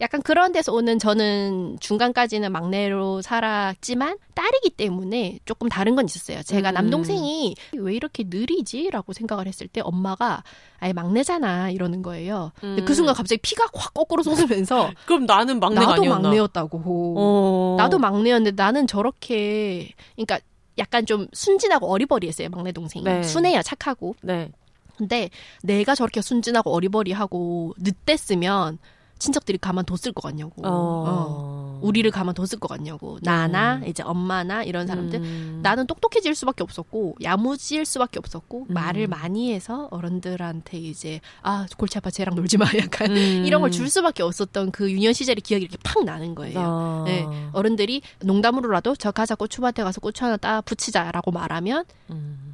약간 그런 데서 오는 저는 중간까지는 막내로 살았지만 딸이기 때문에 조금 다른 건 있었어요. 제가 음. 남동생이 왜 이렇게 느리지? 라고 생각을 했을 때 엄마가 아예 막내잖아 이러는 거예요. 음. 근데 그 순간 갑자기 피가 확 거꾸로 솟으면서 그럼 나는 막내가 나도 아니었나? 막내였다고. 어. 나도 막내였는데 나는 저렇게 그러니까 약간 좀 순진하고 어리버리했어요. 막내 동생이. 네. 순해요. 착하고. 네. 근데 내가 저렇게 순진하고 어리버리하고 늦댔으면 친척들이 가만뒀을 것 같냐고. 어. 어. 우리를 가만뒀을 것 같냐고. 나나 음. 이제 엄마나 이런 사람들. 음. 나는 똑똑해질 수밖에 없었고 야무질 수밖에 없었고 음. 말을 많이 해서 어른들한테 이제 아 골치 아파 쟤랑 놀지 마 약간 음. 이런 걸 줄 수밖에 없었던 그 유년 시절의 기억이 이렇게 팍 나는 거예요. 어. 네. 어른들이 농담으로라도 저 가자 고추밭에 가서 고추 하나 따 붙이자라고 말하면 음.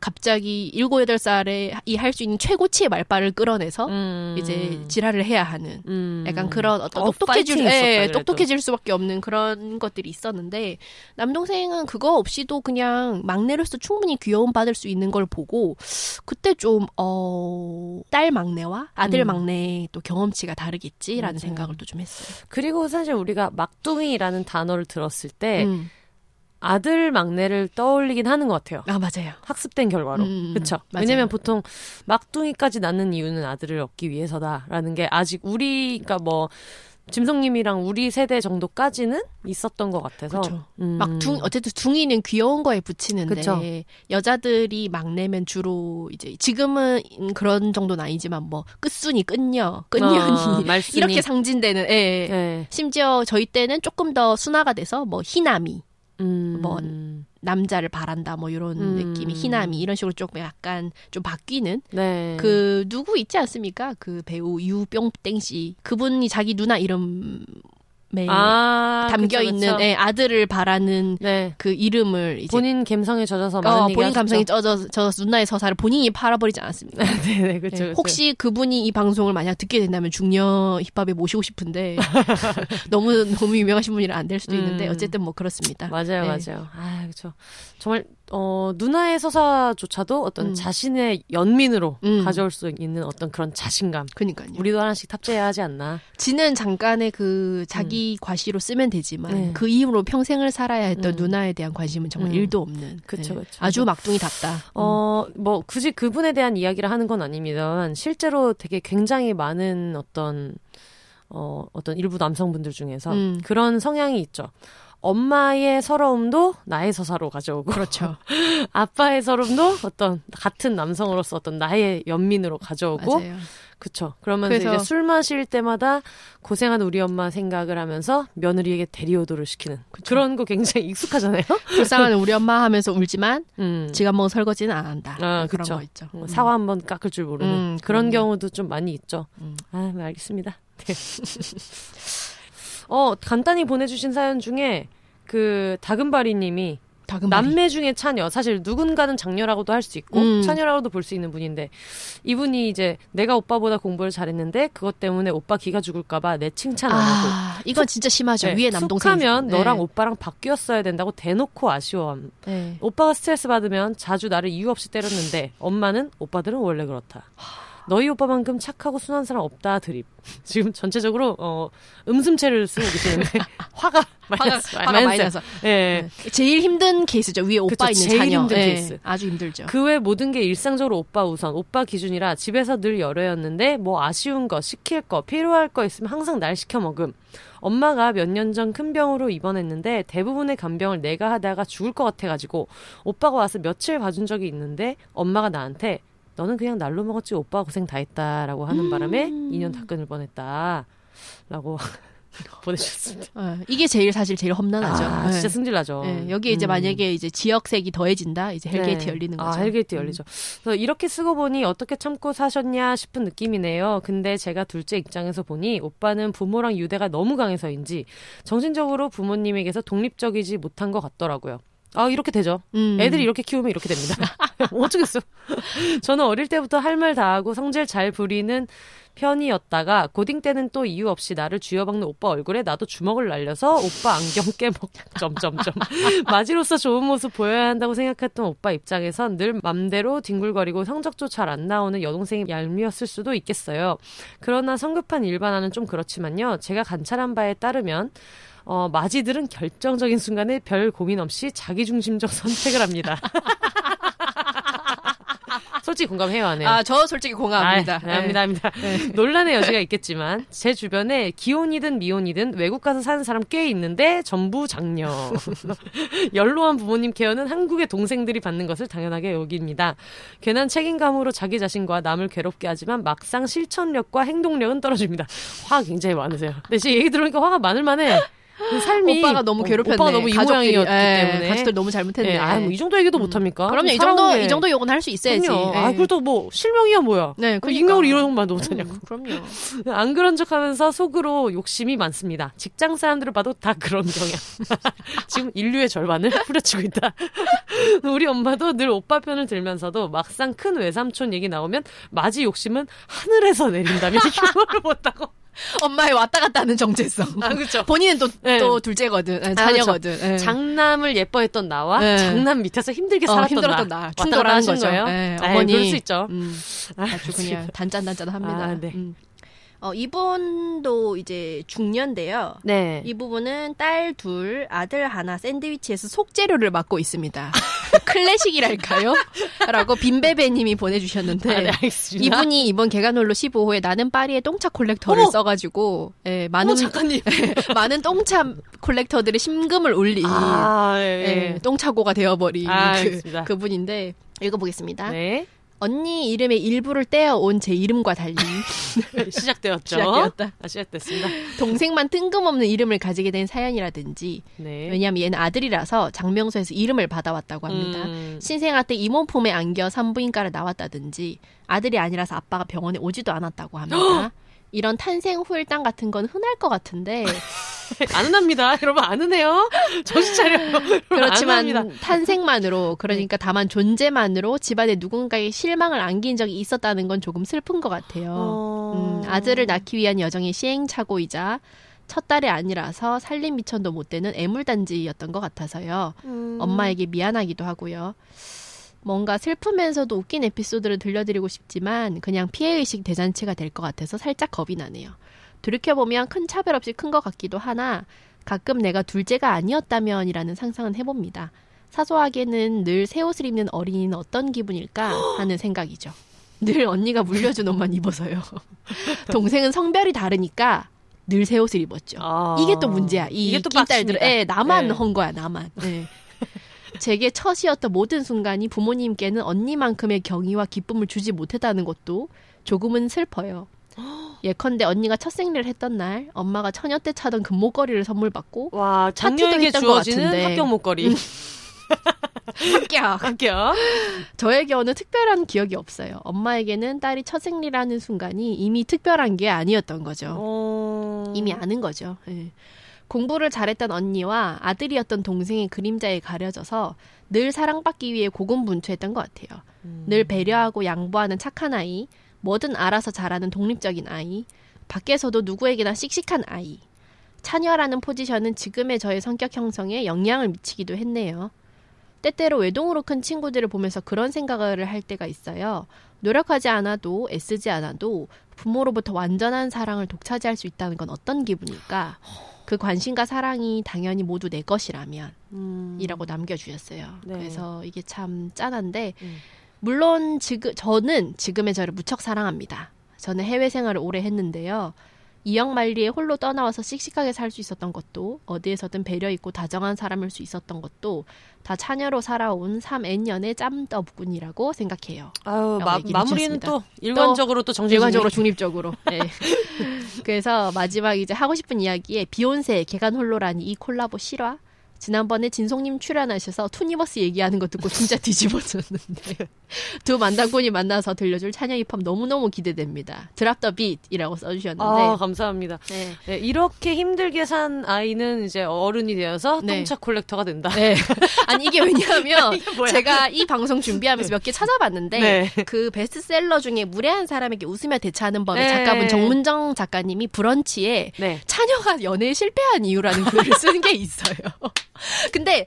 갑자기 일곱, 여덟 살에 이 할 수 있는 최고치의 말빨을 끌어내서 음. 이제 지랄을 해야 하는 음. 약간 그런 어떤 어, 똑똑해질, 예, 똑똑해질 수밖에 없는 그런 것들이 있었는데 남동생은 그거 없이도 그냥 막내로서 충분히 귀여움받을 수 있는 걸 보고 그때 좀 어, 딸 막내와 아들 음. 막내의 또 경험치가 다르겠지라는 맞아요. 생각을 또 좀 했어요. 그리고 사실 우리가 막둥이라는 단어를 들었을 때 음. 아들 막내를 떠올리긴 하는 것 같아요. 아 맞아요. 학습된 결과로. 음, 그렇죠. 왜냐하면 보통 막둥이까지 낳는 이유는 아들을 얻기 위해서다라는 게 아직 우리가 뭐 짐성님이랑 우리 세대 정도까지는 있었던 것 같아서. 그렇죠. 음. 막둥 어쨌든 둥이는 귀여운 거에 붙이는데 그쵸. 여자들이 막내면 주로 이제 지금은 그런 정도는 아니지만 뭐 끝순이, 끝녀, 끝년이 어, 이렇게 상징되는. 예, 예. 예. 심지어 저희 때는 조금 더 순화가 돼서 뭐 희남이. 음. 뭐 남자를 바란다 뭐 이런 음. 느낌이 희남이 이런 식으로 조금 약간 좀 바뀌는 네. 그 누구 있지 않습니까? 그 배우 유병땡 씨 그분이 자기 누나 이름 아, 담겨 그쵸, 있는 그쵸. 예, 아들을 바라는 네. 그 이름을 이제 본인 감성에 젖어서 많은 어, 본인 감성에 젖어서, 젖어서 누나의 서사를 본인이 팔아버리지 않았습니까? 네네 그렇죠. 예, 혹시 그분이 이 방송을 만약 듣게 된다면 중녀 힙합에 모시고 싶은데 너무 너무 유명하신 분이라 안 될 수도 음. 있는데 어쨌든 뭐 그렇습니다. 맞아요, 네. 맞아요. 아 그렇죠. 정말 어, 누나의 서사조차도 어떤 음. 자신의 연민으로 음. 가져올 수 있는 어떤 그런 자신감. 그러니까요. 우리도 하나씩 탑재해야 하지 않나. 지는 잠깐의 그 자기 음. 과시로 쓰면 되지만 네. 그 이후로 평생을 살아야 했던 음. 누나에 대한 관심은 정말 일도 음. 없는 그쵸, 네. 그쵸. 아주 막둥이답다. 어, 음. 뭐 굳이 그분에 대한 이야기를 하는 건 아닙니다만 실제로 되게 굉장히 많은 어떤 어, 어떤 일부 남성분들 중에서 음. 그런 성향이 있죠. 엄마의 서러움도 나의 서사로 가져오고 그렇죠. 아빠의 서러움도 어떤 같은 남성으로서 어떤 나의 연민으로 가져오고 맞아요. 그렇죠. 그러면서 이제 술 마실 때마다 고생한 우리 엄마 생각을 하면서 며느리에게 대리효도를 시키는 그쵸. 그런 거 굉장히 익숙하잖아요. 불쌍한 우리 엄마 하면서 울지만 음. 지가 뭐 설거지는 안 한다. 아, 그런 그쵸. 거 있죠. 음. 사과 한번 깎을 줄 모르는 음, 그런 음. 경우도 좀 많이 있죠. 음. 아, 네, 알겠습니다. 네. 어, 간단히 보내주신 사연 중에 그 다금바리님이 다금바리. 남매 중에 차녀. 사실 누군가는 장녀라고도 할 수 있고 음. 차녀라고도 볼 수 있는 분인데 이분이 이제 내가 오빠보다 공부를 잘했는데 그것 때문에 오빠 기가 죽을까 봐 내 칭찬 안 하고 아, 이건 진짜 심하죠. 네, 위에 남동생. 툭하면 네. 너랑 오빠랑 바뀌었어야 된다고 대놓고 아쉬워함. 네. 오빠가 스트레스 받으면 자주 나를 이유 없이 때렸는데 엄마는 오빠들은 원래 그렇다. 너희 오빠만큼 착하고 순한 사람 없다 드립. 지금 전체적으로 어, 음슴체를 쓰고 계시는데 화가 마이너스. 화가, 화가 마이너스. 예. 네. 제일 힘든 케이스죠. 위에 오빠 그쵸, 있는 제일 자녀. 힘든 네. 케이스. 아주 힘들죠. 그 외 모든 게 일상적으로 오빠 우선, 오빠 기준이라 집에서 늘 열애였는데 뭐 아쉬운 거, 시킬 거, 필요할 거 있으면 항상 날 시켜 먹음. 엄마가 몇 년 전 큰 병으로 입원했는데 대부분의 간병을 내가 하다가 죽을 것 같아가지고 오빠가 와서 며칠 봐준 적이 있는데 엄마가 나한테 너는 그냥 날로 먹었지 오빠 고생 다 했다라고 하는 음. 바람에 이 년 다 끊을 뻔했다라고 보내주셨습니다. 어, 이게 제일 사실 제일 험난하죠. 아, 네. 진짜 승질나죠. 네, 여기 이제 음. 만약에 이제 지역색이 더해진다, 이제 헬게이트 네. 열리는 거죠. 아, 헬게이트 음. 열리죠. 그래서 이렇게 쓰고 보니 어떻게 참고 사셨냐 싶은 느낌이네요. 근데 제가 둘째 입장에서 보니 오빠는 부모랑 유대가 너무 강해서인지 정신적으로 부모님에게서 독립적이지 못한 것 같더라고요. 아, 이렇게 되죠. 음. 애들이 이렇게 키우면 이렇게 됩니다. 어쩌겠어. 저는 어릴 때부터 할 말 다 하고 성질 잘 부리는 편이었다가 고딩 때는 또 이유 없이 나를 쥐어박는 오빠 얼굴에 나도 주먹을 날려서 오빠 안경 깨먹 점점점 마지로서 좋은 모습 보여야 한다고 생각했던 오빠 입장에선 늘 맘대로 뒹굴거리고 성적도 잘 안 나오는 여동생이 얄미웠을 수도 있겠어요. 그러나 성급한 일반화는 좀 그렇지만요. 제가 관찰한 바에 따르면 어, 마지들은 결정적인 순간에 별 고민 없이 자기중심적 선택을 합니다. 솔직히 공감해요, 안 해요? 아, 저 솔직히 공감합니다. 아, 합니다, 합니다. 네. 논란의 여지가 있겠지만 제 주변에 기혼이든 미혼이든 외국 가서 사는 사람 꽤 있는데 전부 장녀. 연로한 부모님 케어는 한국의 동생들이 받는 것을 당연하게 여깁니다. 괜한 책임감으로 자기 자신과 남을 괴롭게 하지만 막상 실천력과 행동력은 떨어집니다. 화가 굉장히 많으세요. 근데 지금 얘기 들으니까 화가 많을 만해. 삶이 오빠가 너무 괴롭혔네. 오빠가 너무 이 가족끼리, 모양이었기 에, 때문에 가족들 너무 잘못했네. 에, 아, 뭐 이 정도 얘기도 음. 못합니까? 그럼요. 이 정도 이 정도 욕은 할 수 있어야지. 아, 그래도 뭐 실명이야 뭐야. 네, 그러니까. 익명으로 이런 말도 못하냐고. 음, 그럼요. 안 그런 척하면서 속으로 욕심이 많습니다. 직장 사람들을 봐도 다 그런 경향. 지금 인류의 절반을 후려치고 있다. 우리 엄마도 늘 오빠 편을 들면서도 막상 큰 외삼촌 얘기 나오면 마지 욕심은 하늘에서 내린다며 이거를 못하고. 엄마의 왔다 갔다 하는 정체성. 아, 그렇죠. 본인은 또, 네. 또 둘째거든. 네, 자녀거든. 아, 그렇죠. 네. 장남을 예뻐했던 나와 네. 장남 밑에서 힘들게 살았던 어, 힘들었던 나. 나. 충돌하는 거죠. 네, 어머니. 그럴 수 있죠. 음. 아주 그냥 단짠단짠합니다. 아, 네. 음. 어, 이분도 이제 중년인데요. 네. 이 부분은 딸 둘, 아들 하나 샌드위치에서 속재료를 맡고 있습니다. 클래식이랄까요? 라고 빈베베님이 보내주셨는데. 아, 네, 알겠습니다. 이분이 이번 계간홀로 십오 호에 나는 파리의 똥차 콜렉터를 어머! 써가지고, 예, 많은, 예, 많은 똥차 콜렉터들의 심금을 울린, 아, 예. 예, 똥차고가 되어버린 아, 그, 그분인데, 읽어보겠습니다. 네. 언니 이름의 일부를 떼어온 제 이름과 달리 시작되었죠. 시작되었다. 아, 시작됐습니다. 동생만 뜬금없는 이름을 가지게 된 사연이라든지 네. 왜냐하면 얘는 아들이라서 장명소에서 이름을 받아왔다고 합니다. 음. 신생아 때 이 몸품에 안겨 산부인과를 나왔다든지 아들이 아니라서 아빠가 병원에 오지도 않았다고 합니다. 이런 탄생 후일담 같은 건 흔할 것 같은데 안 흔합니다. 여러분 안 흔해요. 정신 차려. 그렇지만 탄생만으로 그러니까 다만 존재만으로 집안에 누군가의 실망을 안긴 적이 있었다는 건 조금 슬픈 것 같아요. 어... 음, 아들을 낳기 위한 여정의 시행착오이자 첫 딸이 아니라서 살림 미천도 못 되는 애물단지였던 것 같아서요. 음... 엄마에게 미안하기도 하고요. 뭔가 슬프면서도 웃긴 에피소드를 들려드리고 싶지만 그냥 피해의식 대잔치가 될 것 같아서 살짝 겁이 나네요. 돌이켜보면 큰 차별 없이 큰 것 같기도 하나 가끔 내가 둘째가 아니었다면이라는 상상은 해봅니다. 사소하게는 늘 새 옷을 입는 어린이는 어떤 기분일까 하는 생각이죠. 늘 언니가 물려준 옷만 입어서요. 동생은 성별이 다르니까 늘 새 옷을 입었죠. 아... 이게 또 문제야. 이 이게 또 빡칩니다. 예, 나만 네. 헌 거야. 나만. 네. 제게 첫이었던 모든 순간이 부모님께는 언니만큼의 경의와 기쁨을 주지 못했다는 것도 조금은 슬퍼요. 예컨대 언니가 첫 생리를 했던 날 엄마가 처녀 때 차던 금목걸이를 선물 받고 와, 장녀에게 주어지는 합격 목걸이. 합격. 합격. 저의 경우는 특별한 기억이 없어요. 엄마에게는 딸이 첫 생리라는 순간이 이미 특별한 게 아니었던 거죠. 어... 이미 아는 거죠. 네. 공부를 잘했던 언니와 아들이었던 동생의 그림자에 가려져서 늘 사랑받기 위해 고군분투했던 것 같아요. 음. 늘 배려하고 양보하는 착한 아이, 뭐든 알아서 잘하는 독립적인 아이, 밖에서도 누구에게나 씩씩한 아이. 차녀라는 포지션은 지금의 저의 성격 형성에 영향을 미치기도 했네요. 때때로 외동으로 큰 친구들을 보면서 그런 생각을 할 때가 있어요. 노력하지 않아도 애쓰지 않아도 부모로부터 완전한 사랑을 독차지할 수 있다는 건 어떤 기분일까? 그 관심과 사랑이 당연히 모두 내 것이라면 음. 이라고 남겨주셨어요. 네. 그래서 이게 참 짠한데 음. 물론 지금, 저는 지금의 저를 무척 사랑합니다. 저는 해외 생활을 오래 했는데요. 이역만리에 홀로 떠나와서 씩씩하게 살 수 있었던 것도, 어디에서든 배려있고 다정한 사람일 수 있었던 것도 다 차녀로 살아온 삼 엔 년의 짬더군이라고 생각해요. 아유, 마, 마무리는 또 일관적으로 또, 또 정신 일관적으로 중립적으로. 네. 그래서 마지막 이제 하고 싶은 이야기에 비욘세 계간홀로라니 이 콜라보 실화? 지난번에 진송님 출연하셔서 투니버스 얘기하는 거 듣고 진짜 뒤집어졌는데 두 만담꾼이 만나서 들려줄 차녀힙합 너무너무 기대됩니다. 드랍 더 빗이라고 써주셨는데 아, 감사합니다. 네. 네, 이렇게 힘들게 산 아이는 이제 어른이 되어서 네. 똥차 콜렉터가 된다. 네. 아니 이게 왜냐하면 이게 제가 이 방송 준비하면서 몇 개 찾아봤는데 네. 그 베스트셀러 중에 무례한 사람에게 웃으며 대처하는 법의 네. 작가분 정문정 작가님이 브런치에 네. 차녀가 연애에 실패한 이유라는 글을 쓴 게 있어요. 근데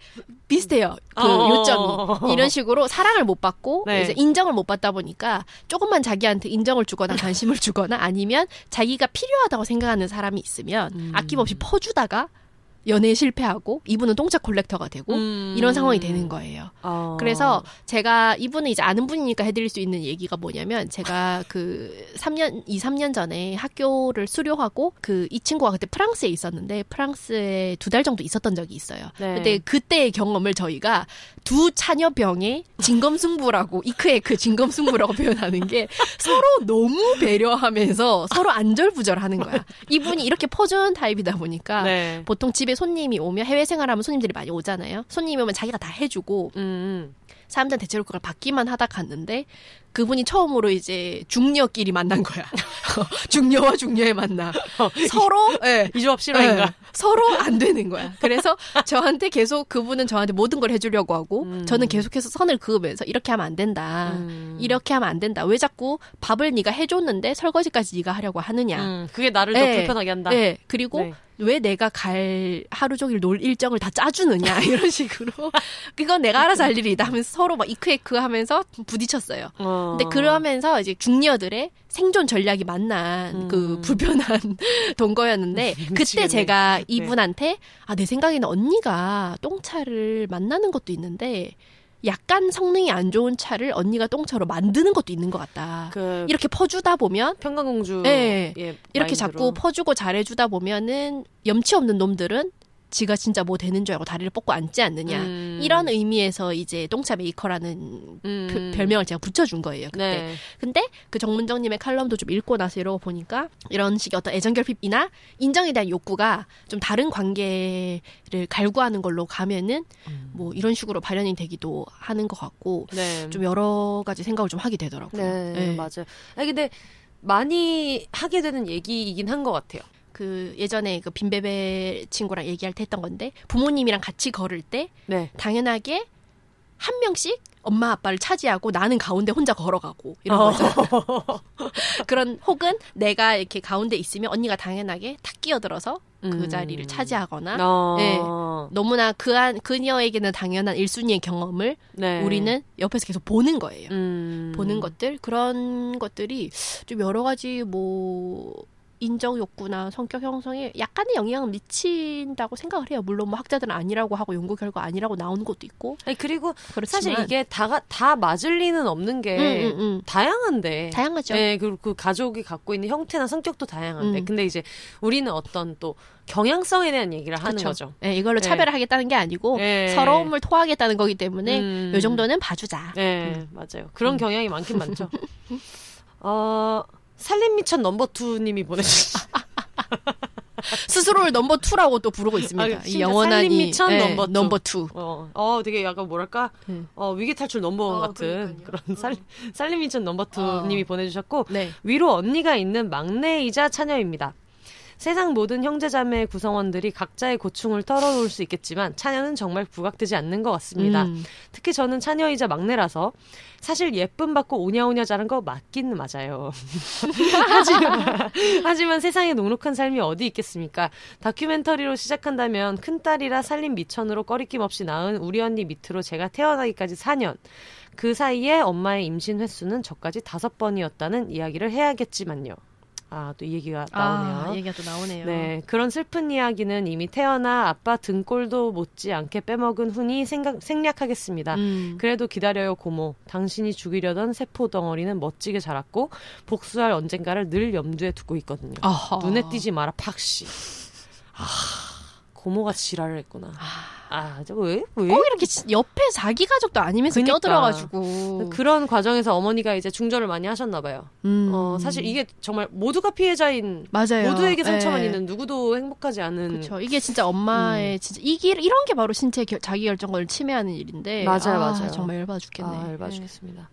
비슷해요. 그 요점이 이런 식으로 사랑을 못 받고 네. 이제 인정을 못 받다 보니까 조금만 자기한테 인정을 주거나 관심을 주거나 아니면 자기가 필요하다고 생각하는 사람이 있으면 음. 아낌없이 퍼주다가 연애에 실패하고 이분은 똥차 콜렉터가 되고 음. 이런 상황이 되는 거예요. 어. 그래서 제가 이분은 이제 아는 분이니까 해드릴 수 있는 얘기가 뭐냐면 제가 그 삼 년, 이, 삼 년 전에 학교를 수료하고 그 이 친구가 그때 프랑스에 있었는데 프랑스에 두 달 정도 있었던 적이 있어요. 네. 근데 그때의 경험을 저희가 두 차녀병의 진검승부라고 이크의 그 진검승부라고 표현하는 게 서로 너무 배려하면서 서로 안절부절하는 거야. 이분이 이렇게 퍼준 타입이다 보니까 네. 보통 집에 손님이 오면 해외 생활하면 손님들이 많이 오잖아요. 손님이 오면 자기가 다 해주고 음. 사람들은 대체로 그걸 받기만 하다 갔는데 그분이 처음으로 이제 중녀끼리 만난 거야. 중녀와 중녀의 만남. 어, 서로 예. 이조합 실화인가? 예, 서로 안 되는 거야. 그래서 저한테 계속 그분은 저한테 모든 걸 해주려고 하고 음. 저는 계속해서 선을 그으면서 이렇게 하면 안 된다. 음. 이렇게 하면 안 된다. 왜 자꾸 밥을 네가 해줬는데 설거지까지 네가 하려고 하느냐. 음, 그게 나를 예, 더 불편하게 한다. 예, 그리고 네. 왜 내가 갈 하루 종일 놀 일정을 다 짜주느냐 이런 식으로 그건 내가 알아서 할 일이다 하면서 서로 막 이크에크 하면서 부딪혔어요. 어. 근데 그러면서 이제 중녀들의 생존 전략이 만난 음. 그 불편한 동거였는데 그때 미치겠네. 제가 이분한테 네. 아, 내 생각에는 언니가 똥차를 만나는 것도 있는데 약간 성능이 안 좋은 차를 언니가 똥차로 만드는 것도 있는 것 같다. 그 이렇게 퍼주다 보면 평강공주 네, 예, 이렇게 마인드로. 자꾸 퍼주고 잘해주다 보면은 염치 없는 놈들은 지가 진짜 뭐 되는 줄 알고 다리를 뻗고 앉지 않느냐. 음. 이런 의미에서 이제 똥차 메이커라는 음. 별명을 제가 붙여준 거예요. 그때. 네. 근데 그 정문정님의 칼럼도 좀 읽고 나서 이러고 보니까 이런 식의 어떤 애정결핍이나 인정에 대한 욕구가 좀 다른 관계를 갈구하는 걸로 가면은 음. 뭐 이런 식으로 발현이 되기도 하는 것 같고 네. 좀 여러 가지 생각을 좀 하게 되더라고요. 네, 네. 맞아요. 아니, 근데 많이 하게 되는 얘기이긴 한 것 같아요. 그 예전에 그 빈베베 친구랑 얘기할 때 했던 건데 부모님이랑 같이 걸을 때 네. 당연하게 한 명씩 엄마 아빠를 차지하고 나는 가운데 혼자 걸어가고 이런 어. 거죠. 그런 혹은 내가 이렇게 가운데 있으면 언니가 당연하게 탁 끼어들어서 음. 그 자리를 차지하거나 어. 네. 너무나 그한 그녀에게는 당연한 일순위의 경험을 네. 우리는 옆에서 계속 보는 거예요. 음. 보는 것들 그런 것들이 좀 여러 가지 뭐. 인정 욕구나 성격 형성에 약간의 영향을 미친다고 생각을 해요. 물론 뭐 학자들은 아니라고 하고 연구 결과 아니라고 나온 것도 있고. 아니 그리고 그렇지만, 사실 이게 다가 다 맞을 리는 없는 게 음, 음, 음. 다양한데. 다양하죠. 네, 그리고 그 가족이 갖고 있는 형태나 성격도 다양한데. 음. 근데 이제 우리는 어떤 또 경향성에 대한 얘기를 하는 그쵸. 거죠. 네, 이걸로 네. 차별하겠다는 게 아니고 네. 서러움을 토하겠다는 거기 때문에 음. 이 정도는 봐주자. 네, 음. 맞아요. 그런 음. 경향이 많긴 많죠. 어. 살림미천 넘버투님이 보내주셨어요. 스스로를 넘버투라고 또 부르고 있습니다. 아, 이 영원한 살림미천 네, 넘버투. 어, 어, 되게 약간 뭐랄까 네. 어, 위기탈출 넘버원 어, 같은 그러니까요. 그런 살, 살림미천 넘버투님이 어. 보내주셨고 네. 위로 언니가 있는 막내이자 차녀입니다. 세상 모든 형제자매의 구성원들이 각자의 고충을 털어놓을 수 있겠지만 차녀는 정말 부각되지 않는 것 같습니다. 음. 특히 저는 차녀이자 막내라서 사실 예쁨 받고 오냐오냐 자란 거 맞긴 맞아요. 하지만, 하지만 세상에 녹록한 삶이 어디 있겠습니까? 다큐멘터리로 시작한다면 큰딸이라 살림 미천으로 꺼리낌 없이 낳은 우리 언니 밑으로 제가 태어나기까지 사 년. 그 사이에 엄마의 임신 횟수는 저까지 다섯 번이었다는 이야기를 해야겠지만요. 아, 또 이 얘기가 나오네요. 아, 얘기가 또 나오네요. 네, 그런 슬픈 이야기는 이미 태어나 아빠 등골도 못지않게 빼먹은 훈이 생각, 생략하겠습니다. 음. 그래도 기다려요 고모. 당신이 죽이려던 세포 덩어리는 멋지게 자랐고 복수할 언젠가를 늘 염두에 두고 있거든요. 아하. 눈에 띄지 마라 박씨. 아, 고모가 지랄을 했구나. 아, 저거 왜? 왜? 꼭 이렇게 옆에 자기 가족도 아니면서 그러니까. 껴들어가지고. 그런 과정에서 어머니가 이제 중절을 많이 하셨나봐요. 음. 어, 사실 이게 정말 모두가 피해자인. 맞아요. 모두에게 상처만 네. 있는 누구도 행복하지 않은. 그렇죠. 이게 진짜 엄마의 음. 진짜 이게 이런 게 바로 신체 겨, 자기결정권을 침해하는 일인데. 맞아요, 아, 맞아요. 정말 열받아 죽겠네. 아, 열받아 죽겠습니다. 네.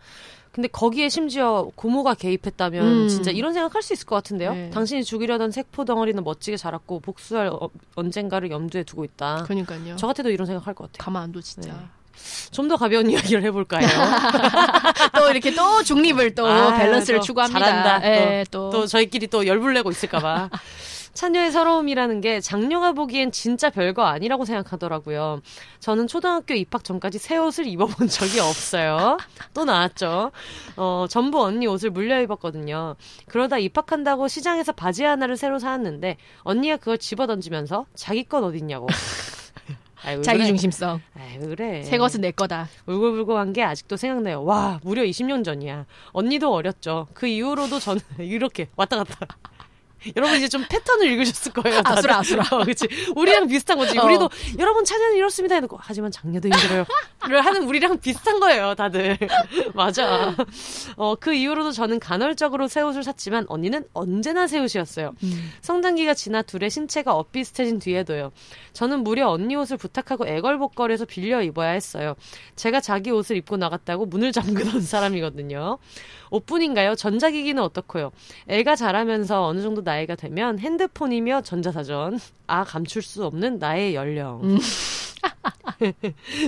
근데 거기에 심지어 고모가 개입했다면 음. 진짜 이런 생각할 수 있을 것 같은데요. 네. 당신이 죽이려던 세포 덩어리는 멋지게 자랐고 복수할 어, 언젠가를 염두에 두고 있다. 그러니까요. 저 같아도 이런 생각할 것 같아요. 가만 안 둬 진짜. 네. 좀 더 가벼운 이야기를 해볼까요? 또 이렇게 또 중립을 또 아, 밸런스를 또 추구합니다. 잘한다. 네, 또. 또 저희끼리 또 열불내고 있을까봐. 차녀의 서러움이라는 게 장녀가 보기엔 진짜 별거 아니라고 생각하더라고요. 저는 초등학교 입학 전까지 새 옷을 입어본 적이 없어요. 또 나왔죠. 어, 전부 언니 옷을 물려 입었거든요. 그러다 입학한다고 시장에서 바지 하나를 새로 사왔는데 언니가 그걸 집어던지면서 자기 건 어딨냐고. 아이, 자기중심성. 아이, 그래. 새 것은 내 거다. 울고불고한 게 아직도 생각나요. 와, 무려 이십 년 전이야. 언니도 어렸죠. 그 이후로도 저는 이렇게 왔다 갔다. 여러분 이제 좀 패턴을 읽으셨을 거예요. 다들. 아수라 아수라. 어, 그렇지. 우리랑 비슷한 거지. 어. 우리도 여러분 차녀는 이렇습니다 해놓고 하지만 장녀도 힘들어요를 하는 우리랑 비슷한 거예요, 다들. 맞아. 어, 그 이후로도 저는 간헐적으로 새 옷을 샀지만 언니는 언제나 새 옷이었어요. 음. 성장기가 지나 둘의 신체가 엇비슷해진 뒤에도요. 저는 무려 언니 옷을 부탁하고 애걸복걸해서 빌려 입어야 했어요. 제가 자기 옷을 입고 나갔다고 문을 잠그던 사람이거든요. 옷뿐인가요? 전자기기는 어떻고요? 애가 자라면서 어느 정도 나이가 되면 핸드폰이며 전자사전, 아 감출 수 없는 나의 연령. 음.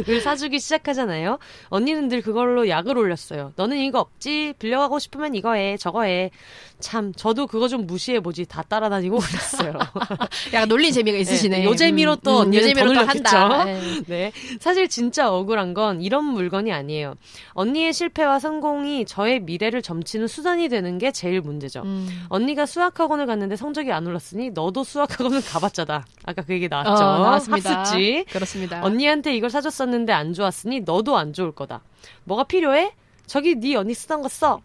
을 사주기 시작하잖아요. 언니는 늘 그걸로 약을 올렸어요. 너는 이거 없지? 빌려가고 싶으면 이거 해, 저거 해. 참 저도 그거 좀 무시해보지 다 따라다니고 그랬어요. 약간 놀린 재미가 있으시네. 네, 요 재미로 또 음, 언니는 요 재미로 더 한다. 네. 사실 진짜 억울한 건 이런 물건이 아니에요. 언니의 실패와 성공이 저의 미래를 점치는 수단이 되는 게 제일 문제죠. 음. 언니가 수학학원을 갔는데 성적이 안 올랐으니 너도 수학학원을 가봤자다. 아까 그 얘기 나왔죠. 어, 나왔습니다. 학습지. 그렇습니다. 언니한테 이걸 사줬었는데 안 좋았으니 너도 안 좋을 거다. 뭐가 필요해? 저기 네 언니 쓰던 거 써.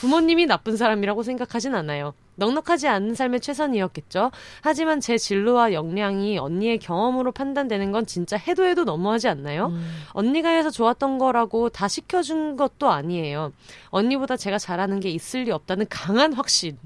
부모님이 나쁜 사람이라고 생각하진 않아요. 넉넉하지 않은 삶의 최선이었겠죠. 하지만 제 진로와 역량이 언니의 경험으로 판단되는 건 진짜 해도 해도 너무하지 않나요? 음. 언니가 해서 좋았던 거라고 다 시켜준 것도 아니에요. 언니보다 제가 잘하는 게 있을 리 없다는 강한 확신.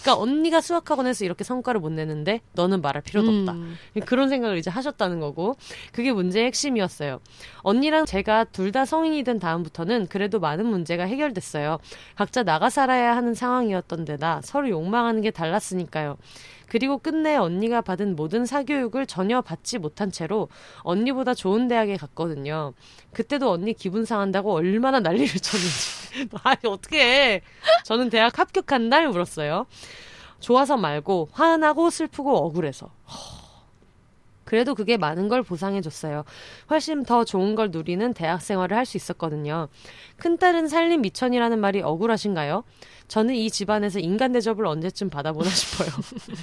그러니까 언니가 수학학원에서 이렇게 성과를 못 내는데 너는 말할 필요도 없다. 음. 그런 생각을 이제 하셨다는 거고 그게 문제의 핵심이었어요. 언니랑 제가 둘 다 성인이 된 다음부터는 그래도 많은 문제가 해결됐어요. 각자 나가 살아야 하는 상황이었던 데다 서로 욕망하는 게 달랐으니까요. 그리고 끝내 언니가 받은 모든 사교육을 전혀 받지 못한 채로 언니보다 좋은 대학에 갔거든요. 그때도 언니 기분 상한다고 얼마나 난리를 쳤는지. 아니 어떡해. 저는 대학 합격한 날 울었어요. 좋아서 말고 화나고 슬프고 억울해서. 그래도 그게 많은 걸 보상해줬어요. 훨씬 더 좋은 걸 누리는 대학 생활을 할 수 있었거든요. 큰딸은 살림 미천이라는 말이 억울하신가요? 저는 이 집안에서 인간 대접을 언제쯤 받아보나 싶어요.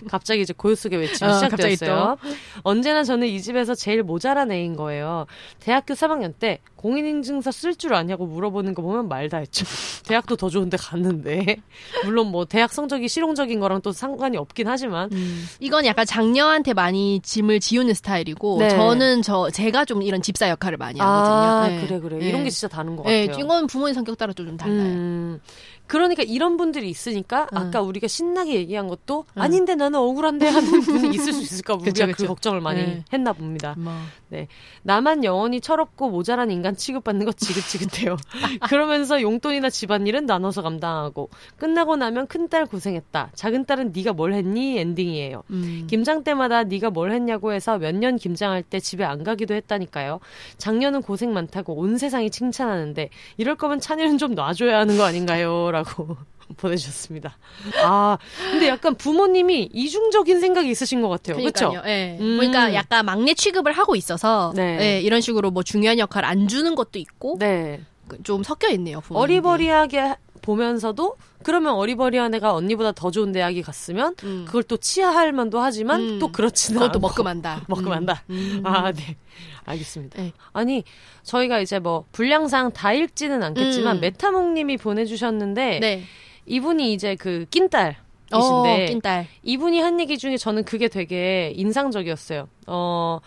갑자기 이제 고요 속에 외침이 어, 시작되었어요. 언제나 저는 이 집에서 제일 모자란 애인 거예요. 대학교 삼 학년 때 공인인증서 쓸 줄 아냐고 물어보는 거 보면 말 다 했죠. 대학도 더 좋은데 갔는데. 물론 뭐 대학 성적이 실용적인 거랑 또 상관이 없긴 하지만. 음, 이건 약간 장녀한테 많이 짐을 지우는 스타일이고 네. 저는 저 제가 좀 이런 집사 역할을 많이 하거든요. 아, 네. 그래 그래. 네. 이런 게 진짜 다른 것 같아요. 네, 이건 부모님 성격 따라 좀 달라요. 음, 그러니까 이런 분들이 있으니까 음. 아까 우리가 신나게 얘기한 것도 음. 아닌데 나는 억울한데 하는 분이 있을 수 있을까 우리가 그쵸, 그쵸. 그 걱정을 많이 네. 했나 봅니다. 뭐. 네, 나만 영원히 철없고 모자란 인간 취급받는 것 지긋지긋해요. 그러면서 용돈이나 집안일은 나눠서 감당하고 끝나고 나면 큰딸 고생했다. 작은딸은 네가 뭘 했니? 엔딩이에요. 음. 김장 때마다 네가 뭘 했냐고 해서 몇 년 김장할 때 집에 안 가기도 했다니까요. 작년은 고생 많다고 온 세상이 칭찬하는데 이럴 거면 차녀는 좀 놔줘야 하는 거 아닌가요? 라고 보내주셨습니다. 아 근데 약간 부모님이 이중적인 생각이 있으신 것 같아요. 그렇죠? 예. 음. 그러니까 약간 막내 취급을 하고 있어서 네. 예, 이런 식으로 뭐 중요한 역할 안 주는 것도 있고 네. 좀 섞여 있네요. 부모님이. 어리버리하게 보면서도 그러면 어리버리한 애가 언니보다 더 좋은 대학에 갔으면 음. 그걸 또 치하할 만도 하지만 음. 또 그렇지는 않고. 그것도 먹금한다. 먹금한다. 음. 아, 네. 알겠습니다. 에이. 아니, 저희가 이제 뭐 분량상 다 읽지는 않겠지만 음. 메타몽님이 보내주셨는데 네. 이분이 이제 그 낀딸 이신데 낀딸. 이분이 한 얘기 중에 저는 그게 되게 인상적이었어요. 어,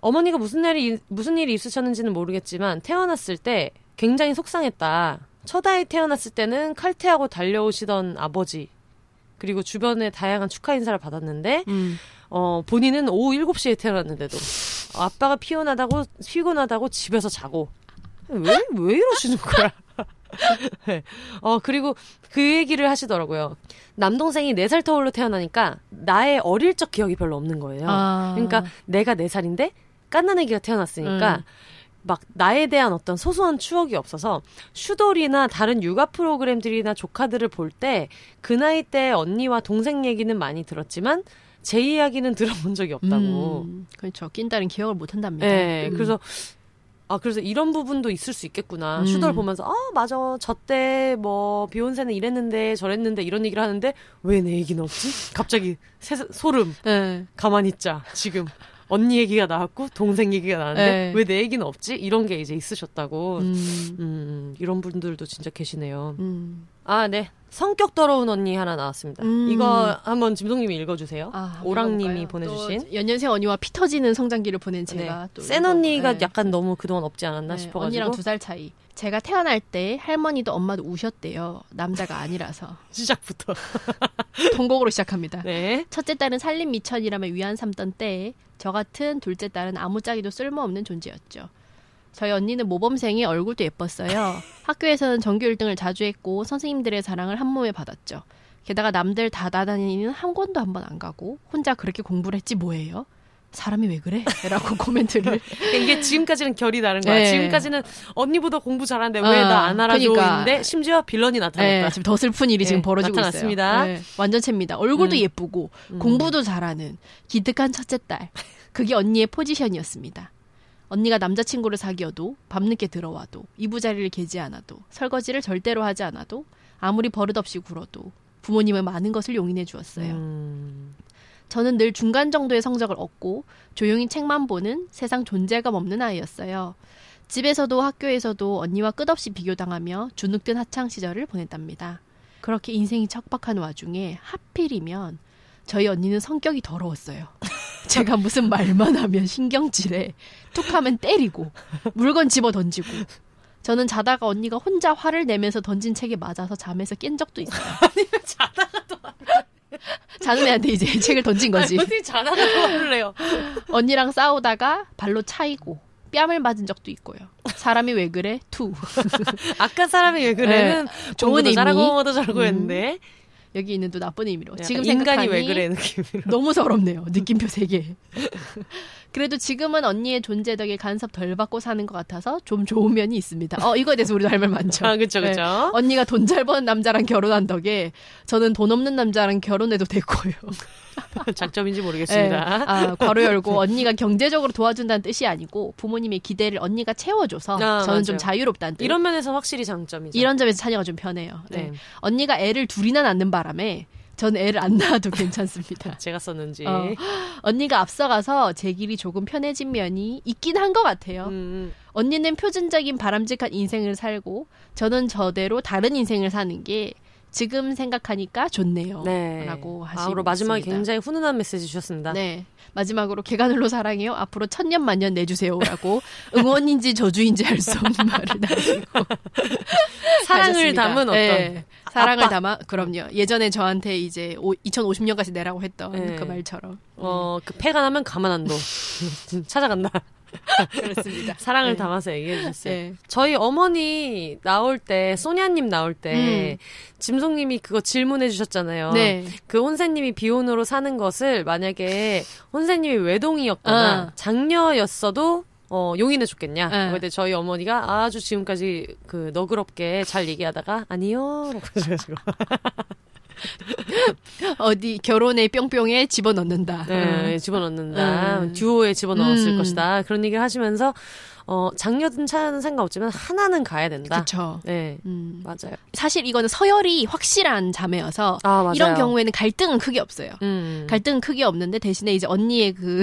어머니가 무슨 일이, 무슨 일이 있으셨는지는 모르겠지만 태어났을 때 굉장히 속상했다. 처다에 태어났을 때는 칼퇴하고 달려오시던 아버지 그리고 주변에 다양한 축하 인사를 받았는데 음. 어, 본인은 오후 일곱 시에 태어났는데도 아빠가 피곤하다고 피곤하다고 집에서 자고 왜, 왜 이러시는 거야? 네. 어, 그리고 그 얘기를 하시더라고요. 남동생이 네 살 터울로 태어나니까 나의 어릴 적 기억이 별로 없는 거예요. 아. 그러니까 내가 네 살인데 깐난 애기가 태어났으니까 음. 막 나에 대한 어떤 소소한 추억이 없어서 슈돌이나 다른 육아 프로그램들이나 조카들을 볼 때 그 나이 때 언니와 동생 얘기는 많이 들었지만 제 이야기는 들어본 적이 없다고. 음, 그렇죠. 낀딸은 기억을 못한답니다. 네, 음. 그래서 아 그래서 이런 부분도 있을 수 있겠구나. 음. 슈돌 보면서 아 맞아 저 때 뭐 비혼세는 이랬는데 저랬는데 이런 얘기를 하는데 왜 내 얘기는 없지? 갑자기 세, 소름. 네. 가만히 있자 지금. 언니 얘기가 나왔고 동생 얘기가 나왔는데 왜 내 얘기는 없지? 이런 게 이제 있으셨다고. 음. 음, 이런 분들도 진짜 계시네요. 음. 아, 네. 성격 더러운 언니 하나 나왔습니다. 음. 이거 한번 짐송님이 읽어주세요. 아, 오랑님이 보내주신. 연년생 언니와 피 터지는 성장기를 보낸 제가. 네. 또 센 언니가 네. 약간 너무 그동안 없지 않았나 네. 싶어가지고. 언니랑 두 살 차이. 제가 태어날 때 할머니도 엄마도 우셨대요. 남자가 아니라서. 시작부터. 통곡으로 시작합니다. 네. 첫째 딸은 살림 미천이라며 위안 삼던 때에 저 같은 둘째 딸은 아무짝에도 쓸모없는 존재였죠. 저희 언니는 모범생이 얼굴도 예뻤어요. 학교에서는 전교 일 등을 자주 했고 선생님들의 사랑을 한몸에 받았죠. 게다가 남들 다 나다니는 학원도 한 번 안 가고 혼자 그렇게 공부를 했지 뭐예요? 사람이 왜 그래? 라고 코멘트를. 이게 지금까지는 결이 다른 거야. 네. 지금까지는 언니보다 공부 잘하는데 왜 나 안 어, 알아줘 그러니까. 있는데 심지어 빌런이 나타났다. 네, 지금 더 슬픈 일이 네, 지금 벌어지고 나타났습니다. 있어요. 네, 완전체입니다. 얼굴도 음. 예쁘고 음. 공부도 잘하는 기특한 첫째 딸. 그게 언니의 포지션이었습니다. 언니가 남자친구를 사귀어도 밤늦게 들어와도 이부자리를 개지 않아도 설거지를 절대로 하지 않아도 아무리 버릇없이 굴어도 부모님은 많은 것을 용인해 주었어요. 음. 저는 늘 중간 정도의 성적을 얻고 조용히 책만 보는 세상 존재감 없는 아이였어요. 집에서도 학교에서도 언니와 끝없이 비교당하며 주눅든 하창 시절을 보냈답니다. 그렇게 인생이 척박한 와중에 하필이면 저희 언니는 성격이 더러웠어요. 제가 무슨 말만 하면 신경질에 툭하면 때리고 물건 집어 던지고 저는 자다가 언니가 혼자 화를 내면서 던진 책에 맞아서 잠에서 깬 적도 있어요. 아니면 자다가 또 자는 애한테 이제 책을 던진 거지. 어떻게 자다가 화를 내요. 언니랑 싸우다가 발로 차이고 뺨을 맞은 적도 있고요. 사람이 왜 그래? 투. 아까 사람이 왜 그래는 네. 좋은 의미. 잘하고 뭐도 잘하고 음. 했는데. 여기 있는 또 나쁜 의미로. 지금 인간이 왜 그래 느낌으로. 너무 서럽네요. 느낌표 세 개. 그래도 지금은 언니의 존재 덕에 간섭 덜 받고 사는 것 같아서 좀 좋은 면이 있습니다. 어, 이거에 대해서 우리도 할 말 많죠. 아, 그렇죠, 그렇죠. 네. 언니가 돈 잘 버는 남자랑 결혼한 덕에 저는 돈 없는 남자랑 결혼해도 됐고요. 장점인지 모르겠습니다. 네. 아, 괄호 열고 언니가 경제적으로 도와준다는 뜻이 아니고 부모님의 기대를 언니가 채워줘서 아, 저는 맞아요. 좀 자유롭다는 뜻. 이런 면에서 확실히 장점이죠. 이런 점에서 차녀가 좀 편해요. 네. 네. 언니가 애를 둘이나 낳는 바람에 전 애를 안 낳아도 괜찮습니다. 제가 썼는지. 어, 언니가 앞서가서 제 길이 조금 편해진 면이 있긴 한 것 같아요. 음. 언니는 표준적인 바람직한 인생을 살고 저는 저대로 다른 인생을 사는 게 지금 생각하니까 좋네요. 네. 라고 하시고. 아, 마지막에 굉장히 훈훈한 메시지 주셨습니다. 네. 마지막으로 계간홀로 사랑해요. 앞으로 천년 만년 내주세요. 라고 응원인지 저주인지 알 수 없는 말을 남기고. 사랑을 담은 어떤. 네. 사랑을 아빠. 담아, 그럼요. 예전에 저한테 이제 오, 이천오십 년까지 내라고 했던 네. 그 말처럼. 어, 그 패가 나면 가만 안 둬. 찾아간다. 그렇습니다. 사랑을 네. 담아서 얘기해 주셨어요. 네. 저희 어머니 나올 때, 소냐님 나올 때, 음. 짐송님이 그거 질문해 주셨잖아요. 네. 그 혼세님이 비혼으로 사는 것을 만약에 혼세님이 외동이었거나 어. 장녀였어도 어, 용인해 줬겠냐. 네. 그런데 저희 어머니가 아주 지금까지 그 너그럽게 잘 얘기하다가 아니요. 라고 하셔가지고. 어디 결혼에 뿅뿅에 집어넣는다. 네, 집어넣는다. 음. 듀오에 집어넣었을 음. 것이다. 그런 얘기를 하시면서 어, 장려든 차는 상관없지만 하나는 가야 된다. 그렇죠. 네, 음. 맞아요. 사실 이거는 서열이 확실한 자매여서 아, 맞아요. 이런 경우에는 갈등은 크게 없어요. 음. 갈등은 크게 없는데 대신에 이제 언니의 그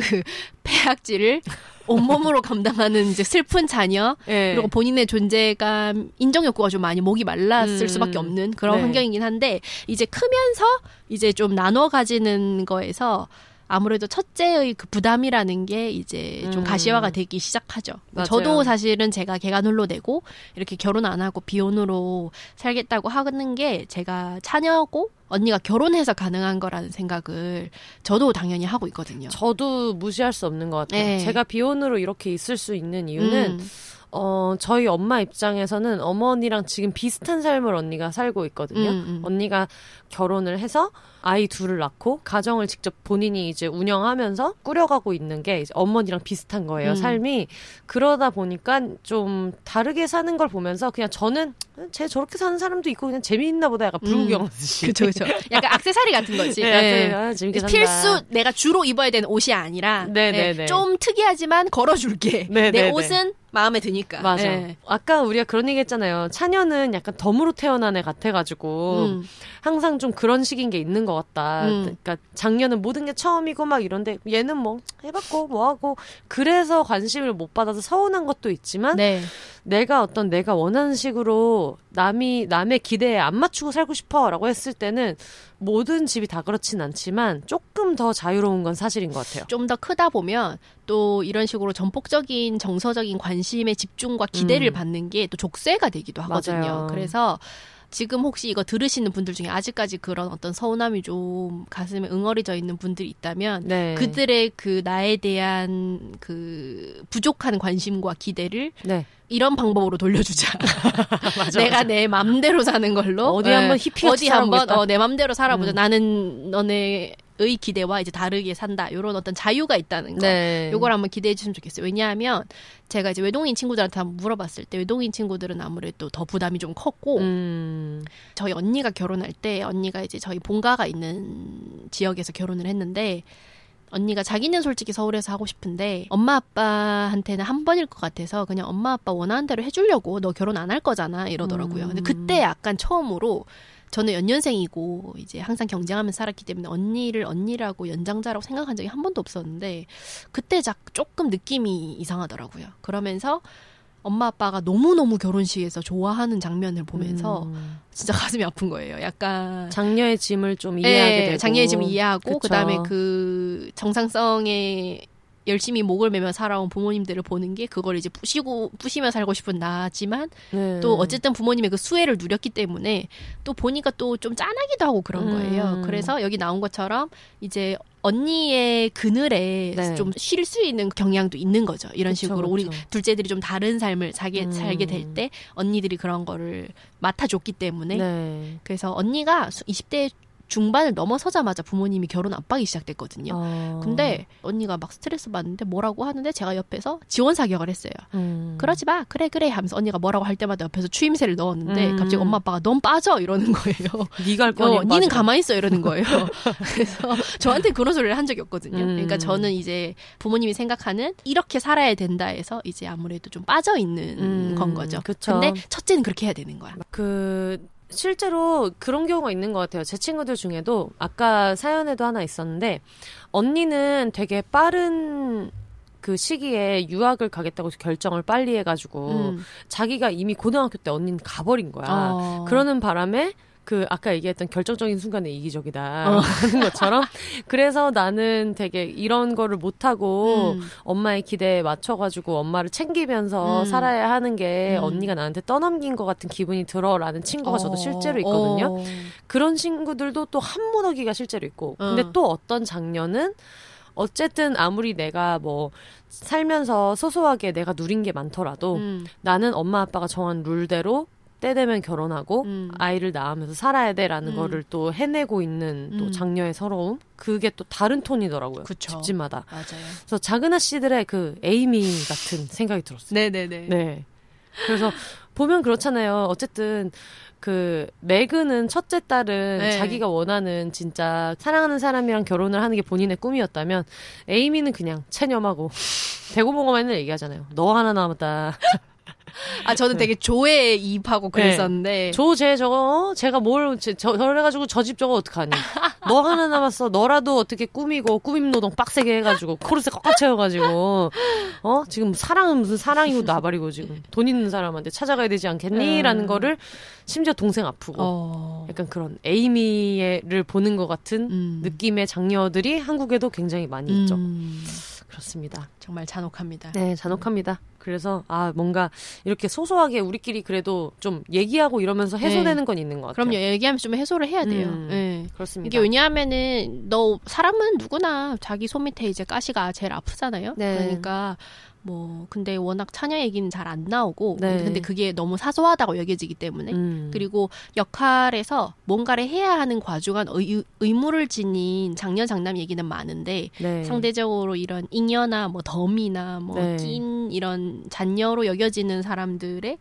폐악질을 온몸으로 감당하는 이제 슬픈 자녀 네. 그리고 본인의 존재감 인정욕구가 좀 많이 목이 말랐을 음. 수밖에 없는 그런 네. 환경이긴 한데 이제 크면서 이제 좀 나눠 가지는 거에서 아무래도 첫째의 그 부담이라는 게 이제 음. 좀 가시화가 되기 시작하죠. 맞아요. 저도 사실은 제가 계간홀로 되고 이렇게 결혼 안 하고 비혼으로 살겠다고 하는 게 제가 차녀고 언니가 결혼해서 가능한 거라는 생각을 저도 당연히 하고 있거든요. 저도 무시할 수 없는 것 같아요. 네. 제가 비혼으로 이렇게 있을 수 있는 이유는 음. 어, 저희 엄마 입장에서는 어머니랑 지금 비슷한 삶을 언니가 살고 있거든요. 음, 음. 언니가 결혼을 해서 아이 둘을 낳고 가정을 직접 본인이 이제 운영하면서 꾸려가고 있는 게 이제 어머니랑 비슷한 거예요, 음. 삶이. 그러다 보니까 좀 다르게 사는 걸 보면서 그냥 저는 쟤 저렇게 사는 사람도 있고 그냥 재미있나 보다 약간 불구경하듯이. 음. 그쵸, 그쵸. 약간 액세서리 같은 거지. 네, 네. 아, 재밌게 산다. 필수 내가 주로 입어야 되는 옷이 아니라 네, 네, 네. 좀 특이하지만 걸어줄게. 네, 내 네, 옷은 네. 마음에 드니까. 맞아. 네. 아까 우리가 그런 얘기 했잖아요. 차녀는 약간 덤으로 태어난 애 같아가지고 음. 항상 좀 그런 식인 게 있는 것 같다. 음. 그러니까 작년은 모든 게 처음이고 막 이런데 얘는 뭐 해봤고 뭐하고 그래서 관심을 못 받아서 서운한 것도 있지만 네. 내가 어떤 내가 원하는 식으로 남이 남의 기대에 안 맞추고 살고 싶어라고 했을 때는 모든 집이 다 그렇진 않지만 조금 더 자유로운 건 사실인 것 같아요. 좀 더 크다 보면 또 이런 식으로 전폭적인 정서적인 관심의 집중과 기대를 음. 받는 게 또 족쇄가 되기도 하거든요. 맞아요. 그래서 지금 혹시 이거 들으시는 분들 중에 아직까지 그런 어떤 서운함이 좀 가슴에 응어리져 있는 분들이 있다면 네. 그들의 그 나에 대한 그 부족한 관심과 기대를 네. 이런 방법으로 돌려주자. 맞아, 내가 맞아. 내 맘대로 사는 걸로 어디 네. 한번 히피하게 어디 한번 어, 내 맘대로 살아보자. 음. 나는 너네의 기대와 이제 다르게 산다. 이런 어떤 자유가 있다는 거. 네. 이걸 한번 기대해 주시면 좋겠어요. 왜냐하면 제가 이제 외동인 친구들한테 한번 물어봤을 때 외동인 친구들은 아무래도 더 부담이 좀 컸고 음. 저희 언니가 결혼할 때 언니가 이제 저희 본가가 있는 지역에서 결혼을 했는데. 언니가 자기는 솔직히 서울에서 하고 싶은데 엄마 아빠한테는 한 번일 것 같아서 그냥 엄마 아빠 원하는 대로 해주려고 너 결혼 안 할 거잖아 이러더라고요. 음. 근데 그때 약간 처음으로 저는 연년생이고 이제 항상 경쟁하면서 살았기 때문에 언니를 언니라고 연장자라고 생각한 적이 한 번도 없었는데 그때 조금 느낌이 이상하더라고요. 그러면서 엄마 아빠가 너무너무 결혼식에서 좋아하는 장면을 보면서 음. 진짜 가슴이 아픈 거예요. 약간 장녀의 짐을 좀 이해하게 네, 되고 장녀의 짐을 이해하고 그쵸. 그다음에 그 정상성에 열심히 목을 매며 살아온 부모님들을 보는 게 그걸 이제 부시고 부시며 살고 싶은 나지만 네. 또 어쨌든 부모님의 그 수혜를 누렸기 때문에 또 보니까 또 좀 짠하기도 하고 그런 거예요. 음. 그래서 여기 나온 것처럼 이제 언니의 그늘에 네. 좀 쉴 수 있는 경향도 있는 거죠. 이런 그쵸, 식으로 그쵸. 우리 둘째들이 좀 다른 삶을 자기, 음. 살게 될 때 언니들이 그런 거를 맡아줬기 때문에 네. 그래서 언니가 이십 대 중반을 넘어서자마자 부모님이 결혼 압박이 시작됐거든요. 어. 근데 언니가 막 스트레스 받는데 뭐라고 하는데 제가 옆에서 지원 사격을 했어요. 음. 그러지 마. 그래 그래 하면서 언니가 뭐라고 할 때마다 옆에서 추임새를 넣었는데 음. 갑자기 엄마 아빠가 넌 빠져 이러는 거예요. 네가 할 거니까 어, 니는 가만히 있어 이러는 거예요. 그래서 저한테 그런 소리를 한 적이 없거든요. 음. 그러니까 저는 이제 부모님이 생각하는 이렇게 살아야 된다 해서 이제 아무래도 좀 빠져있는 음. 건 거죠. 그쵸. 근데 첫째는 그렇게 해야 되는 거야. 그... 실제로 그런 경우가 있는 것 같아요. 제 친구들 중에도 아까 사연에도 하나 있었는데 언니는 되게 빠른 그 시기에 유학을 가겠다고 결정을 빨리 해가지고 음. 자기가 이미 고등학교 때 언니는 가버린 거야. 어. 그러는 바람에 그 아까 얘기했던 결정적인 순간에 이기적이다 하는 어. 것처럼 그래서 나는 되게 이런 거를 못하고 음. 엄마의 기대에 맞춰가지고 엄마를 챙기면서 음. 살아야 하는 게 음. 언니가 나한테 떠넘긴 것 같은 기분이 들어라는 친구가 어. 저도 실제로 있거든요. 어. 그런 친구들도 또 한무더기가 실제로 있고 근데 어. 또 어떤 장면은 어쨌든 아무리 내가 뭐 살면서 소소하게 내가 누린 게 많더라도 음. 나는 엄마 아빠가 정한 룰대로 때 되면 결혼하고 음. 아이를 낳으면서 살아야 돼라는 음. 거를 또 해내고 있는 음. 또 장녀의 서러움 그게 또 다른 톤이더라고요. 그쵸. 집집마다. 맞아요. 그래서 작은 아씨들의 그 에이미 같은 생각이 들었어요. 네네네. 네. 그래서 보면 그렇잖아요. 어쨌든 그 매그는 첫째 딸은 네. 자기가 원하는 진짜 사랑하는 사람이랑 결혼을 하는 게 본인의 꿈이었다면 에이미는 그냥 체념하고 대고보고 맨날 얘기하잖아요. 너 하나 남았다. 아, 저는 되게 조에 이입하고 그랬었는데. 네. 조제 저거, 어? 제가 뭘, 제, 저, 저래가지고 저 집 저거 어떡하니. 너 하나 남았어. 너라도 어떻게 꾸미고, 꾸밈노동 빡세게 해가지고, 코르세 꽉꽉 채워가지고, 어? 지금 사랑은 무슨 사랑이고 나발이고 지금. 돈 있는 사람한테 찾아가야 되지 않겠니? 음. 라는 거를, 심지어 동생 아프고, 어. 약간 그런 에이미를 보는 것 같은 음. 느낌의 장녀들이 한국에도 굉장히 많이 음. 있죠. 그렇습니다. 정말 잔혹합니다. 네, 잔혹합니다. 그래서 아 뭔가 이렇게 소소하게 우리끼리 그래도 좀 얘기하고 이러면서 해소되는 네. 건 있는 것 같아요. 그럼요. 얘기하면서 좀 해소를 해야 돼요. 음, 네. 그렇습니다. 이게 왜냐하면은 너 사람은 누구나 자기 손 밑에 이제 가시가 제일 아프잖아요. 네. 그러니까 뭐 근데 워낙 차녀 얘기는 잘 안 나오고 네. 근데 그게 너무 사소하다고 여겨지기 때문에 음. 그리고 역할에서 뭔가를 해야 하는 과중한 의, 의무를 지닌 장녀 장남 얘기는 많은데 네. 상대적으로 이런 잉여나 뭐 덤이나 뭐 낀 네. 이런 잔녀로 여겨지는 사람들의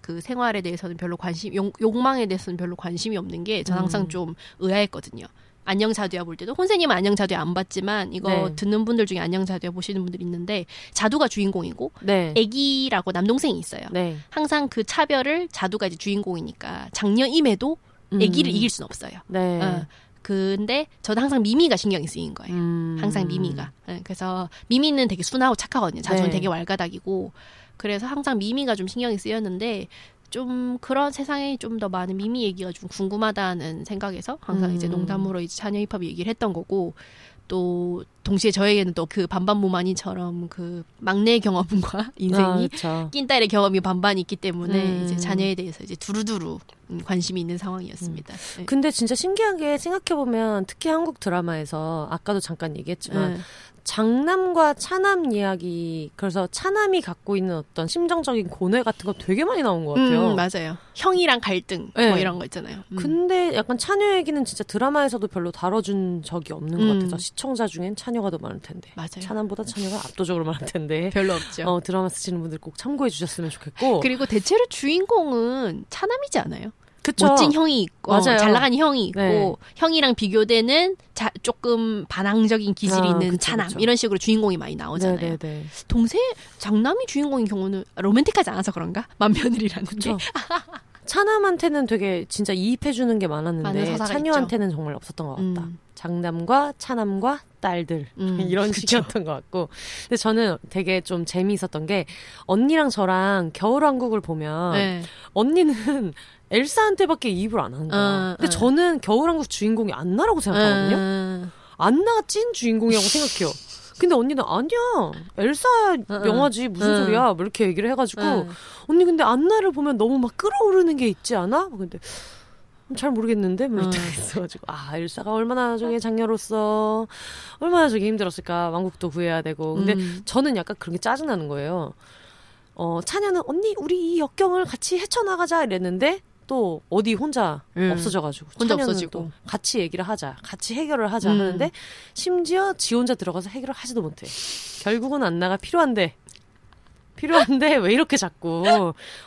그 생활에 대해서는 별로 관심 욕, 욕망에 대해서는 별로 관심이 없는 게 저는 항상 음. 좀 의아했거든요. 안녕자두야 볼 때도 혼세님 안녕자두야 안 봤지만 이거 네. 듣는 분들 중에 안녕자두야 보시는 분들 있는데 자두가 주인공이고 네. 애기라고 남동생이 있어요. 네. 항상 그 차별을 자두가 이제 주인공이니까 장녀임에도 애기를 음. 이길 수는 없어요. 네. 어. 근데 저는 항상 미미가 신경이 쓰인 거예요. 음. 항상 미미가. 그래서 미미는 되게 순하고 착하거든요. 자두는 네. 되게 왈가닥이고 그래서 항상 미미가 좀 신경이 쓰였는데 좀 그런 세상에 좀 더 많은 미미 얘기가 좀 궁금하다는 생각에서 항상 음. 이제 농담으로 이제 차녀힙합 얘기를 했던 거고 또 동시에 저에게는 또 그 반반무마니처럼 그 막내의 경험과 인생이 아, 낀 딸의 경험이 반반 있기 때문에 음. 이제 자녀에 대해서 이제 두루두루 관심이 있는 상황이었습니다. 음. 네. 근데 진짜 신기하게 생각해보면 특히 한국 드라마에서 아까도 잠깐 얘기했지만 네. 장남과 차남 이야기 그래서 차남이 갖고 있는 어떤 심정적인 고뇌 같은 거 되게 많이 나온 것 같아요. 음, 맞아요. 형이랑 갈등 네. 뭐 이런 거 있잖아요. 음. 근데 약간 차녀 얘기는 진짜 드라마에서도 별로 다뤄준 적이 없는 음. 것 같아서 시청자 중엔 차녀가 더 많을 텐데 맞아요. 차남보다 차녀가 압도적으로 많을 텐데 별로 없죠. 어, 드라마 쓰시는 분들 꼭 참고해 주셨으면 좋겠고 그리고 대체로 주인공은 차남이지 않아요? 그쵸. 멋진 형이 있고 어, 잘나간 형이 있고 네. 형이랑 비교되는 자, 조금 반항적인 기질이 아, 있는 그쵸, 차남 그쵸. 이런 식으로 주인공이 많이 나오잖아요. 네, 네, 네. 동생 장남이 주인공인 경우는 로맨틱하지 않아서 그런가? 맏며느리라는 게 차남한테는 되게 진짜 이입해주는 게 많았는데 차녀한테는 있죠. 정말 없었던 것 같다. 음. 장남과 차남과 딸들 음, 이런 그쵸. 식이었던 것 같고 근데 저는 되게 좀 재미있었던 게 언니랑 저랑 겨울왕국을 보면 네. 언니는 엘사한테밖에 이입을 안 하는 거야. 아, 근데 아. 저는 겨울왕국 주인공이 안나라고 생각하거든요. 아. 안나가 찐 주인공이라고 생각해요. 근데 언니는 아니야. 엘사 아, 영화지 무슨 아. 소리야. 뭐 이렇게 얘기를 해가지고 아. 언니 근데 안나를 보면 너무 막 끌어오르는 게 있지 않아? 근데 잘 모르겠는데 뭐 이렇게 있어가지고 아 엘사가 얼마나 저게 장녀로서 얼마나 저게 힘들었을까. 왕국도 구해야 되고 근데 음. 저는 약간 그런 게 짜증나는 거예요. 어 차녀는 언니 우리 이 역경을 같이 헤쳐나가자 이랬는데 또 어디 혼자 음. 없어져가지고 혼자 없어지고 또 같이 얘기를 하자 같이 해결을 하자 음. 하는데 심지어 지 혼자 들어가서 해결을 하지도 못해. 결국은 안나가 필요한데 필요한데 왜 이렇게 자꾸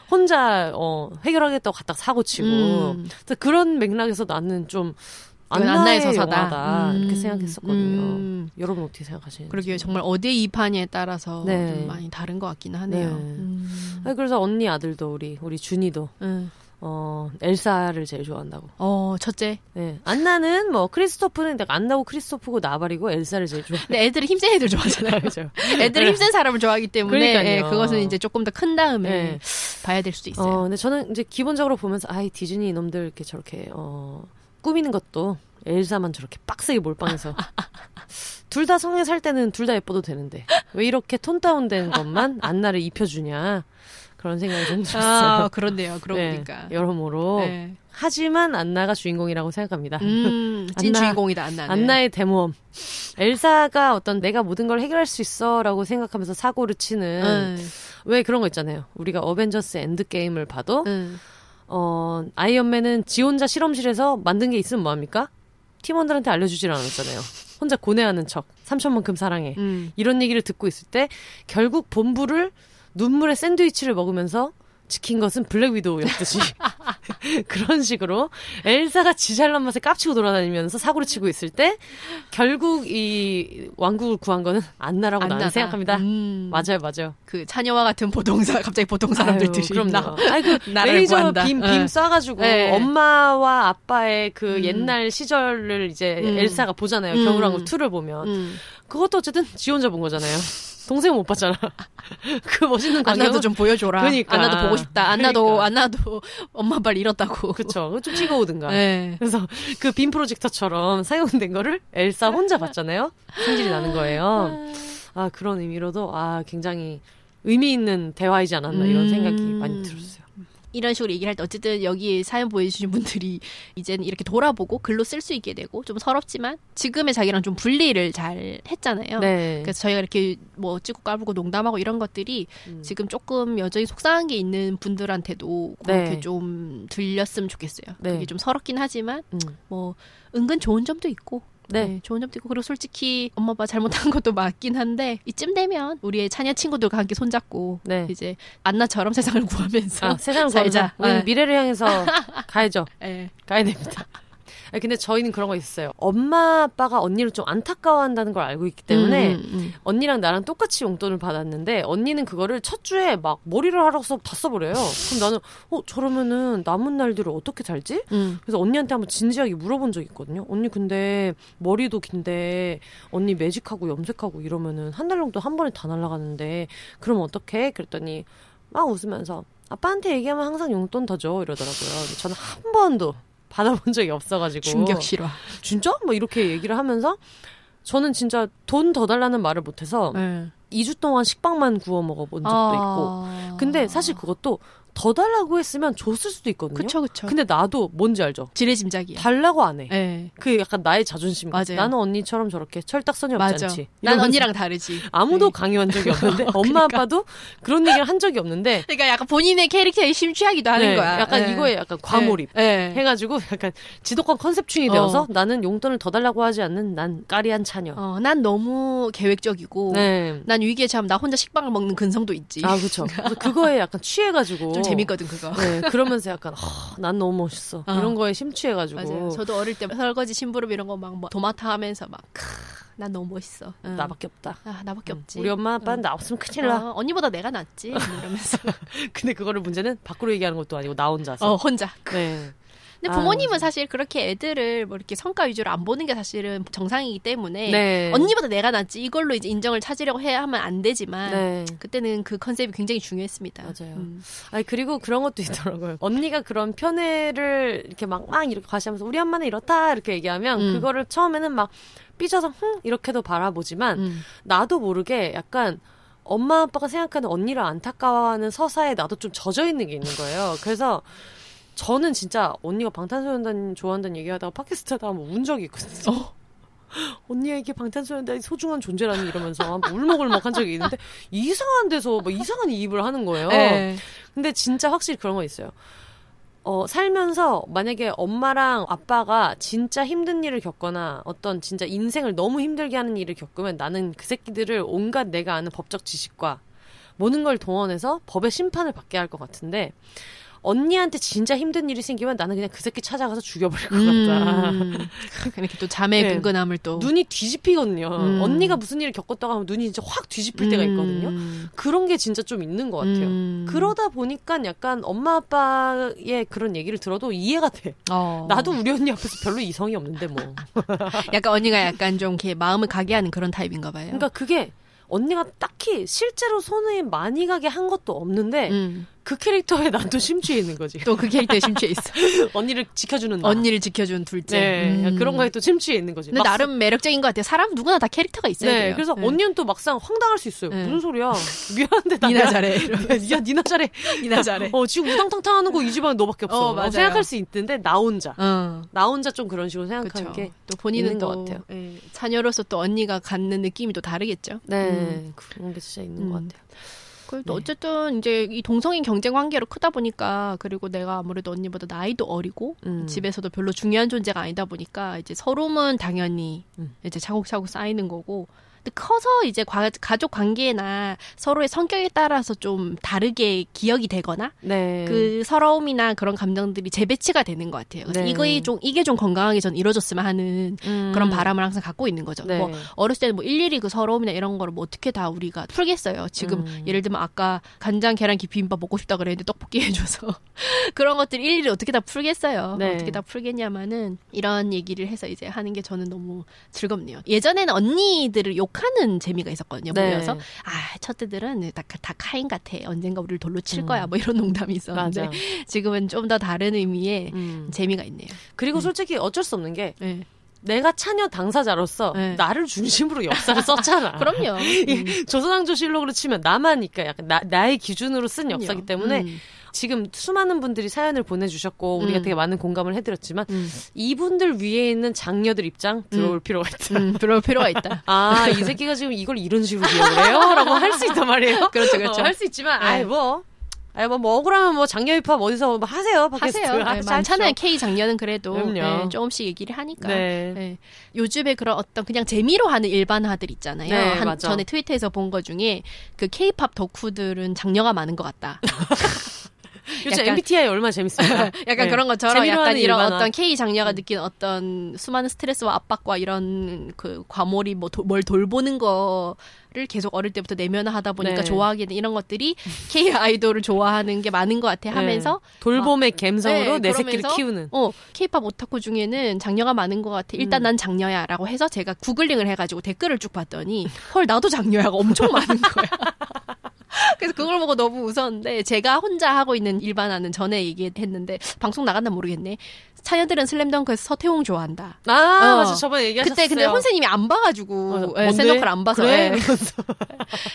혼자 어, 해결하겠다고 갖다 사고치고 음. 그런 맥락에서 나는 좀 안나의 영화다 음. 이렇게 생각했었거든요. 음. 여러분 어떻게 생각하시는지. 그러게요. 정말 어디에 입하냐에 따라서 네. 좀 많이 다른 것 같긴 하네요. 네. 음. 그래서 언니 아들도 우리 우리 준이도 음. 어, 엘사를 제일 좋아한다고. 어, 첫째. 네. 안나는 뭐, 크리스토프는 내가 안나고 크리스토프고 나발이고 엘사를 제일 좋아해. 근데 애들이 힘센 애들 좋아하잖아요. 그죠. 애들이 힘센 사람을 좋아하기 때문에. 네, 그것은 이제 조금 더 큰 다음에 네. 봐야 될 수도 있어요. 어, 근데 저는 이제 기본적으로 보면서, 아이, 디즈니 이놈들 이렇게 저렇게, 어, 꾸미는 것도 엘사만 저렇게 빡세게 몰빵해서. 둘 다 성에 살 때는 둘 다 예뻐도 되는데. 왜 이렇게 톤 다운된 것만 안나를 입혀주냐. 그런 생각이 좀 들었어요. 아, 그런데요. 그러고 네, 보니까. 여러모로. 네. 하지만 안나가 주인공이라고 생각합니다. 음, 찐 안나, 주인공이다, 안나는. 안나의 대모험. 엘사가 어떤 내가 모든 걸 해결할 수 있어라고 생각하면서 사고를 치는 음. 왜 그런 거 있잖아요. 우리가 어벤져스 엔드게임을 봐도 음. 어, 아이언맨은 지 혼자 실험실에서 만든 게 있으면 뭐합니까? 팀원들한테 알려주질 않았잖아요. 혼자 고뇌하는 척. 삼촌만큼 사랑해. 음. 이런 얘기를 듣고 있을 때 결국 본부를 눈물의 샌드위치를 먹으면서 지킨 것은 블랙 위도우였듯이 그런 식으로 엘사가 지 잘난 맛에 깝치고 돌아다니면서 사고를 치고 있을 때 결국 이 왕국을 구한 거는 안나라고 안나다. 나는 생각합니다. 음. 맞아요, 맞아요. 그 차녀와 같은 보통사 갑자기 보통 사람들들이 그럼요. 아이고 레이저 빔 빔 쏴가지고 네. 엄마와 아빠의 그 음. 옛날 시절을 이제 음. 엘사가 보잖아요. 음. 겨울왕국 이를 보면 음. 그것도 어쨌든 지 혼자 본 거잖아요. 동생은 못 봤잖아. 그 멋있는 광경은 안나도 좀 보여줘라. 그러니까. 안나도 보고 싶다. 안나도 그러니까. 안나도 엄마 발 잃었다고. 그쵸. 좀 찍어오든가. 네. 그래서 그 빔 프로젝터처럼 사용된 거를 엘사 혼자 봤잖아요. 승질이 나는 거예요. 아 그런 의미로도 아 굉장히 의미 있는 대화이지 않았나 이런 생각이 음... 많이 들었어요. 이런 식으로 얘기를 할 때 어쨌든 여기 사연 보여주신 분들이 이제는 이렇게 돌아보고 글로 쓸 수 있게 되고 좀 서럽지만 지금의 자기랑 좀 분리를 잘 했잖아요. 네. 그래서 저희가 이렇게 뭐 찍고 까불고 농담하고 이런 것들이 음. 지금 조금 여전히 속상한 게 있는 분들한테도 그렇게 네. 좀 들렸으면 좋겠어요. 네. 그게 좀 서럽긴 하지만 음. 뭐 은근 좋은 점도 있고 네. 네, 좋은 점도 있고 그리고 솔직히 엄마 아빠 잘못한 것도 맞긴 한데 이쯤 되면 우리의 차녀 친구들과 함께 손잡고 네. 이제 안나처럼 세상을 구하면서 아, 세상을 살자. 구하면서 네. 미래를 향해서 가야죠. 네. 가야 됩니다. 아니, 근데 저희는 그런 거 있었어요. 엄마 아빠가 언니를 좀 안타까워한다는 걸 알고 있기 때문에 음, 음. 언니랑 나랑 똑같이 용돈을 받았는데 언니는 그거를 첫 주에 막 머리를 하라고 해서 다 써버려요. 그럼 나는 어 저러면은 남은 날들을 어떻게 살지? 음. 그래서 언니한테 한번 진지하게 물어본 적이 있거든요. 언니 근데 머리도 긴데 언니 매직하고 염색하고 이러면은 한 달 정도 한 번에 다 날아가는데 그러면 어떡해? 그랬더니 막 웃으면서 아빠한테 얘기하면 항상 용돈 더 줘 이러더라고요. 저는 한 번도 받아본 적이 없어가지고 충격 실화 진짜? 뭐 이렇게 얘기를 하면서 저는 진짜 돈 더 달라는 말을 못해서 네. 이 주 동안 식빵만 구워 먹어본 적도 아... 있고 근데 사실 그것도 더 달라고 했으면 줬을 수도 있거든요. 그쵸, 그쵸. 근데 나도 뭔지 알죠? 지레짐작이야. 달라고 안 해. 네. 그게 약간 나의 자존심. 맞아요. 나는 언니처럼 저렇게 철딱선이 없지 맞아. 않지. 난 언니랑 다르지. 아무도 네. 강요한 적이 없는데 어, 엄마 그러니까. 아빠도 그런 얘기를 한 적이 없는데 그러니까 약간 본인의 캐릭터에 심취하기도 하는 네. 거야. 약간 네. 이거에 약간 과몰입 네. 해가지고 약간 지독한 컨셉충이 되어서 어. 나는 용돈을 더 달라고 하지 않는 난 까리한 차녀. 어, 난 너무 계획적이고 네. 난 위기에 참 나 혼자 식빵을 먹는 근성도 있지. 아 그렇죠. 그거에 약간 취해가지고 좀 재밌거든 그거. 네, 그러면서 약간 어, 난 너무 멋있어 어. 이런 거에 심취해가지고. 맞아요. 저도 어릴 때 설거지 심부름 이런 거 막 뭐 도맡아 하면서 막 크, 난 너무 멋있어. 응. 나밖에 없다. 아, 나밖에 응. 없지. 우리 엄마 아빠는 응. 나 없으면 큰일 나. 어, 언니보다 내가 낫지. 이러면서. 근데 그거를 문제는 밖으로 얘기하는 것도 아니고 나 혼자서. 어 혼자. 네. 근데 부모님은 아, 사실 그렇게 애들을 뭐 이렇게 성과 위주로 안 보는 게 사실은 정상이기 때문에 네. 언니보다 내가 낫지 이걸로 이제 인정을 찾으려고 해야 하면 안 되지만 네. 그때는 그 컨셉이 굉장히 중요했습니다. 맞아요. 음. 아니 그리고 그런 것도 있더라고요. 언니가 그런 편애를 이렇게 막 막 이렇게 과시하면서 우리 엄마는 이렇다 이렇게 얘기하면 음. 그거를 처음에는 막 삐져서 흥 이렇게도 바라보지만 음. 나도 모르게 약간 엄마 아빠가 생각하는 언니를 안타까워하는 서사에 나도 좀 젖어 있는 게 있는 거예요. 그래서 저는 진짜 언니가 방탄소년단 좋아한다는 얘기하다가 팟캐스트하다 한번 운 적이 있거든요. 어? 언니에게 방탄소년단이 소중한 존재라니 이러면서 울먹울먹한 적이 있는데 이상한 데서 막 이상한 이입을 하는 거예요. 네. 근데 진짜 확실히 그런 거 있어요. 어, 살면서 만약에 엄마랑 아빠가 진짜 힘든 일을 겪거나 어떤 진짜 인생을 너무 힘들게 하는 일을 겪으면 나는 그 새끼들을 온갖 내가 아는 법적 지식과 모든 걸 동원해서 법의 심판을 받게 할 것 같은데 언니한테 진짜 힘든 일이 생기면 나는 그냥 그 새끼 찾아가서 죽여버릴 것 같다. 음, 이렇게 또 자매의 네. 끈끈함을 또. 눈이 뒤집히거든요. 음. 언니가 무슨 일을 겪었다고 하면 눈이 진짜 확 뒤집힐 음. 때가 있거든요. 그런 게 진짜 좀 있는 것 같아요. 음. 그러다 보니까 약간 엄마 아빠의 그런 얘기를 들어도 이해가 돼. 어. 나도 우리 언니 앞에서 별로 이성이 없는데 뭐. 약간 언니가 약간 좀 이렇게 마음을 가게 하는 그런 타입인가 봐요. 그러니까 그게 언니가 딱히 실제로 손에 많이 가게 한 것도 없는데 음. 그 캐릭터에 난 또 심취해 있는 거지. 또 그 캐릭터에 심취해 있어. 언니를 지켜주는 나. 언니를 지켜준 둘째. 네, 음. 그런 거에 또 심취해 있는 거지. 근데 나름 매력적인 것 같아요. 사람 누구나 다 캐릭터가 있어야 네, 돼요. 그래서 네. 언니는 또 막상 황당할 수 있어요. 네. 무슨 소리야. 미안한데 나. 니나 잘해. 야, 니나 잘해. 니나 잘해. 어, 지금 우당탕탕 하는 거 이 집안에 너밖에 없어. 어, 맞아요. 어, 생각할 수 있는데 나 혼자. 어. 나 혼자 좀 그런 식으로 생각하는 게 또 본인은 또, 것 같아요. 예, 자녀로서 또 언니가 갖는 느낌이 또 다르겠죠. 네. 음. 그런 게 진짜 있는 음. 것 같아요. 네. 어쨌든 이제 이 동성인 경쟁 관계로 크다 보니까 그리고 내가 아무래도 언니보다 나이도 어리고 음. 집에서도 별로 중요한 존재가 아니다 보니까 이제 서름은 당연히 음. 이제 차곡차곡 쌓이는 거고 근데 커서 이제 과, 가족 관계나 서로의 성격에 따라서 좀 다르게 기억이 되거나 네. 그 서러움이나 그런 감정들이 재배치가 되는 것 같아요. 그래서 네. 이거이 좀 이게 좀 건강하게 전 이루어졌으면 하는 음. 그런 바람을 항상 갖고 있는 거죠. 네. 뭐 어렸을 때는 뭐 일일이 그 서러움이나 이런 거를 뭐 어떻게 다 우리가 풀겠어요. 지금 음. 예를 들면 아까 간장 계란 비빔밥 먹고 싶다 그랬는데 떡볶이 해줘서 그런 것들 일일이 어떻게 다 풀겠어요. 네. 어떻게 다 풀겠냐마는 이런 얘기를 해서 이제 하는 게 저는 너무 즐겁네요. 예전에는 언니들을 욕하는 재미가 있었거든요. 네. 모여서 아 첫째들은 다, 다 카인 같아. 언젠가 우리를 돌로 칠 거야. 음. 뭐 이런 농담이 있었는데 맞아. 지금은 좀 더 다른 의미의 음. 재미가 있네요. 그리고 음. 솔직히 어쩔 수 없는 게 네. 내가 차녀 당사자로서 네. 나를 중심으로 역사를 썼잖아. 그럼요. 음. 조선왕조실록으로 치면 남하니까 약간 나, 나의 기준으로 쓴 그럼요. 역사기 때문에 음. 지금 수많은 분들이 사연을 보내주셨고 우리가 음. 되게 많은 공감을 해드렸지만 음. 이분들 위에 있는 장녀들 입장 들어올 음. 필요가 있다. 음, 들어올 필요가 있다. 아, 이 새끼가 지금 이걸 이런 식으로 기억을 해요? 라고 할 수 있단 말이에요. 그렇죠. 그렇죠. 어, 할 수 있지만 아이 뭐. 아니, 뭐, 뭐, 억울하면 뭐, 장녀힙합 어디서 뭐 하세요. 팟캐스트. 하세요. 아, 네, 많잖아요. K장녀는 그래도. 네, 조금씩 얘기를 하니까. 네. 네. 요즘에 그런 어떤 그냥 재미로 하는 일반화들 있잖아요. 네, 한, 맞아. 전에 트위터에서 본 거 중에 그 K팝 덕후들은 장녀가 많은 것 같다. 요즘 약간, 엠비티아이 얼마나 재밌습니다. 약간 네. 그런 것처럼 약간 이런 일반화. 어떤 K장녀가 느끼는 어떤 수많은 스트레스와 압박과 이런 그 과몰이 뭐 도, 뭘 돌보는 거를 계속 어릴 때부터 내면화하다 보니까 네. 좋아하게 된 이런 것들이 K아이돌을 좋아하는 게 많은 것 같아 하면서 네. 돌봄의 감성으로 네, 내 새끼를 키우는 어, K팝 오타쿠 중에는 장녀가 많은 것 같아. 일단 음. 난 장녀야 라고 해서 제가 구글링을 해가지고 댓글을 쭉 봤더니 헐 나도 장녀야가 엄청 많은 거야. 그래서 그걸 보고 너무 웃었는데 제가 혼자 하고 있는 일반화는 전에 얘기했는데 방송 나갔나 모르겠네. 차녀들은 슬램덩크에서 서태웅 좋아한다. 아 어. 맞아 저번에 얘기하셨어요. 그때 근데 혼세님이 안 봐가지고 네, 셋노크를 안 봐서 그래?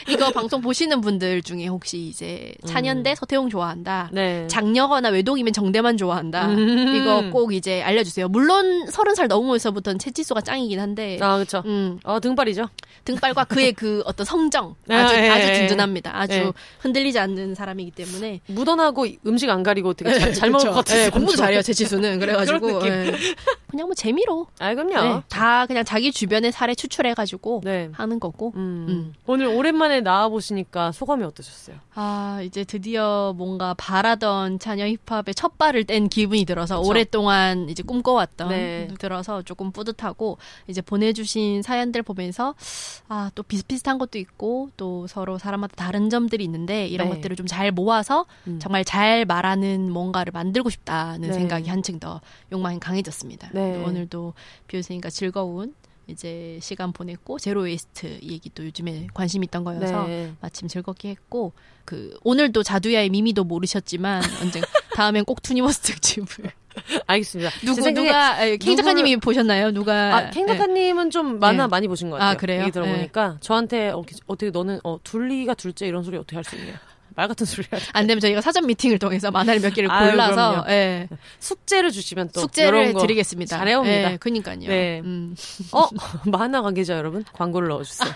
이거 방송 보시는 분들 중에 혹시 이제 차녀인데 음. 서태웅 좋아한다. 네. 장녀거나 외동이면 정대만 좋아한다. 음. 이거 꼭 이제 알려주세요. 물론 서른 살 넘으면서부터는 채치수가 짱이긴 한데. 아 그렇죠. 음. 어 등발이죠. 등발과 그의 그 어떤 성정 아주 아, 예, 아주 든든합니다. 아주 예. 흔들리지 않는 사람이기 때문에 무던하고 음식 안 가리고 되게 잘, 잘 먹을 것 같아요. 예, 공부도 잘해요 채치수는. 그래. 가지고 그냥 뭐 재미로. 아, 그럼요. 네, 다 그냥 자기 주변의 사례 추출해가지고 네. 하는 거고. 음. 음. 오늘 오랜만에 나와 보시니까 소감이 어떠셨어요? 아 이제 드디어 뭔가 바라던 차녀 힙합의 첫 발을 뗀 기분이 들어서 그쵸? 오랫동안 이제 꿈꿔왔던 네. 들어서 조금 뿌듯하고 이제 보내주신 사연들 보면서 아 또 비슷비슷한 것도 있고 또 서로 사람마다 다른 점들이 있는데 이런 네. 것들을 좀 잘 모아서 음. 정말 잘 말하는 뭔가를 만들고 싶다는 네. 생각이 한층 더. 욕망이 강해졌습니다. 네. 오늘도 비욘세니까 즐거운 이제 시간 보냈고 제로웨이스트 얘기도 요즘에 관심 있던 거여서 네. 마침 즐겁게 했고 그 오늘도 자두야의 미미도 모르셨지만 언젠 다음엔 꼭 투니버스 특집을. 알겠습니다. 누구 누가 캥 작가님이 보셨나요? 누가? 아, 캥 작가님은 네. 좀 만화 네. 많이 보신 것 같아요. 아, 그래요? 얘기 들어보니까 네. 저한테 어, 어떻게 너는 어, 둘리가 둘째 이런 소리 어떻게 할 수 있냐? 말 같은 소리 해야 돼. 안 되면 저희가 사전 미팅을 통해서 만화를 몇 개를 골라서 아유, 예. 숙제를 주시면 또 숙제를 드리겠습니다. 잘해옵니다. 예, 그러니까요. 네. 음. 어 만화 관계자 여러분 광고를 넣어주세요.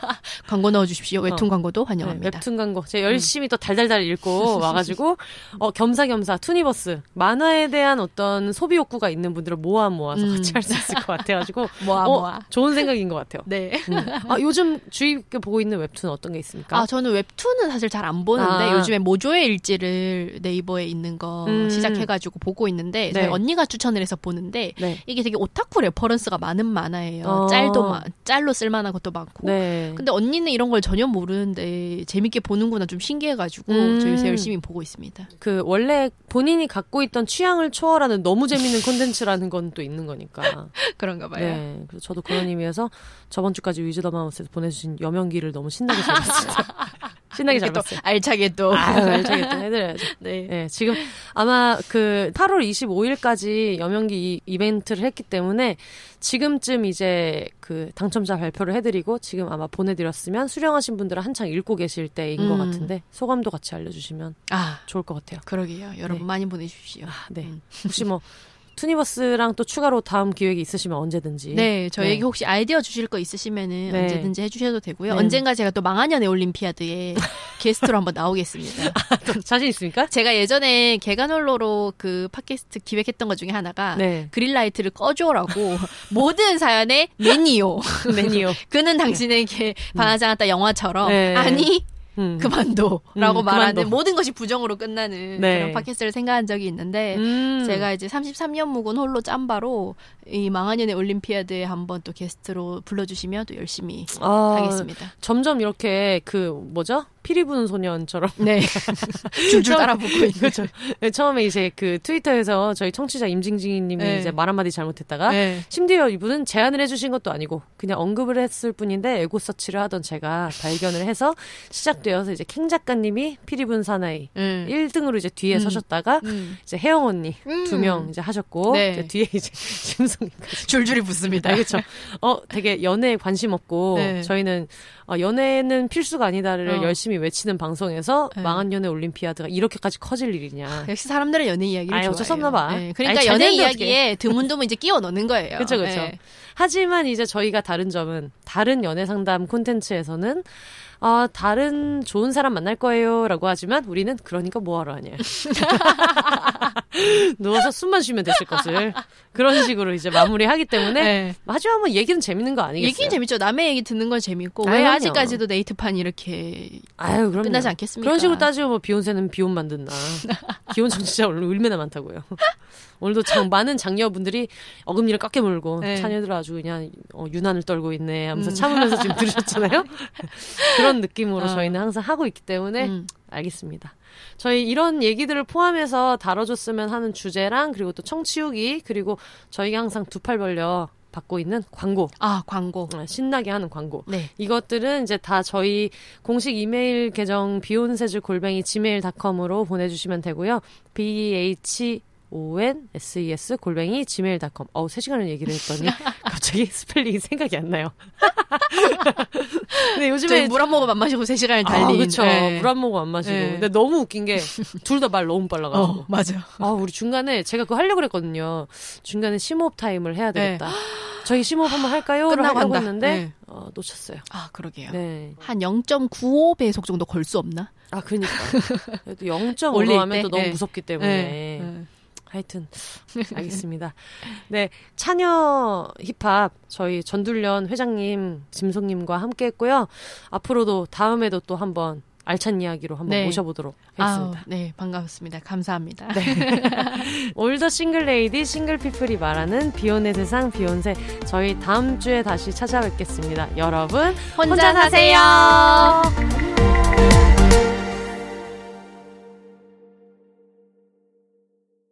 광고 넣어주십시오. 웹툰 어. 광고도 환영합니다. 네, 웹툰 광고 제가 열심히 음. 또 달달달 읽고 와가지고 어, 겸사겸사 투니버스 만화에 대한 어떤 소비 욕구가 있는 분들을 모아 모아서 음. 같이 할 수 있을 것 같아가지고 모아 어, 모아 좋은 생각인 것 같아요. 네. 음. 아, 요즘 주의 깊게 보고 있는 웹툰은 어떤 게 있습니까? 아 저는 웹툰은 사실 잘 안 보는데 아. 요즘 모조의 일지를 네이버에 있는 거 음. 시작해가지고 보고 있는데 네. 저희 언니가 추천을 해서 보는데 네. 이게 되게 오타쿠 레퍼런스가 많은 만화예요. 어. 짤도 마, 짤로 쓸만한 것도 많고 네. 근데 언니는 이런 걸 전혀 모르는데 재밌게 보는구나 좀 신기해가지고 음. 저 요새 열심히 보고 있습니다. 그 원래 본인이 갖고 있던 취향을 초월하는 너무 재밌는 콘텐츠라는 건 또 있는 거니까 그런가 봐요. 네. 그래서 저도 그런 의미에서 저번 주까지 위즈 더 마우스에서 보내주신 여명기를 너무 신나게 잘 봤어요. 신나게 잘 봤어요. 알차게 또 아유, 알차게 또 해드려야죠. 네. 네, 지금 아마 그 팔월 이십오일까지 여명기 이벤트를 했기 때문에 지금쯤 이제 그 당첨자 발표를 해드리고 지금 아마 보내드렸으면 수령하신 분들은 한창 읽고 계실 때인 음. 것 같은데 소감도 같이 알려주시면 아, 좋을 것 같아요. 그러게요. 여러분 네. 많이 보내주십시오. 아, 네. 음. 혹시 뭐 투니버스랑 또 추가로 다음 기획이 있으시면 언제든지. 네, 저에게 네. 혹시 아이디어 주실 거 있으시면은 네. 언제든지 해주셔도 되고요. 네. 언젠가 제가 또 망하년의 올림피아드에 게스트로 한번 나오겠습니다. 아, 또 자신 있습니까? 제가 예전에 계간홀로로 그 팟캐스트 기획했던 것 중에 하나가 네. 그린라이트를 꺼줘라고 모든 사연에 매니오, 매니오. 그는 당신에게 반하지 않았다 영화처럼 네. 아니. 음. 그만둬라고 음, 말하는 그만둬. 모든 것이 부정으로 끝나는 네. 그런 팟캐스트를 생각한 적이 있는데 음. 제가 이제 삼십삼 년 묵은 홀로 짬바로 이 망한년의 올림피아드에 한번 또 게스트로 불러주시면 또 열심히 아, 하겠습니다. 점점 이렇게 그 뭐죠? 피리 부는 소년처럼 네 줄줄 따라 붙고 있는 그렇죠. 네, 처음에 이제 그 트위터에서 저희 청취자 임징징이님이 네. 이제 말 한마디 잘못했다가 네. 심지어 이분은 제안을 해주신 것도 아니고 그냥 언급을 했을 뿐인데 에고 서치를 하던 제가 발견을 해서 시작되어서 이제 캥 작가님이 피리 부는 사나이 음. 일 등으로 이제 뒤에 음. 서셨다가 음. 이제 혜영 언니 음. 두 명 이제 하셨고 네. 이제 뒤에 이제 심성이까지 줄줄이 붙습니다. 네, 그렇죠. 어 되게 연애에 관심 없고 네. 저희는 어, 연애는 필수가 아니다를 어. 열심히 외치는 방송에서 네. 망한 연애 올림피아드가 이렇게까지 커질 일이냐. 역시 사람들은 연애 이야기를 아니, 좋아해요. 어쩔 수 없나 봐. 네. 그러니까 아니, 연애 이야기에 어떻게. 드문드문 이제 끼워 넣는 거예요. 그렇죠. 그렇죠. 네. 하지만 이제 저희가 다른 점은 다른 연애 상담 콘텐츠에서는 아, 다른 좋은 사람 만날 거예요 라고 하지만 우리는 그러니까 뭐하러 하냐. 누워서 숨만 쉬면 됐을 것을. 그런 식으로 이제 마무리하기 때문에 네. 하지만 뭐 얘기는 재밌는 거 아니겠어요? 얘기는 재밌죠. 남의 얘기 듣는 건 재밌고 아유, 왜 그럼요. 아직까지도 네이트판 이렇게 아유, 그럼요. 끝나지 않겠습니까? 그런 식으로 따지면 뭐 비혼세는 비혼 만든다. 비혼 청취자 얼마나 많다고요. 오늘도 참 많은 장녀분들이 어금니를 깎게 물고 네. 자녀들 아주 그냥 어, 유난을 떨고 있네 하면서 참으면서 지금 들으셨잖아요. 그런 느낌으로 어. 저희는 항상 하고 있기 때문에 음. 알겠습니다. 저희 이런 얘기들을 포함해서 다뤄줬으면 하는 주제랑 그리고 또 청취후기 그리고 저희가 항상 두 팔 벌려 받고 있는 광고. 아, 광고. 신나게 하는 광고. 네. 이것들은 이제 다 저희 공식 이메일 계정 비혼세즈골뱅이 지메일 닷컴으로 보내주시면 되고요. 비에이치 오 엔 에스 이 에스 골뱅이 지메일 닷컴 어우 세 시간을 얘기를 했더니 갑자기 스펠링이 생각이 안 나요. 근데 요즘에 물 한 모금 안 마시고 세 시간을 달린. 아, 그렇죠. 네. 물 한 모금 안 마시고. 네. 근데 너무 웃긴 게 둘 다 말 너무 빨라가지고. 어, 맞아요. 아 우리 중간에 제가 그거 하려고 그랬거든요. 중간에 심호흡 타임을 해야 되겠다. 네. 저희 심호흡 한번 할까요? 끝나고 하려고 했는데 네. 어, 놓쳤어요. 아 그러게요. 네. 한 영 점 구오 배속 정도 걸 수 없나? 아 그러니까. 영 점 오로 하면 또 너무 네. 무섭기 때문에. 네. 네. 하여튼 알겠습니다. 네, 차녀힙합 저희 전둘련 회장님, 짐송님과 함께했고요. 앞으로도 다음에도 또 한번 알찬 이야기로 한번 네. 모셔보도록 하겠습니다. 아우, 네, 반갑습니다. 감사합니다. 네. 올더 싱글레이디 싱글피플이 말하는 비혼의 세상 비혼세 저희 다음 주에 다시 찾아뵙겠습니다. 여러분 혼자, 혼자 사세요.